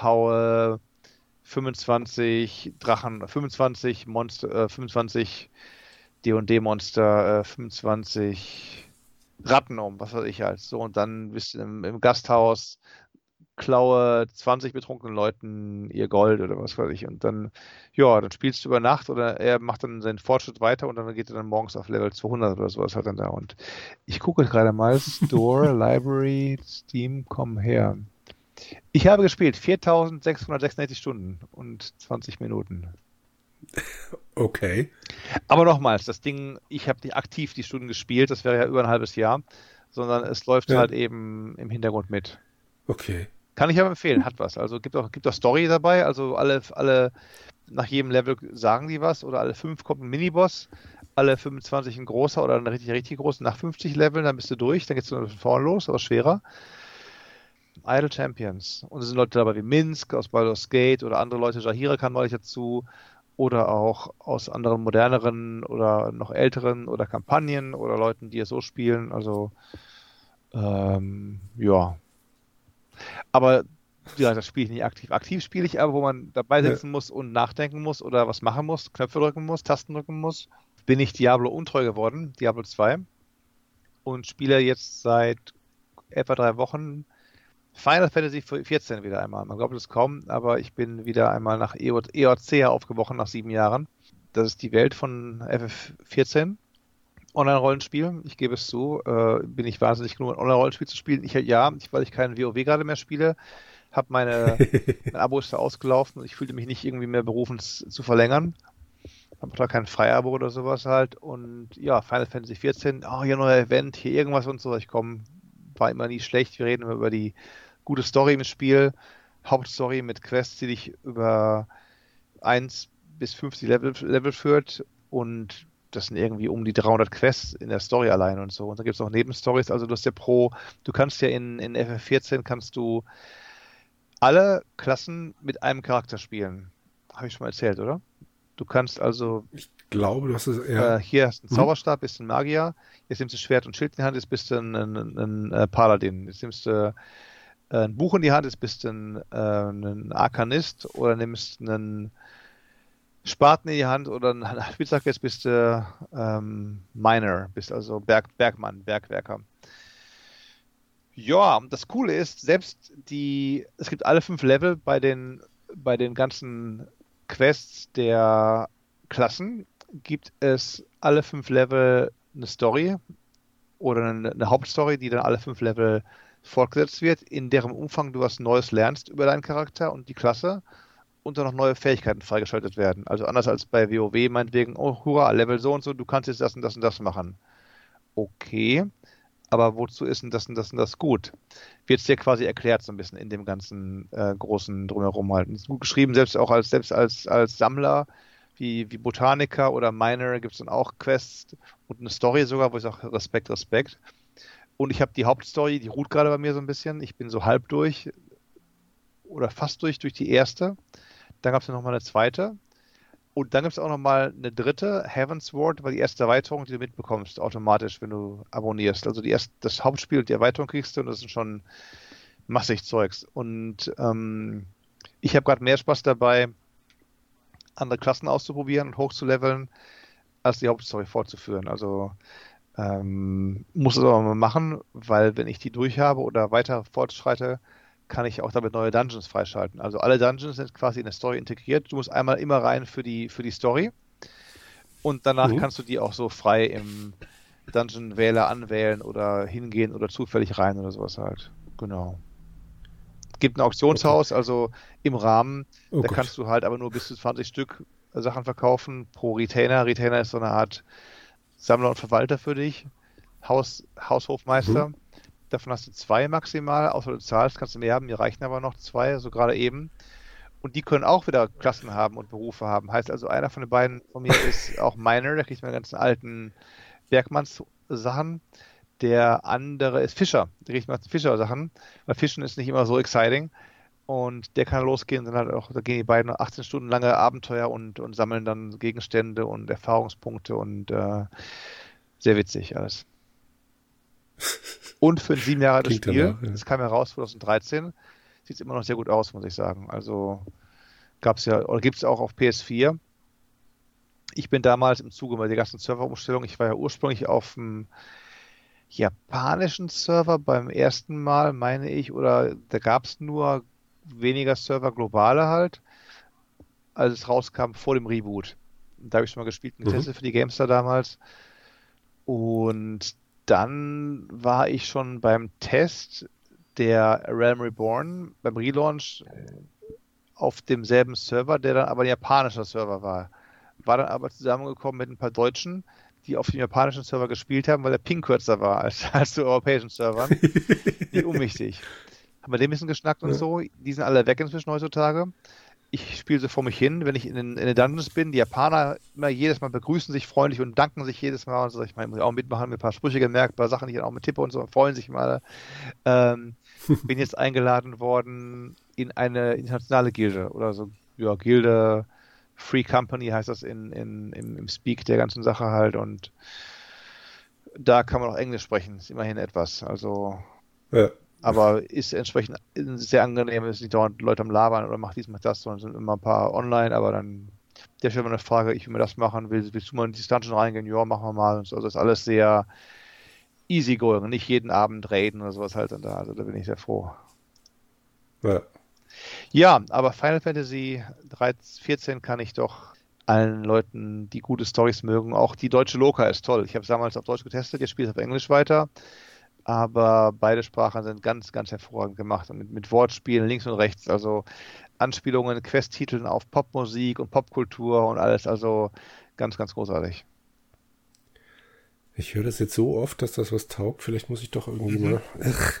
haue fünfundzwanzig Drachen, fünfundzwanzig Monster, äh, fünfundzwanzig D und D-Monster, äh, fünfundzwanzig Ratten um, was weiß ich halt. So, und dann bist du im, im Gasthaus, klaue zwanzig betrunkenen Leuten ihr Gold oder was weiß ich, und dann, ja, dann spielst du über Nacht oder er macht dann seinen Fortschritt weiter und dann geht er dann morgens auf Level zweihundert oder sowas halt dann da. Und ich gucke gerade mal, Store, Library, Steam, komm her. Ich habe gespielt viertausendsechshundertsechsundsechzig Stunden und zwanzig Minuten. Okay. Aber nochmals, das Ding, ich habe nicht aktiv die Stunden gespielt, das wäre ja über ein halbes Jahr, sondern es läuft ja halt eben im Hintergrund mit. Okay. Kann ich aber empfehlen, hat was. Also gibt auch, gibt auch Story dabei, also alle, alle nach jedem Level sagen die was, oder alle fünf kommt ein Miniboss, alle fünfundzwanzig ein großer oder ein richtig, richtig großer. Nach fünfzig Leveln, dann bist du durch, dann geht's von vorne los, aber schwerer. Idle Champions. Und es sind Leute dabei wie Minsk aus Baldur's Gate oder andere Leute, Jahira kam neulich dazu, oder auch aus anderen moderneren oder noch älteren oder Kampagnen oder Leuten, die es so spielen, also ähm, ja. Aber ja, das spiele ich nicht aktiv. Aktiv spiele ich aber, wo man dabei sitzen ja. muss und nachdenken muss oder was machen muss, Knöpfe drücken muss, Tasten drücken muss. Bin ich Diablo untreu geworden, Diablo zwei. Und spiele jetzt seit etwa drei Wochen Final Fantasy vierzehn wieder einmal. Man glaubt es kaum, aber ich bin wieder einmal nach E O C aufgebrochen nach sieben Jahren. Das ist die Welt von F F vierzehn. Online-Rollenspiel, ich gebe es zu, äh, bin ich wahnsinnig genug, ein Online-Rollenspiel zu spielen. Ich, ja, ich, weil ich keinen WoW gerade mehr spiele, habe meine mein Abo ist da ausgelaufen und ich fühlte mich nicht irgendwie mehr berufen zu verlängern. Habe da kein Freiabo oder sowas halt. Und ja, Final Fantasy vierzehn, oh, hier neuer Event, hier irgendwas und so. Ich komme, war immer nie schlecht. Wir reden immer über die gute Story im Spiel, Hauptstory mit Quests, die dich über eins bis fünfzig Level, Level führt, und das sind irgendwie um die dreihundert Quests in der Story allein und so. Und dann gibt es noch Nebenstories. Also du hast ja pro, du kannst ja in, in F F vierzehn kannst du alle Klassen mit einem Charakter spielen. Habe ich schon mal erzählt, oder? Du kannst also... Ich glaube, du hast es... Ja. Äh, hier hast du einen Zauberstab, bist ein Magier. Jetzt nimmst du Schwert und Schild in die Hand, jetzt bist du ein, ein, ein, ein Paladin. Jetzt nimmst du ein Buch in die Hand, jetzt bist du ein, ein Arkanist, oder nimmst einen Spaten in die Hand oder einen Spitzhack, jetzt bist du ähm, Miner, bist also Berg, Bergmann, Bergwerker. Ja, und das Coole ist, selbst die, es gibt alle fünf Level bei den, bei den ganzen Quests der Klassen, gibt es alle fünf Level eine Story oder eine, eine Hauptstory, die dann alle fünf Level fortgesetzt wird, in deren Umfang du was Neues lernst über deinen Charakter und die Klasse, und dann noch neue Fähigkeiten freigeschaltet werden. Also anders als bei WoW meinetwegen, oh hurra, Level so und so, du kannst jetzt das und das und das machen. Okay, aber wozu ist denn das und das und das gut? Wird es dir quasi erklärt so ein bisschen in dem ganzen äh, großen Drumherum halten. Ist gut geschrieben, selbst auch als selbst als, als Sammler, wie, wie Botaniker oder Miner gibt es dann auch Quests und eine Story sogar, wo ich sage, Respekt, Respekt. Und ich habe die Hauptstory, die ruht gerade bei mir so ein bisschen. Ich bin so halb durch oder fast durch, durch die erste. Dann gab es nochmal eine zweite. Und dann gibt es auch nochmal eine dritte, Heaven's Ward, war die erste Erweiterung, die du mitbekommst, automatisch, wenn du abonnierst. Also die erste, das Hauptspiel und die Erweiterung kriegst du, und das sind schon massig Zeugs. Und ähm, ich habe gerade mehr Spaß dabei, andere Klassen auszuprobieren und hochzuleveln, als die Hauptstory fortzuführen. Also ähm, muss das aber mal machen, weil wenn ich die durch habe oder weiter fortschreite, kann ich auch damit neue Dungeons freischalten. Also alle Dungeons sind quasi in der Story integriert. Du musst einmal immer rein für die, für die Story, und danach mhm. kannst du die auch so frei im Dungeon-Wähler anwählen oder hingehen oder zufällig rein oder sowas halt. Genau. Gibt ein Auktionshaus, okay. also im Rahmen, oh da Gott. kannst du halt aber nur bis zu zwanzig Stück Sachen verkaufen pro Retainer. Retainer ist so eine Art Sammler und Verwalter für dich, Haus, Haushofmeister. Mhm. Davon hast du zwei maximal, außer du zahlst, kannst du mehr haben, mir reichen aber noch zwei, so also gerade eben. Und die können auch wieder Klassen haben und Berufe haben. Heißt also, einer von den beiden von mir ist auch Miner, der kriegt meine ganzen alten Bergmanns-Sachen. Der andere ist Fischer, der kriegt meine Fischer-Sachen, weil Fischen ist nicht immer so exciting. Und der kann losgehen, dann halt auch, da gehen die beiden achtzehn Stunden lange Abenteuer und, und sammeln dann Gegenstände und Erfahrungspunkte und äh, sehr witzig alles. Und für ein sieben Jahre altes Spiel, danach, ja. Das kam heraus zwanzig dreizehn, sieht es immer noch sehr gut aus, muss ich sagen. Also gab es ja, oder gibt es auch auf P S vier. Ich bin damals im Zuge bei der ganzen Serverumstellung, ich war ja ursprünglich auf dem japanischen Server beim ersten Mal, meine ich, oder da gab es nur weniger Server, globale halt, als es rauskam vor dem Reboot. Da habe ich schon mal gespielt, eine Teste mhm. für die Gamestar damals. Und dann war ich schon beim Test der Realm Reborn, beim Relaunch auf demselben Server, der dann aber ein japanischer Server war. War dann aber zusammengekommen mit ein paar Deutschen, die auf dem japanischen Server gespielt haben, weil der Ping kürzer war als, als zu europäischen Servern. Nicht unwichtig. Haben wir den ein bisschen geschnackt und ja. so. Die sind alle weg inzwischen heutzutage. Ich spiele so vor mich hin, wenn ich in den, in den Dungeons bin. Die Japaner immer jedes Mal begrüßen sich freundlich und danken sich jedes Mal. Und so, ich meine, muss ich auch mitmachen, mir ein paar Sprüche gemerkt, ein paar Sachen, die ich dann auch mit tippe und so, freuen sich mal. Ähm, bin jetzt eingeladen worden in eine internationale Gilde oder so. Ja, Gilde, Free Company heißt das in, in, im, im Speak der ganzen Sache halt. Und da kann man auch Englisch sprechen, ist immerhin etwas. Also. Ja. Aber ist entsprechend sehr angenehm, ist nicht dauernd Leute am Labern oder macht dies, macht das, sondern sind immer ein paar online, aber dann, der stellt mir eine Frage, ich will mir das machen, willst, willst du mal in dieses Dungeon reingehen? Ja, machen wir mal. Und so. Also das ist alles sehr easygoing, nicht jeden Abend raiden oder sowas halt dann da, also da bin ich sehr froh. Ja, ja aber Final Fantasy dreizehn, vierzehn kann ich doch allen Leuten, die gute Storys mögen, auch die deutsche Loka ist toll. Ich habe es damals auf Deutsch getestet, jetzt spiele ich auf Englisch weiter. Aber beide Sprachen sind ganz, ganz hervorragend gemacht. Und mit, mit Wortspielen links und rechts, also Anspielungen, Questtiteln auf Popmusik und Popkultur und alles, also ganz, ganz großartig. Ich höre das jetzt so oft, dass das was taugt. Vielleicht muss ich doch irgendwie mhm. mal... Ach.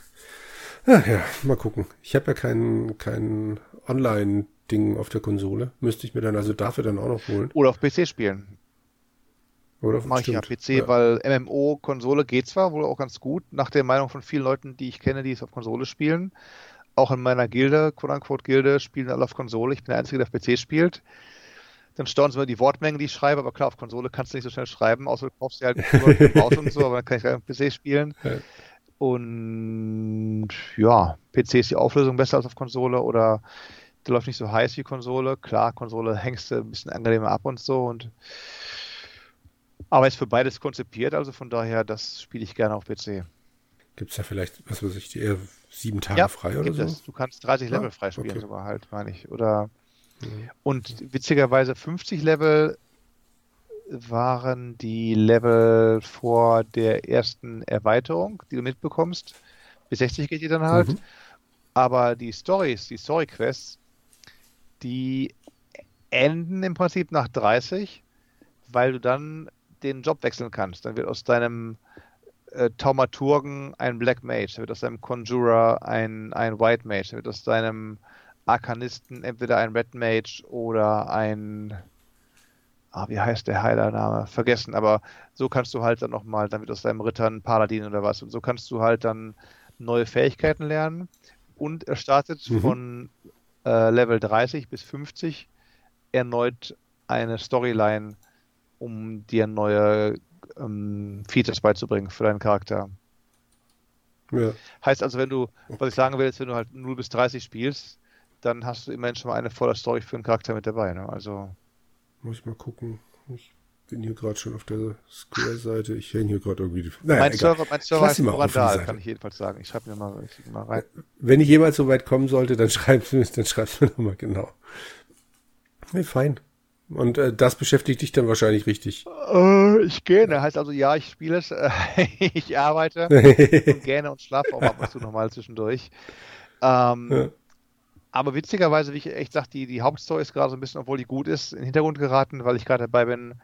Ach ja, mal gucken. Ich habe ja kein, kein Online-Ding auf der Konsole. Müsste ich mir dann also dafür dann auch noch holen. Oder auf P C spielen. Oder mache ich ja P C, ja. Weil M M O-Konsole geht zwar wohl auch ganz gut, nach der Meinung von vielen Leuten, die ich kenne, die es auf Konsole spielen. Auch in meiner Gilde, Quote-unquote-Gilde, spielen alle auf Konsole. Ich bin der Einzige, der auf P C spielt. Dann staunen sie mir die Wortmengen, die ich schreibe, aber klar, auf Konsole kannst du nicht so schnell schreiben, außer du kaufst dir halt einen Kurs und so, aber dann kann ich gleich auf P C spielen. Ja. Und ja, P C ist die Auflösung besser als auf Konsole oder der läuft nicht so heiß wie Konsole. Klar, Konsole hängst du ein bisschen angenehmer ab und so und aber ist für beides konzipiert, also von daher, das spiele ich gerne auf P C. Gibt es da vielleicht, was weiß ich, die, sieben Tage ja, frei oder so? Das. Du kannst dreißig Level ah, freispielen okay. sogar halt, meine ich. Oder ja. Und witzigerweise fünfzig Level waren die Level vor der ersten Erweiterung, die du mitbekommst. Bis sechzig geht die dann halt. Mhm. Aber die Stories, die Story-Quests, die enden im Prinzip nach dreißig, weil du dann den Job wechseln kannst. Dann wird aus deinem äh, Taumaturgen ein Black Mage, dann wird aus deinem Conjurer ein, ein White Mage, dann wird aus deinem Arkanisten entweder ein Red Mage oder ein ah, wie heißt der Heilername? Vergessen, aber so kannst du halt dann nochmal, dann wird aus deinem Ritter ein Paladin oder was und so kannst du halt dann neue Fähigkeiten lernen und er startet mhm. von äh, Level dreißig bis fünfzig erneut eine Storyline, um dir neue ähm, Features beizubringen für deinen Charakter. Ja. Heißt also, wenn du, was ich sagen will, ist, wenn du halt null bis dreißig spielst, dann hast du immerhin schon mal eine volle Story für einen Charakter mit dabei. Ne? Also muss ich mal gucken. Ich bin hier gerade schon auf der Square-Seite. Ich hänge hier gerade irgendwie... Die... Naja, mein, Server, mein Server ist Randal, kann ich jedenfalls sagen. Ich schreibe mir mal, ich mal rein. Wenn ich jemals so weit kommen sollte, dann schreibst du mir, dann schreibst du mir nochmal genau. Hey, fein. Und äh, das beschäftigt dich dann wahrscheinlich richtig. Äh, ich gähne. Heißt also, ja, ich spiele es. Äh, ich arbeite und gähne und schlafe auch ab und zu nochmal zwischendurch. Ähm, ja. Aber witzigerweise, wie ich echt sage, die, die Hauptstory ist gerade so ein bisschen, obwohl die gut ist, in den Hintergrund geraten, weil ich gerade dabei bin,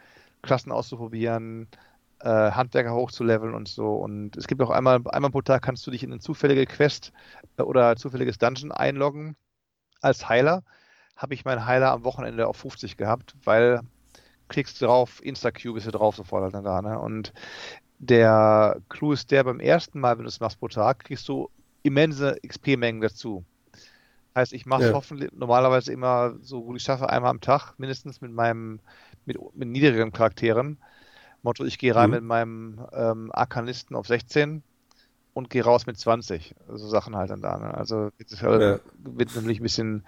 Klassen auszuprobieren, äh, Handwerker hochzuleveln und so. Und es gibt auch einmal, einmal pro Tag kannst du dich in eine zufällige Quest oder zufälliges Dungeon einloggen als Heiler. Habe ich meinen Heiler am Wochenende auf fünfzig gehabt, weil klickst drauf, Instacube ist hier drauf sofort halt dann da, ne? Und der Clou ist der, beim ersten Mal, wenn du es machst pro Tag, kriegst du immense X P-Mengen dazu. Heißt, ich mache es ja. hoffentlich normalerweise immer so gut ich schaffe, einmal am Tag, mindestens mit meinem, mit, mit niedrigeren Charakteren. Motto, ich gehe rein mhm. mit meinem ähm, Arkanisten auf sechzehn und gehe raus mit zwanzig. So Sachen halt dann da. Ne? Also jetzt halt, ja. wird nämlich ein bisschen,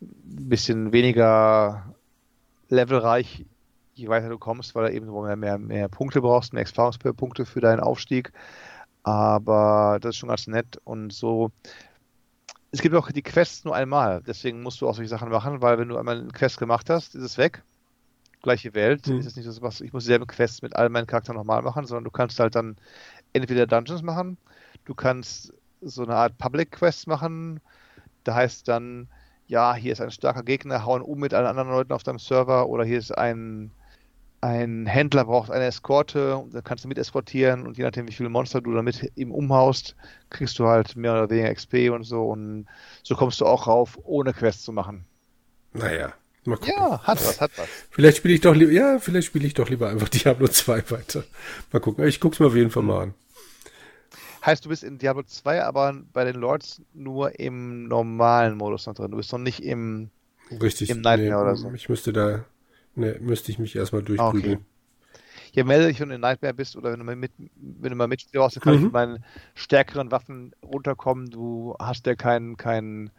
bisschen weniger levelreich, je weiter du kommst, weil du eben mehr, mehr Punkte brauchst, mehr Erfahrungspunkte für deinen Aufstieg. Aber das ist schon ganz nett und so. Es gibt auch die Quests nur einmal, deswegen musst du auch solche Sachen machen, weil wenn du einmal eine Quest gemacht hast, ist es weg. Gleiche Welt, mhm. ist es nicht so, was ich muss dieselben Quests mit all meinen Charakteren nochmal machen, sondern du kannst halt dann entweder Dungeons machen, du kannst so eine Art Public Quest machen, da heißt dann, ja, hier ist ein starker Gegner, hauen um mit allen anderen Leuten auf deinem Server, oder hier ist ein Ein Händler braucht eine Eskorte, und dann kannst du mit eskortieren, und je nachdem, wie viele Monster du damit eben umhaust, kriegst du halt mehr oder weniger X P und so, und so kommst du auch rauf, ohne Quests zu machen. Naja, mal gucken. Ja, hat was, hat was. Vielleicht spiele ich doch lieber, ja, vielleicht spiele ich doch lieber einfach Diablo zwei weiter. Mal gucken, ich guck's mir auf jeden Fall mal an. Heißt, du bist in Diablo zwei, aber bei den Lords nur im normalen Modus noch drin. Du bist noch nicht im, Richtig, im Nightmare nee, oder so. Ich müsste da Ne, müsste ich mich erstmal durchprügeln. Okay. Je mehr du dich in Nightmare bist oder wenn du mal mit, wenn du mal mitspielst, dann kann mhm. ich mit meinen stärkeren Waffen runterkommen. Du hast ja kein, kein,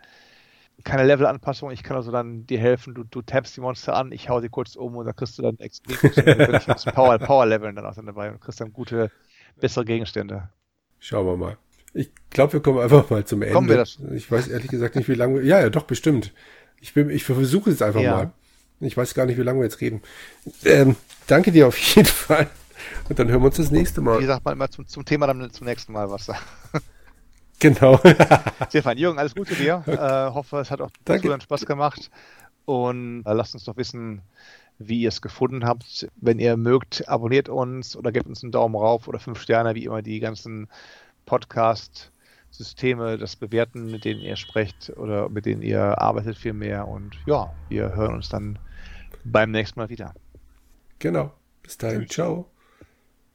keine Levelanpassung. Ich kann also dann dir helfen. Du, du tappst die Monster an, ich hau sie kurz um und dann kriegst du dann X P. Power, Power Leveln dann auch dann dabei und kriegst dann gute, bessere Gegenstände. Schauen wir mal. Ich glaube, wir kommen einfach mal zum Ende. Kommen wir das? Ich weiß ehrlich gesagt nicht, wie lange. Ja, ja, doch, bestimmt. Ich, bin, ich versuche es einfach ja. mal. Ich weiß gar nicht, wie lange wir jetzt reden. Ähm, danke dir auf jeden Fall. Und dann hören wir uns das nächste Mal. Wie sagt man immer zum, zum Thema, dann zum nächsten Mal was. Genau. Sehr fein. Jürgen, alles Gute dir. Okay. Äh, hoffe, es hat auch zusammen Spaß gemacht. Und äh, lasst uns doch wissen, wie ihr es gefunden habt. Wenn ihr mögt, abonniert uns oder gebt uns einen Daumen rauf oder fünf Sterne, wie immer die ganzen Podcast-Systeme, das Bewerten, mit denen ihr sprecht oder mit denen ihr arbeitet vielmehr. Und ja, wir hören uns dann beim nächsten Mal wieder. Genau. Bis dahin. Ciao.